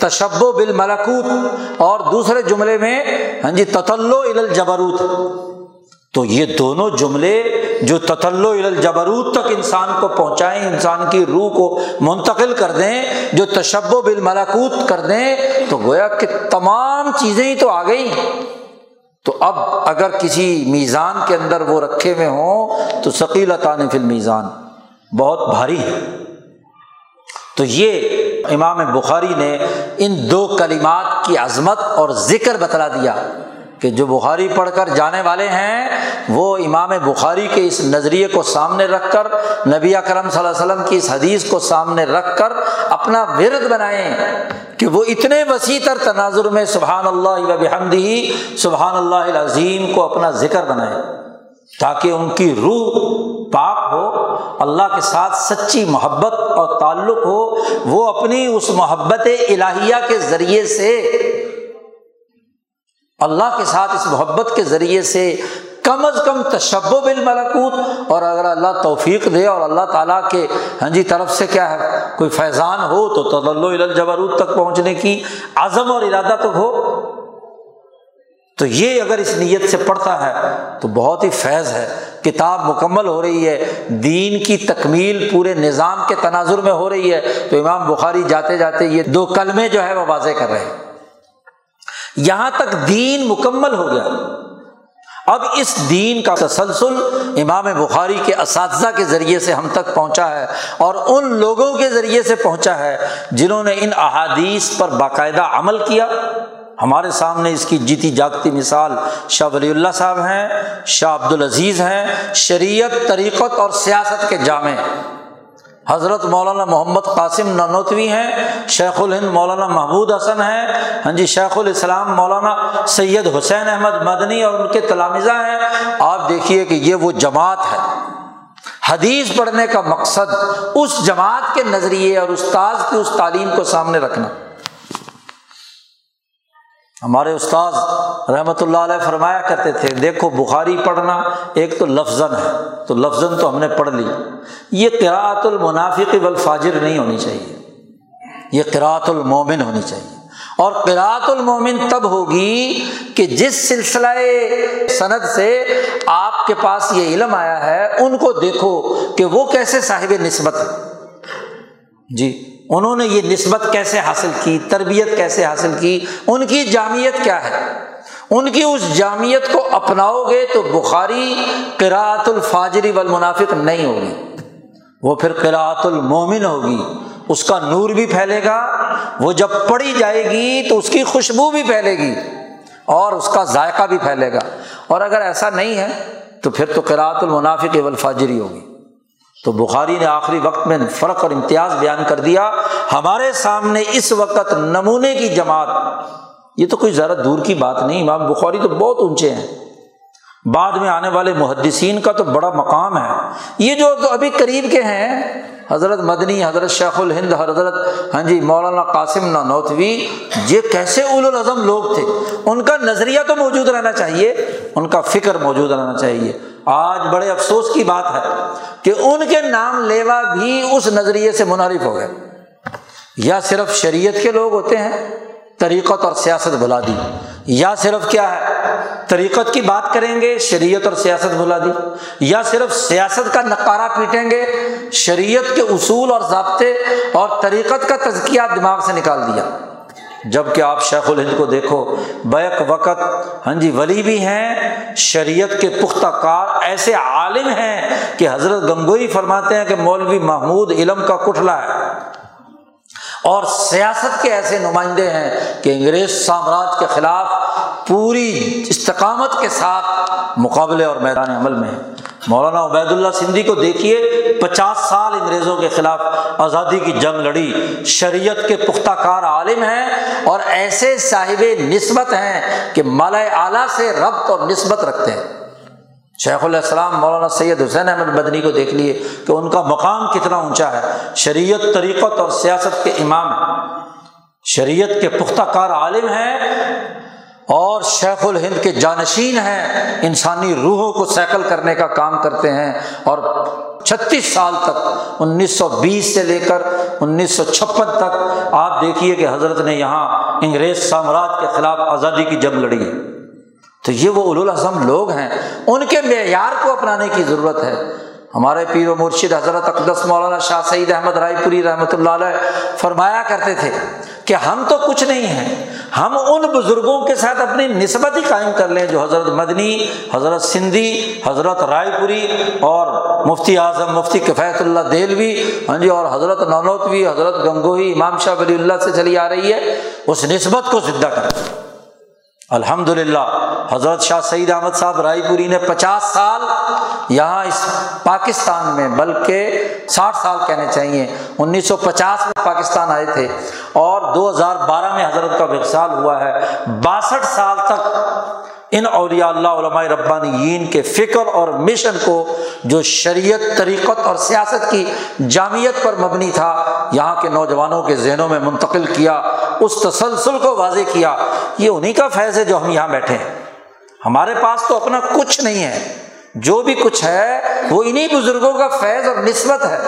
تشبہ بالملکوت اور دوسرے جملے میں ہاں جی تتلل الجبروت. تو یہ دونوں جملے جو تتلل الجبروت تک انسان کو پہنچائیں, انسان کی روح کو منتقل کر دیں, جو تشبہ بالملکوت کر دیں, تو گویا کہ تمام چیزیں ہی تو آ گئیں. تو اب اگر کسی میزان کے اندر وہ رکھے ہوئے ہوں تو ثقیلتان فی المیزان, بہت بھاری ہے. تو یہ امام بخاری نے ان دو کلمات کی عظمت اور ذکر بتلا دیا کہ جو بخاری پڑھ کر جانے والے ہیں وہ امام بخاری کے اس نظریے کو سامنے رکھ کر, نبی اکرم صلی اللہ علیہ وسلم کی اس حدیث کو سامنے رکھ کر اپنا ورد بنائیں کہ وہ اتنے وسیع تر تناظر میں سبحان اللہ و بحمدہ سبحان اللہ العظیم کو اپنا ذکر بنائیں, تاکہ ان کی روح پاک ہو, اللہ کے ساتھ سچی محبت اور تعلق ہو. وہ اپنی اس محبت الہیہ کے ذریعے سے, اللہ کے ساتھ اس محبت کے ذریعے سے کم از کم تشبہ بالملکوت, اور اگر اللہ توفیق دے اور اللہ تعالیٰ کے ہاں جی طرف سے کیا ہے کوئی فیضان ہو تو تضلع الی الجبروت تک پہنچنے کی عزم اور ارادہ تو ہو. تو یہ اگر اس نیت سے پڑھتا ہے تو بہت ہی فیض ہے, کتاب مکمل ہو رہی ہے, دین کی تکمیل پورے نظام کے تناظر میں ہو رہی ہے. تو امام بخاری جاتے جاتے یہ دو کلمے جو ہے وہ واضح کر رہے ہیں. یہاں تک دین مکمل ہو گیا. اب اس دین کا تسلسل امام بخاری کے اساتذہ کے ذریعے سے ہم تک پہنچا ہے, اور ان لوگوں کے ذریعے سے پہنچا ہے جنہوں نے ان احادیث پر باقاعدہ عمل کیا. ہمارے سامنے اس کی جیتی جاگتی مثال شاہ ولی اللہ صاحب ہیں, شاہ عبد العزیز ہیں, شریعت, طریقت اور سیاست کے جامع حضرت مولانا محمد قاسم نانوتوی ہیں, شیخ الہند مولانا محمود حسن ہیں, ہاں جی شیخ الاسلام مولانا سید حسین احمد مدنی اور ان کے تلامذہ ہیں. آپ دیکھیے کہ یہ وہ جماعت ہے. حدیث پڑھنے کا مقصد اس جماعت کے نظریے اور استاذ کی اس تعلیم کو سامنے رکھنا. ہمارے استاذ رحمۃ اللہ علیہ فرمایا کرتے تھے, دیکھو بخاری پڑھنا ایک تو لفظاً ہے, تو لفظاً تو ہم نے پڑھ لی, یہ قراءۃ المنافق والفاجر نہیں ہونی چاہیے, یہ قراءۃ المومن ہونی چاہیے. اور قراءۃ المومن تب ہوگی کہ جس سلسلہ سند سے آپ کے پاس یہ علم آیا ہے ان کو دیکھو کہ وہ کیسے صاحب نسبت ہیں, جی انہوں نے یہ نسبت کیسے حاصل کی, تربیت کیسے حاصل کی, ان کی جامعیت کیا ہے. ان کی اس جامعیت کو اپناؤ گے تو بخاری قراءۃ الفاجر والمنافق نہیں ہوگی, وہ پھر قراءۃ المومن ہوگی. اس کا نور بھی پھیلے گا, وہ جب پڑھی جائے گی تو اس کی خوشبو بھی پھیلے گی اور اس کا ذائقہ بھی پھیلے گا. اور اگر ایسا نہیں ہے تو پھر تو قراءۃ المنافق والفاجر ہوگی. تو بخاری نے آخری وقت میں فرق اور امتیاز بیان کر دیا. ہمارے سامنے اس وقت نمونے کی جماعت, یہ تو کوئی ذرا دور کی بات نہیں, امام بخاری تو بہت اونچے ہیں, بعد میں آنے والے محدثین کا تو بڑا مقام ہے. یہ جو ابھی قریب کے ہیں حضرت مدنی, حضرت شیخ الہند, حضرت ہاں جی مولانا قاسم نانوتوی, یہ کیسے اولو العزم لوگ تھے. ان کا نظریہ تو موجود رہنا چاہیے, ان کا فکر موجود رہنا چاہیے. آج بڑے افسوس کی بات ہے کہ ان کے نام لیوا بھی اس نظریے سے منحرف ہو گئے, یا صرف شریعت کے لوگ ہوتے ہیں, طریقت اور سیاست بھلا دی, یا صرف کیا ہے طریقت کی بات کریں گے, شریعت اور سیاست بھلا دی, یا صرف سیاست کا نقارہ پیٹیں گے, شریعت کے اصول اور ضابطے اور طریقت کا تزکیہ دماغ سے نکال دیا. جبکہ آپ شیخ الہند کو دیکھو, بیک وقت ہاں جی ولی بھی ہیں, شریعت کے پختہ کار ایسے عالم ہیں کہ حضرت گنگوئی فرماتے ہیں کہ مولوی محمود علم کا کٹھلا ہے, اور سیاست کے ایسے نمائندے ہیں کہ انگریز سامراج کے خلاف پوری استقامت کے ساتھ مقابلے اور میدان عمل میں ہیں. مولانا عبید اللہ سندھی کو دیکھیے, پچاس سال انگریزوں کے خلاف آزادی کی جنگ لڑی, شریعت کے پختہ کار عالم ہیں اور ایسے صاحب نسبت ہیں کہ مالا اعلیٰ سے ربط اور نسبت رکھتے ہیں. شیخ الاسلام مولانا سید حسین احمد مدنی کو دیکھ لیے کہ ان کا مقام کتنا اونچا ہے, شریعت, طریقت اور سیاست کے امام ہیں, شریعت کے پختہ کار عالم ہیں اور شیخ الہند کے جانشین ہیں, انسانی روحوں کو سیکل کرنے کا کام کرتے ہیں, اور چھتیس سال تک انیس سو بیس سے لے کر انیس سو چھپن تک آپ دیکھیے کہ حضرت نے یہاں انگریز سامراج کے خلاف آزادی کی جنگ لڑی ہے. تو یہ وہ اولوالعزم لوگ ہیں, ان کے معیار کو اپنانے کی ضرورت ہے. ہمارے پیر و مرشد حضرت اقدس مولانا شاہ سعید احمد رائے پوری رحمۃ اللہ علیہ فرمایا کرتے تھے کہ ہم تو کچھ نہیں ہیں, ہم ان بزرگوں کے ساتھ اپنی نسبت ہی قائم کر لیں جو حضرت مدنی, حضرت سندھی, حضرت رائے پوری اور مفتی اعظم مفتی کفایت اللہ دہلوی, ہاں جی, اور حضرت نانوتوی, حضرت گنگوہی, امام شاہ ولی اللہ سے چلی آ رہی ہے. اس نسبت کو زندہ کریں. الحمدللہ حضرت شاہ سعید احمد صاحب رائے پوری نے پچاس سال یہاں اس پاکستان میں, بلکہ ساٹھ سال کہنے چاہیے, انیس سو پچاس میں پاکستان آئے تھے اور دو ہزار بارہ میں حضرت کا وصال ہوا ہے. باسٹھ سال تک ان اولیاء اللہ علماء ربانیین کے فکر اور مشن کو, جو شریعت, طریقت اور سیاست کی جامعیت پر مبنی تھا, یہاں کے نوجوانوں کے ذہنوں میں منتقل کیا, اس تسلسل کو واضح کیا. یہ انہی کا فیض ہے جو ہم یہاں بیٹھے ہیں. ہمارے پاس تو اپنا کچھ نہیں ہے, جو بھی کچھ ہے وہ انہی بزرگوں کا فیض اور نسبت ہے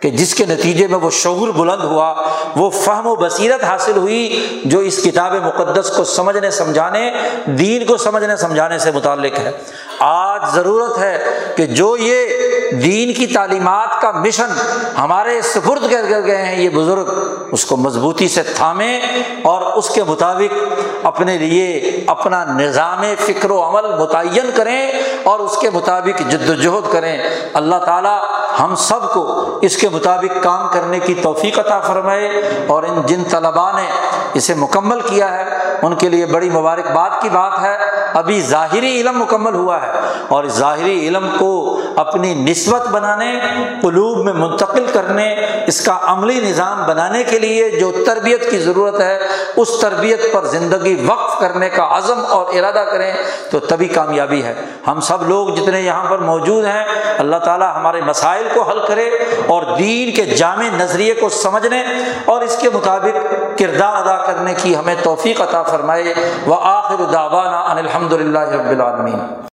کہ جس کے نتیجے میں وہ شعور بلند ہوا, وہ فہم و بصیرت حاصل ہوئی جو اس کتاب مقدس کو سمجھنے سمجھانے, دین کو سمجھنے سمجھانے سے متعلق ہے. آج ضرورت ہے کہ جو یہ دین کی تعلیمات کا مشن ہمارے سپرد کر گئے ہیں یہ بزرگ, اس کو مضبوطی سے تھامیں اور اس کے مطابق اپنے لیے اپنا نظام فکر و عمل متعین کریں اور اس کے مطابق جدوجہد کریں. اللہ تعالیٰ ہم سب کو اس کے مطابق کام کرنے کی توفیق عطا فرمائے, اور ان جن طلباء نے اسے مکمل کیا ہے ان کے لیے بڑی مبارکباد کی بات ہے. ابھی ظاہری علم مکمل ہوا ہے, اور ظاہری علم کو اپنی نسبت بنانے, قلوب میں منتقل کرنے, اس کا عملی نظام بنانے کے لیے جو تربیت کی ضرورت ہے اس تربیت پر زندگی وقف کرنے کا عزم اور ارادہ کریں تو تبھی کامیابی ہے. ہم سب لوگ جتنے یہاں پر موجود ہیں, اللہ تعالیٰ ہمارے مسائل کو حل کرے اور دین کے جامع نظریے کو سمجھنے اور اس کے مطابق کردار ادا کرنے کی ہمیں توفیق عطا فرمائے. وآخر دعوانا ان الحمد للہ رب العالمین.